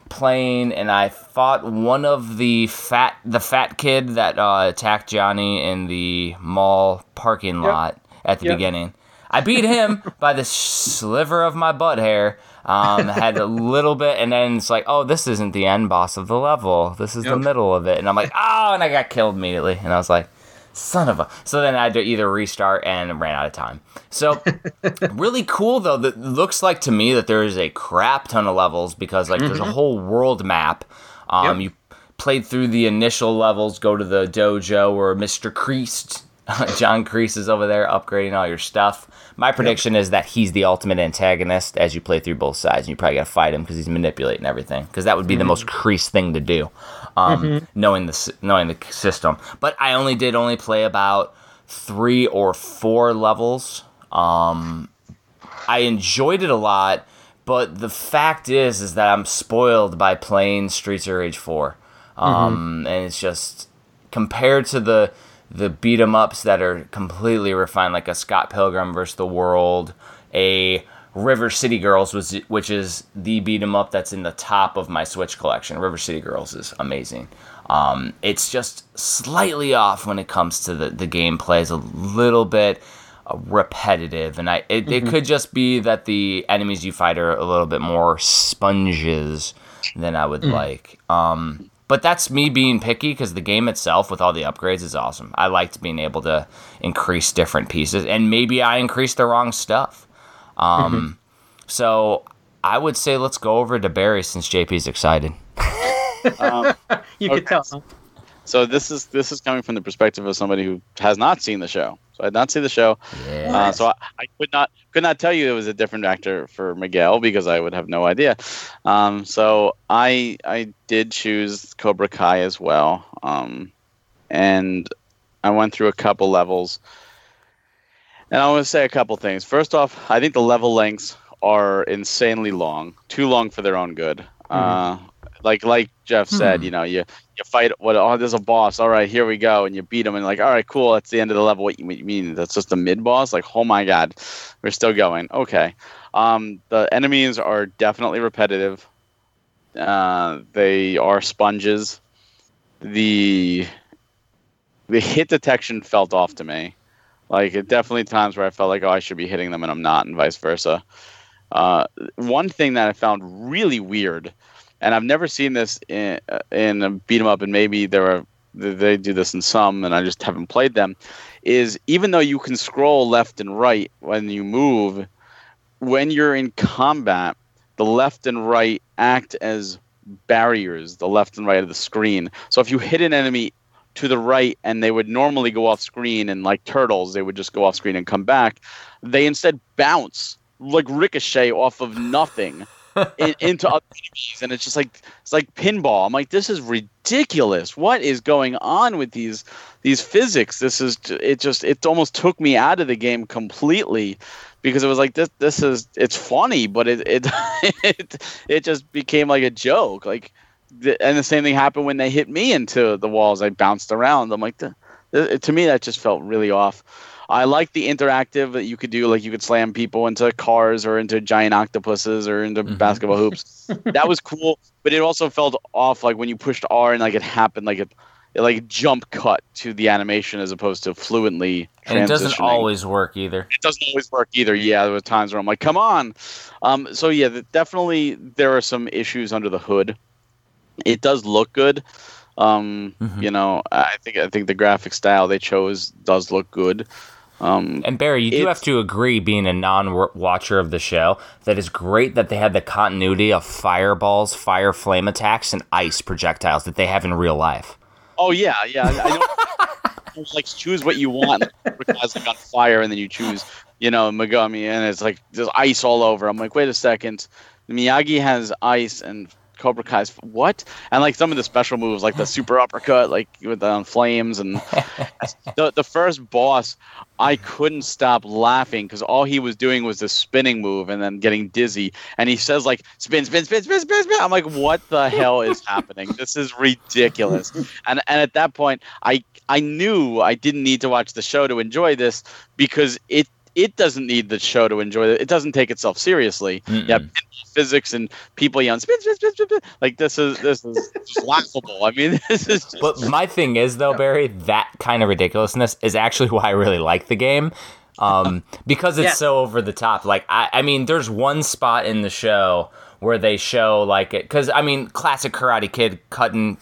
playing, and I fought one of the fat the fat kid that uh, attacked Johnny in the mall parking lot yep. at the yep. beginning. I beat him by the sliver of my butt hair. Um, had a little bit, and then it's like, oh, this isn't the end boss of the level. This is yep. the middle of it. And I'm like, oh, and I got killed immediately. And I was like, son of a... So then I had to either restart and ran out of time. So really cool, though. That looks like to me that there is a crap ton of levels because like mm-hmm. there's a whole world map. Um, yep. You played through the initial levels, go to the dojo where Mister Kreese John Kreese is over there upgrading all your stuff. My prediction yep. is that he's the ultimate antagonist as you play through both sides, and you probably got to fight him because he's manipulating everything, because that would be mm-hmm. the most Kreese thing to do, um, mm-hmm. knowing the knowing the system. But I only did only play about three or four levels. Um, I enjoyed it a lot, but the fact is is that I'm spoiled by playing Streets of Rage four, um, mm-hmm. and it's just compared to the the beat 'em ups that are completely refined, like a Scott Pilgrim versus the World, a River City Girls, which, which is the beat 'em up that's in the top of my Switch collection. River City Girls is amazing. Um, it's just slightly off when it comes to the, the gameplay. It's a little bit repetitive, and I it, mm-hmm. it could just be that the enemies you fight are a little bit more sponges than I would mm. like. Um, But that's me being picky, because the game itself with all the upgrades is awesome. I liked being able to increase different pieces, and maybe I increased the wrong stuff. Um, mm-hmm. So I would say let's go over to Barry since J P's excited. um, you okay. could tell. Huh? So this is this is coming from the perspective of somebody who has not seen the show. So I did not see the show. Yes. Uh, so I, I could not could not tell you it was a different actor for Miguel, because I would have no idea. Um, so I I did choose Cobra Kai as well. Um, and I went through a couple levels. And I want to say a couple things. First off, I think the level lengths are insanely long. Too long for their own good. Mm. Uh, like like Jeff said, mm. you know, you... You fight, what? Oh, there's a boss. All right, here we go. And you beat him, and like, all right, cool. That's the end of the level. What you mean? That's just a mid boss? Like, oh my god, we're still going. Okay. Um, the enemies are definitely repetitive. Uh, they are sponges. The the hit detection felt off to me. Like, it definitely times where I felt like, oh, I should be hitting them, and I'm not, and vice versa. Uh, one thing that I found really weird. And I've never seen this in, in a beat 'em up, and maybe there are they do this in some, and I just haven't played them. Is even though you can scroll left and right when you move, when you're in combat, the left and right act as barriers, the left and right of the screen. So if you hit an enemy to the right, and they would normally go off screen, and like turtles, they would just go off screen and come back. They instead bounce like ricochet off of nothing. into other enemies, and it's just like it's like pinball. I'm like, this is ridiculous. What is going on with these these physics? This is it. Just it almost took me out of the game completely, because it was like this. This is it's funny, but it it it, it just became like a joke. Like, and the same thing happened when they hit me into the walls. I bounced around. I'm like, to me, that just felt really off. I like the interactive that you could do, like you could slam people into cars or into giant octopuses or into mm-hmm. basketball hoops. That was cool, but it also felt off, like when you pushed R and like it happened, like it, it like jump cut to the animation as opposed to fluently transitioning. And it doesn't always work either. It doesn't always work either. Yeah, there were times where I'm like, come on. Um, so yeah, the, definitely there are some issues under the hood. It does look good. Um, mm-hmm. You know, I think I think the graphic style they chose does look good. Um, and Barry, you do have to agree, being a non-watcher of the show, that it's great that they had the continuity of fireballs, fire flame attacks, and ice projectiles that they have in real life. Oh, yeah, yeah. I don't, like, choose what you want. It's like on fire, and then you choose, you know, Megumi, and it's like there's ice all over. I'm like, wait a second. Miyagi has ice, and Cobra Kai's what? And like some of the special moves, like the super uppercut, like with the um, flames, and the the first boss, I couldn't stop laughing because all he was doing was the spinning move and then getting dizzy, and he says like spin, spin, spin, spin, spin, spin. I'm like, what the hell is happening? This is ridiculous. And and at that point, I I knew I didn't need to watch the show to enjoy this, because it. It doesn't need the show to enjoy it. It doesn't take itself seriously. Mm-mm. Yeah, physics and people yelling spin, spin, spin, spin, spin. Like this is this is just laughable. I mean, this is. Just, but my thing is though, Barry, that kind of ridiculousness is actually why I really like the game, um, because it's yeah. so over the top. Like I, I mean, there's one spot in the show where they show like it because I mean, classic Karate Kid cutting.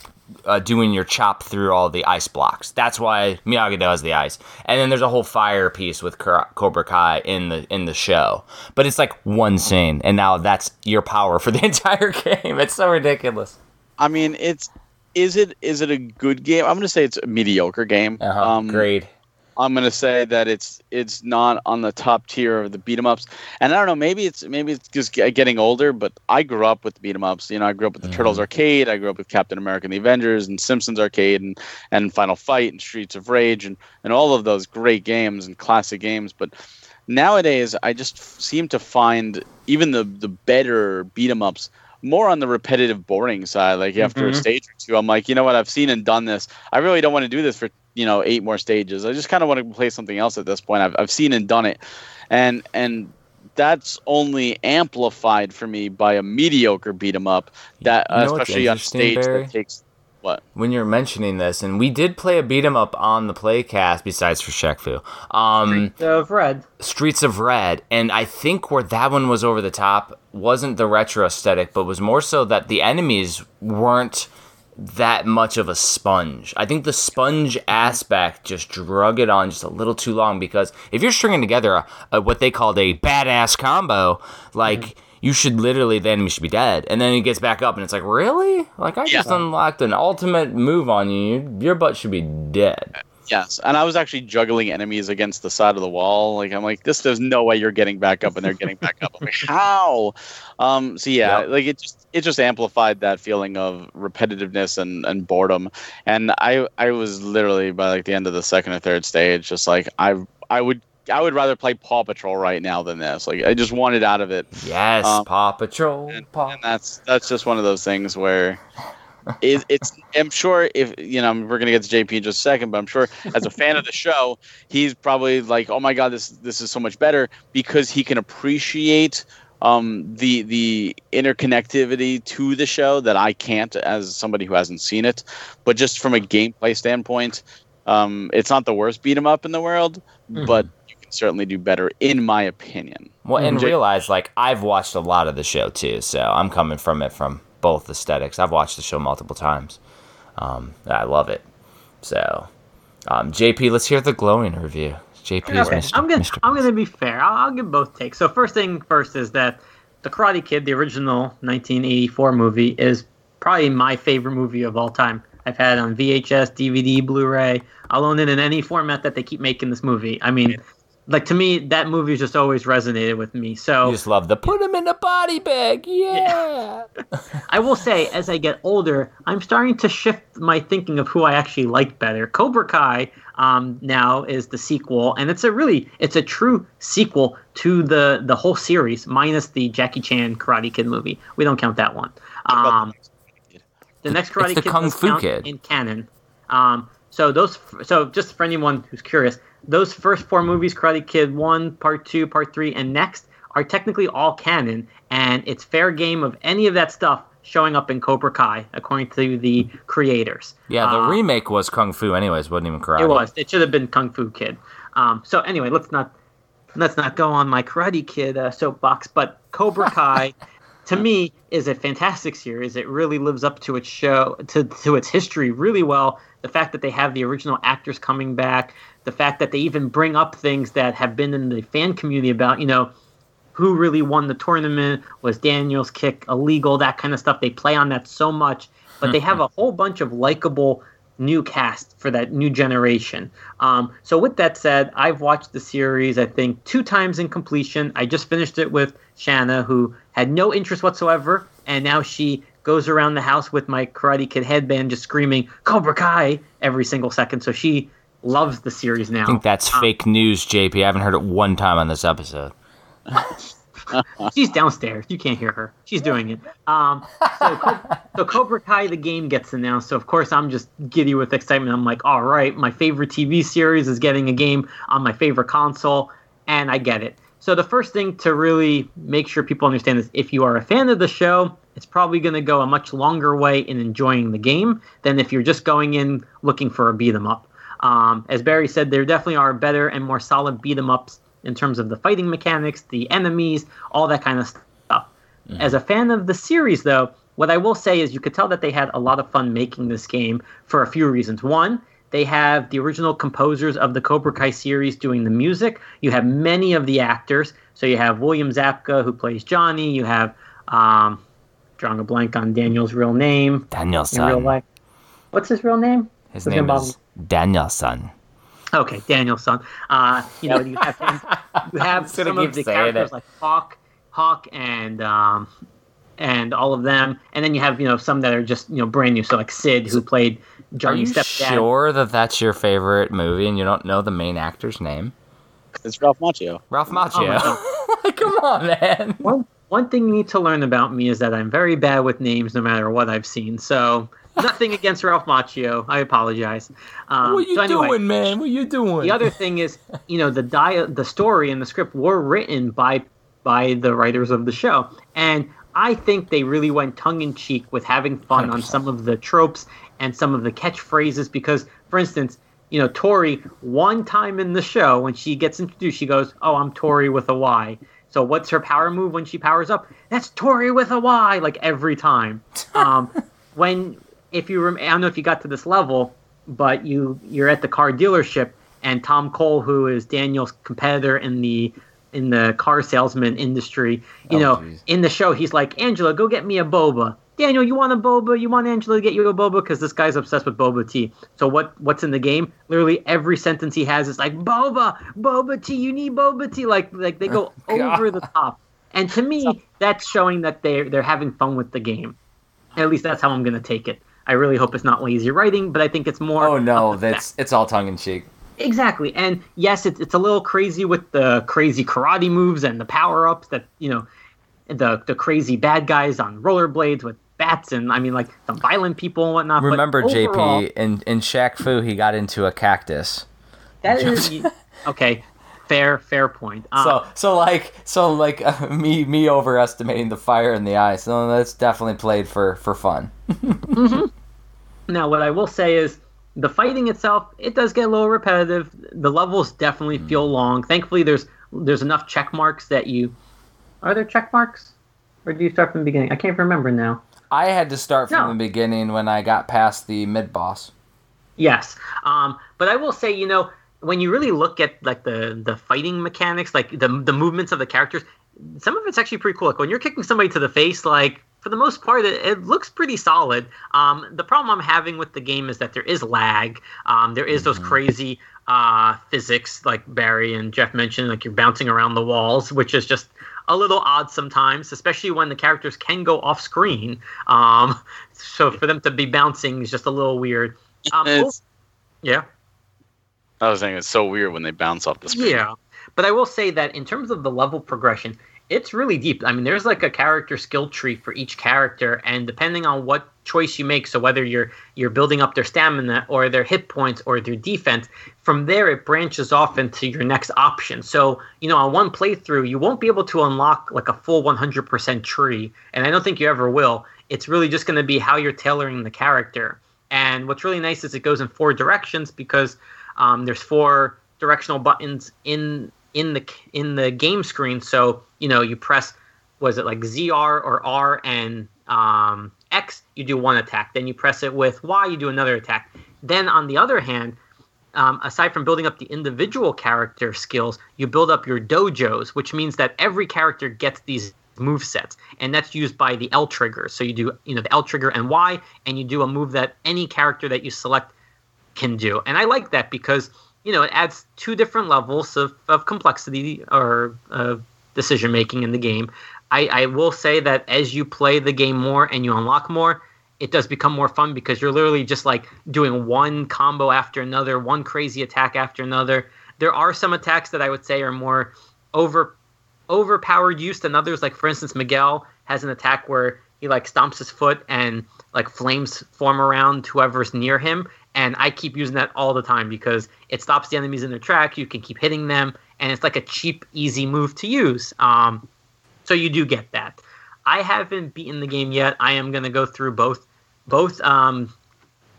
Uh, doing your chop through all the ice blocks. That's why Miyagi does the ice. And then there's a whole fire piece with Cobra Kai in the in the show. But it's like one scene, and now that's your power for the entire game. It's so ridiculous. I mean, it's is it is it a good game? I'm going to say it's a mediocre game. Uh-huh. Um, Great. I'm gonna say that it's it's not on the top tier of the beat 'em ups, and I don't know. Maybe it's maybe it's just getting older, but I grew up with beat 'em ups. You know, I grew up with the mm-hmm. Turtles arcade. I grew up with Captain America and the Avengers and Simpsons arcade and, and Final Fight and Streets of Rage and, and all of those great games and classic games. But nowadays, I just seem to find even the the better beat 'em ups more on the repetitive, boring side. Like after mm-hmm. a stage or two, I'm like, you know what? I've seen and done this. I really don't want to do this for, you know, eight more stages. I just kind of want to play something else at this point. I've I've seen and done it. And and that's only amplified for me by a mediocre beat 'em up that you know, especially on stage Barry? That takes what? When you're mentioning this, and we did play a beat 'em up on the Playcast besides for Shekfu. Um Streets of Red. Streets of Red. And I think where that one was over the top wasn't the retro aesthetic, but was more so that the enemies weren't that much of a sponge. I think the sponge aspect just drug it on just a little too long, because if you're stringing together a, a, what they called a badass combo, like mm-hmm. you should literally, the enemy should be dead. And then he gets back up and it's like, really? Like, I yeah. just unlocked an ultimate move on you. Your butt should be dead. Yes, and I was actually juggling enemies against the side of the wall. Like I'm like, this, there's no way you're getting back up, and they're getting back up. I'm like, how? Um, so yeah, yep. like it just it just amplified that feeling of repetitiveness and, and boredom. And I I was literally by like the end of the second or third stage, just like I I would I would rather play Paw Patrol right now than this. Like I just wanted out of it. Yes, um, Paw Patrol. And, Paw. and that's that's just one of those things where. It, it's. I'm sure if you know, we're gonna get to J P in just a second, but I'm sure as a fan of the show, he's probably like, "Oh my God, this this is so much better," because he can appreciate um, the the interconnectivity to the show that I can't as somebody who hasn't seen it. But just from a gameplay standpoint, um, it's not the worst beat 'em up in the world, mm-hmm. but you can certainly do better, in my opinion. Well, and J- realize like I've watched a lot of the show too, so I'm coming from it from. Both aesthetics. I've watched the show multiple times. Um, I love it. So, um, J P, let's hear the glowing review. J P, okay. Mister I'm gonna Mister I'm gonna be fair. I'll, I'll give both takes. So first thing first is that The Karate Kid, the original nineteen eighty-four movie, is probably my favorite movie of all time. I've had it on V H S, D V D, Blu-ray. I'll own it in any format that they keep making this movie. I mean. Yeah. Like, to me, that movie just always resonated with me. So you just love the put him in a body bag. Yeah. yeah. I will say, as I get older, I'm starting to shift my thinking of who I actually like better. Cobra Kai um, now is the sequel, and it's a really it's a true sequel to the, the whole series, minus the Jackie Chan Karate Kid movie. We don't count that one. Um, the next Karate it's Kid the Kung Fu Kid in canon. Um, so those so just for anyone who's curious. Those first four movies, Karate Kid one, Part two, Part three, and Next, are technically all canon, and it's fair game of any of that stuff showing up in Cobra Kai, according to the creators. Yeah, the uh, remake was Kung Fu anyways, wasn't even karate. It was. It should have been Kung Fu Kid. Um, so anyway, let's not let's not go on my Karate Kid uh, soapbox, but Cobra Kai, to me, is a fantastic series. It really lives up to its show, to, to its history really well. The fact that they have the original actors coming back, the fact that they even bring up things that have been in the fan community about, you know, who really won the tournament, was Daniel's kick illegal, that kind of stuff. They play on that so much, but they have a whole bunch of likable new cast for that new generation. Um, so with that said, I've watched the series, I think, two times in completion. I just finished it with Shanna, who had no interest whatsoever, and now she goes around the house with my Karate Kid headband just screaming, Cobra Kai, every single second. So she loves the series now. I think that's um, fake news, J P. I haven't heard it one time on this episode. She's downstairs. You can't hear her. She's doing it. Um, so, so Cobra Kai, the game, gets announced. So, of course, I'm just giddy with excitement. I'm like, all right, my favorite T V series is getting a game on my favorite console, and I get it. So the first thing to really make sure people understand is if you are a fan of the show, it's probably going to go a much longer way in enjoying the game than if you're just going in looking for a beat 'em up. Um, as Barry said, there definitely are better and more solid beat 'em ups in terms of the fighting mechanics, the enemies, all that kind of stuff. Mm-hmm. As a fan of the series, though, what I will say is you could tell that they had a lot of fun making this game for a few reasons. One, they have the original composers of the Cobra Kai series doing the music. You have many of the actors. So you have William Zabka, who plays Johnny. You have, um, drawing a blank on Daniel's real name. Danielson. In real life. What's his real name? His What's name is Danielson. Okay, Danielson. Uh, you know, you have you have some of the characters it. like Hawk, Hawk, and um, and all of them, and then you have you know some that are just you know brand new. So like Sid, who played Johnny Stepdad. Are you sure that that's your favorite movie, and you don't know the main actor's name? It's Ralph Macchio. Ralph Macchio. Oh, come on, man. One one thing you need to learn about me is that I'm very bad with names, no matter what I've seen. So. Nothing against Ralph Macchio. I apologize. Um, what are you so anyway, doing, man? What are you doing? The other thing is, you know, the dia- the story and the script were written by by the writers of the show. And I think they really went tongue-in-cheek with having fun one hundred percent on some of the tropes and some of the catchphrases. Because, for instance, you know, Tori, one time in the show, when she gets introduced, she goes, oh, I'm Tori with a Y. So what's her power move when she powers up? That's Tori with a Y, like every time. Um, when... If you, rem- I don't know if you got to this level, but you you're at the car dealership, and Tom Cole, who is Daniel's competitor in the in the car salesman industry, you oh, know, geez. in the show, he's like, Angela, go get me a boba. Daniel, you want a boba? You want Angela to get you a boba? Because this guy's obsessed with boba tea. So what what's in the game? Literally every sentence he has is like boba, boba tea. You need boba tea. Like like they go oh, over the top. And to me, that's showing that they're they're having fun with the game. At least that's how I'm gonna take it. I really hope it's not lazy writing, but I think it's more... Oh, no, that's back. It's all tongue-in-cheek. Exactly, and yes, it, it's a little crazy with the crazy karate moves and the power-ups that, you know, the the crazy bad guys on rollerblades with bats and, I mean, like, the violent people and whatnot. Remember, but overall, J P, in, in Shaq Fu, he got into a cactus. That is... okay, fair, fair point. Um, so, so like, so like uh, me me overestimating the fire in the ice. No, that's definitely played for, for fun. Mm-hmm. Now, what I will say is the fighting itself, it does get a little repetitive. The levels definitely mm. feel long. Thankfully, there's there's enough check marks that you... Are there check marks? Or do you start from the beginning? I can't remember now. I had to start from no. the beginning when I got past the mid-boss. Yes. Um, but I will say, you know, when you really look at like the, the fighting mechanics, like the the movements of the characters, some of it's actually pretty cool. Like when you're kicking somebody to the face, like... For the most part, it, it looks pretty solid. Um, the problem I'm having with the game is that there is lag. Um, there is those crazy uh, physics, like Barry and Jeff mentioned, like you're bouncing around the walls, which is just a little odd sometimes, especially when the characters can go off screen. Um, so for them to be bouncing is just a little weird. Um, oh, yeah. I was thinking it's so weird when they bounce off the screen. Yeah, but I will say that in terms of the level progression, it's really deep. I mean, there's like a character skill tree for each character, and depending on what choice you make, so whether you're you're building up their stamina or their hit points or their defense, from there it branches off into your next option. So, you know, on one playthrough, you won't be able to unlock like a full one hundred percent tree, and I don't think you ever will. It's really just going to be how you're tailoring the character. And what's really nice is it goes in four directions because um, there's four directional buttons in in the in the game screen. So, you know, you press, was it like Z R or R and um, X, you do one attack. Then you press it with Y, you do another attack. Then on the other hand, um, aside from building up the individual character skills, you build up your dojos, which means that every character gets these movesets. And that's used by the L trigger. So you do, you know, the L trigger and Y, and you do a move that any character that you select can do. And I like that because... you know, it adds two different levels of, of complexity or uh, decision-making in the game. I, I will say that as you play the game more and you unlock more, it does become more fun because you're literally just, like, doing one combo after another, one crazy attack after another. There are some attacks that I would say are more over overpowered use than others. Like, for instance, Miguel has an attack where he, like, stomps his foot and, like, flames form around whoever's near him. And I keep using that all the time because it stops the enemies in their track. You can keep hitting them, and it's like a cheap, easy move to use. Um, so you do get that. I haven't beaten the game yet. I am going to go through both, both, um,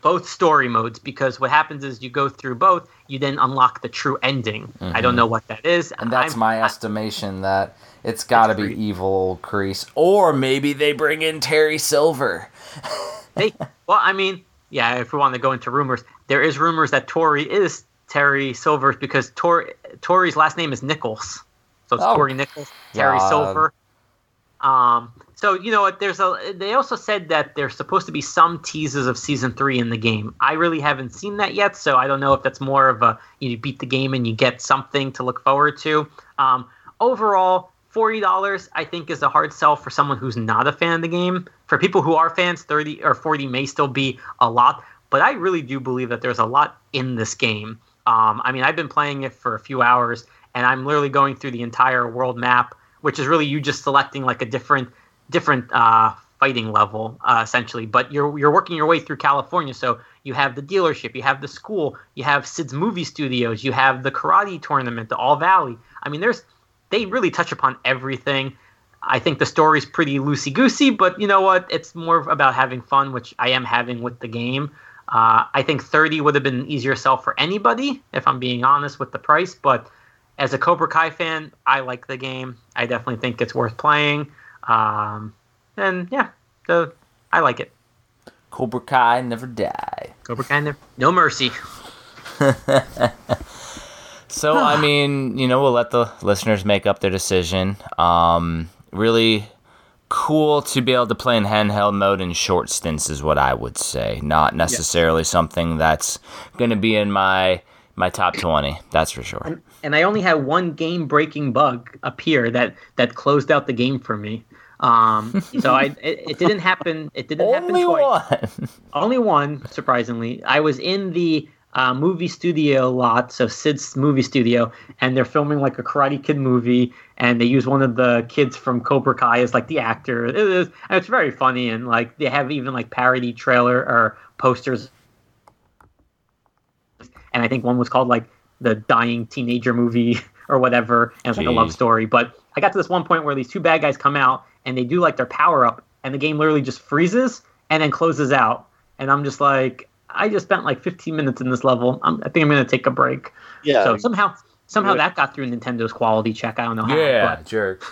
both story modes because what happens is you go through both. You then unlock the true ending. Mm-hmm. I don't know what that is, and that's I'm, my I, estimation that it's got to be great. Evil Kreese, or maybe they bring in Terry Silver. they, well, I mean. Yeah, if we want to go into rumors, there is rumors that Tori is Terry Silvers because Tor- Tori's last name is Nichols. So it's oh. Tori Nichols, Terry uh, Silver. Um, so, you know, there's a, they also said that there's supposed to be some teases of season three in the game. I really haven't seen that yet, so I don't know if that's more of a, you know, you beat the game and you get something to look forward to. Um, overall, forty dollars I think is a hard sell for someone who's not a fan of the game. For people who are fans, thirty or forty may still be a lot, but I really do believe that there's a lot in this game. Um, I mean, I've been playing it for a few hours, and I'm literally going through the entire world map, which is really you just selecting like a different different uh, fighting level, uh, essentially. But you're you're working your way through California, so you have the dealership, you have the school, you have Sid's movie studios, you have the karate tournament, the All Valley. I mean, there's they really touch upon everything. I think the story's pretty loosey-goosey, but you know what? It's more about having fun, which I am having with the game. Uh, I think thirty would have been an easier sell for anybody, if I'm being honest with the price. But as a Cobra Kai fan, I like the game. I definitely think it's worth playing. Um, and yeah, so I like it. Cobra Kai never die. Cobra Kai never... No mercy. So, I mean, you know, we'll let the listeners make up their decision. Um, really... Cool to be able to play in handheld mode in short stints is what I would say. Not necessarily yes. something that's going to be in my my top twenty. That's for sure. And, and I only had one game-breaking bug appear that that closed out the game for me. Um, so I it, it didn't happen. It didn't happen twice. Only one. Only one. Surprisingly, I was in the uh, movie studio lot, so Sid's movie studio, and they're filming like a Karate Kid movie. And they use one of the kids from Cobra Kai as, like, the actor. It is, and it's very funny. And, like, they have even, like, parody trailer or posters. And I think one was called, like, the dying teenager movie or whatever. And it's, like, Jeez. a love story. But I got to this one point where these two bad guys come out and they do, like, their power-up. And the game literally just freezes and then closes out. And I'm just like, I just spent, like, fifteen minutes in this level. I'm, I think I'm going to take a break. Yeah. So somehow... Somehow that got through Nintendo's quality check. I don't know how. Yeah, but. Jerk.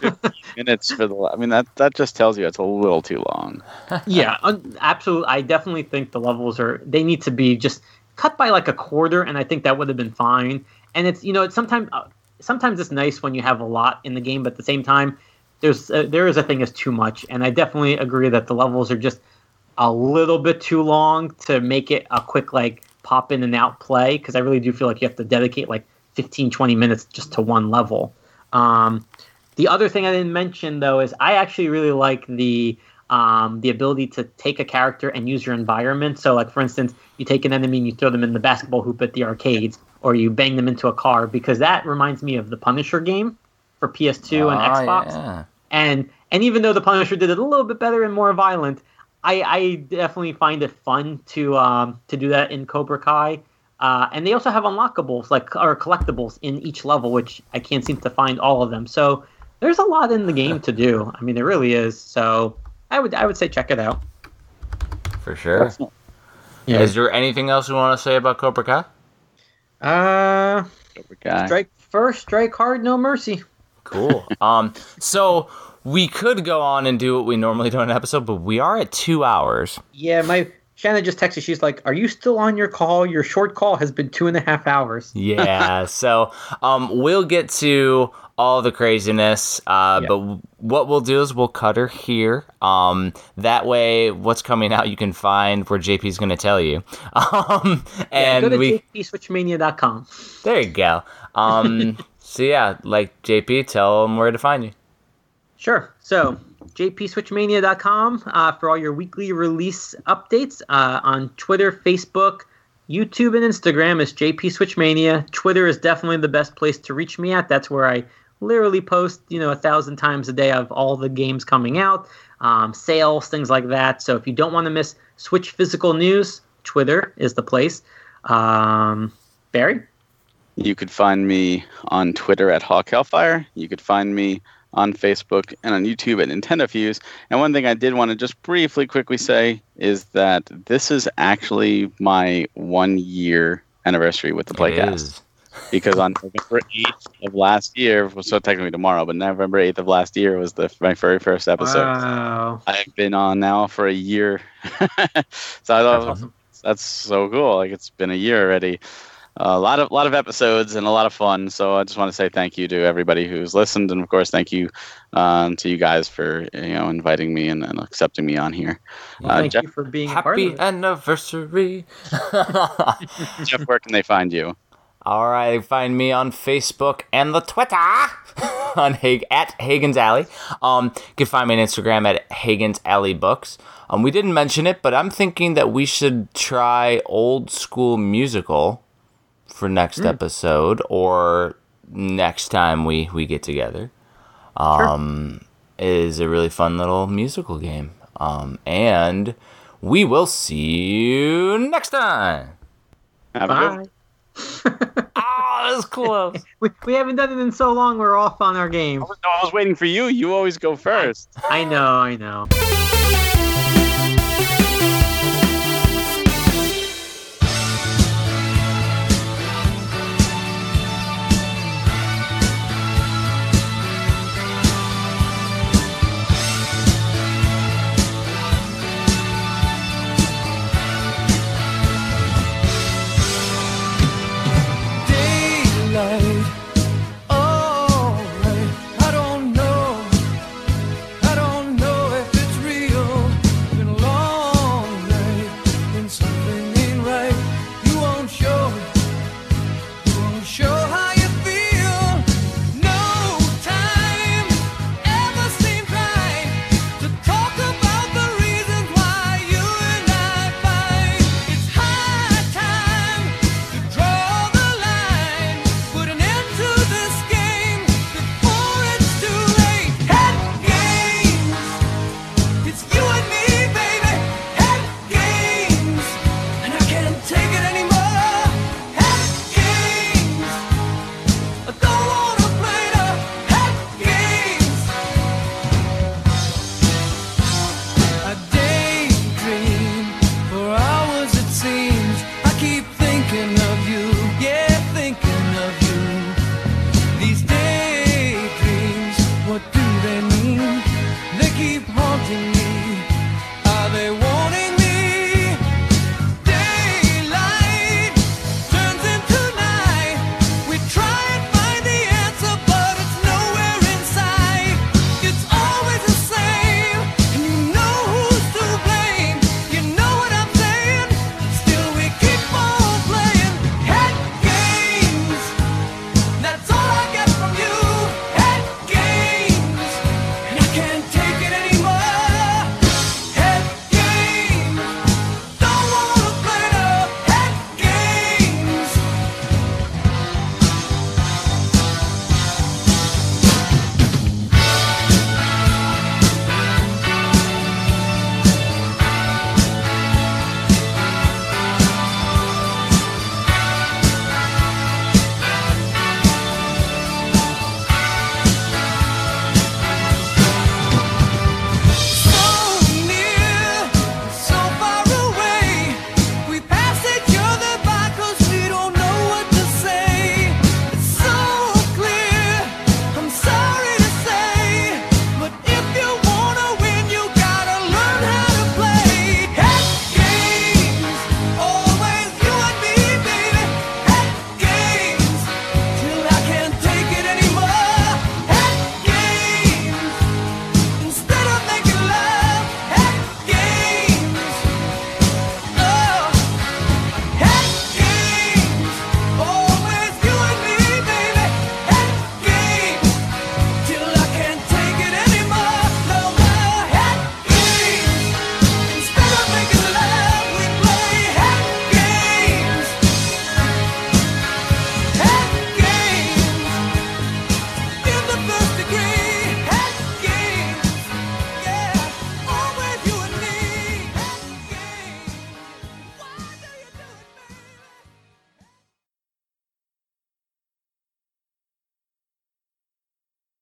Minutes for the. I mean, that that just tells you it's a little too long. Yeah, absolutely. I definitely think the levels are. They need to be just cut by like a quarter, and I think that would have been fine. And it's you know it's sometimes sometimes it's nice when you have a lot in the game, but at the same time, there's a, there is a thing as too much. And I definitely agree that the levels are just a little bit too long to make it a quick like pop in and out play. Because I really do feel like you have to dedicate like. fifteen, twenty minutes just to one level. Um, the other thing I didn't mention, though, is I actually really like the um, the ability to take a character and use your environment. So, like, for instance, you take an enemy and you throw them in the basketball hoop at the arcades, or you bang them into a car, because that reminds me of the Punisher game for P S two oh, and Xbox. Yeah. And and even though the Punisher did it a little bit better and more violent, I, I definitely find it fun to um, to do that in Cobra Kai. Uh, and they also have unlockables, like or collectibles in each level, which I can't seem to find all of them. So there's a lot in the game to do. I mean, there really is. So I would I would say check it out. For sure. Yeah. Is there anything else you want to say about Cobra Kai? Uh, Cobra Kai. Strike first, strike hard, no mercy. Cool. um, so we could go on and do what we normally do in an episode, but we are at two hours. Yeah, my... Shanna just texted. She's like, "Are you still on your call? Your short call has been two and a half hours." Yeah. So um, we'll get to all the craziness, uh, yeah. but w- what we'll do is we'll cut her here. Um, that way, what's coming out you can find where J P's going to tell you. Um, and yeah, go to we J P switch mania dot com. There you go. Um, so yeah, like J P, tell them where to find you. Sure. So. J P switch mania dot com uh, for all your weekly release updates uh, on Twitter, Facebook, YouTube, and Instagram is J P switch mania. Twitter is definitely the best place to reach me at. That's where I literally post, you know, a thousand times a day of all the games coming out, um, sales, things like that. So if you don't want to miss Switch physical news, Twitter is the place. Um, Barry? You could find me on Twitter at Hawk Hellfire. You could find me on Facebook and on YouTube at Nintendo Fuse. And one thing I did want to just briefly, quickly say is that this is actually my one-year anniversary with the Playcast. Because on November eighth of last year, so technically tomorrow, but November eighth of last year was the my very first episode. Wow. I've been on now for a year. So I thought, that's awesome. That's so cool. Like, it's been a year already. a lot of lot of episodes and a lot of fun. So I just want to say thank you to everybody who's listened, and of course, thank you um, to you guys for you know inviting me and, and accepting me on here. Well, uh, thank Jeff, you for being happy part of it. Anniversary. Jeff, where can they find you? All right, find me on Facebook and the Twitter on Hag- at Hagen's Alley. Um, you can find me on Instagram at Hagen's Alley Books. Um, we didn't mention it, but I'm thinking that we should try Old School Musical for next mm. episode or next time we, we get together. Um, sure. It is a really fun little musical game. Um, and we will see you next time. Have Bye. A good- oh, that was close. We, we haven't done it in so long. We're off on our game. I was, I was waiting for you. You always go first. I know, I know. What do they mean? They keep haunting me.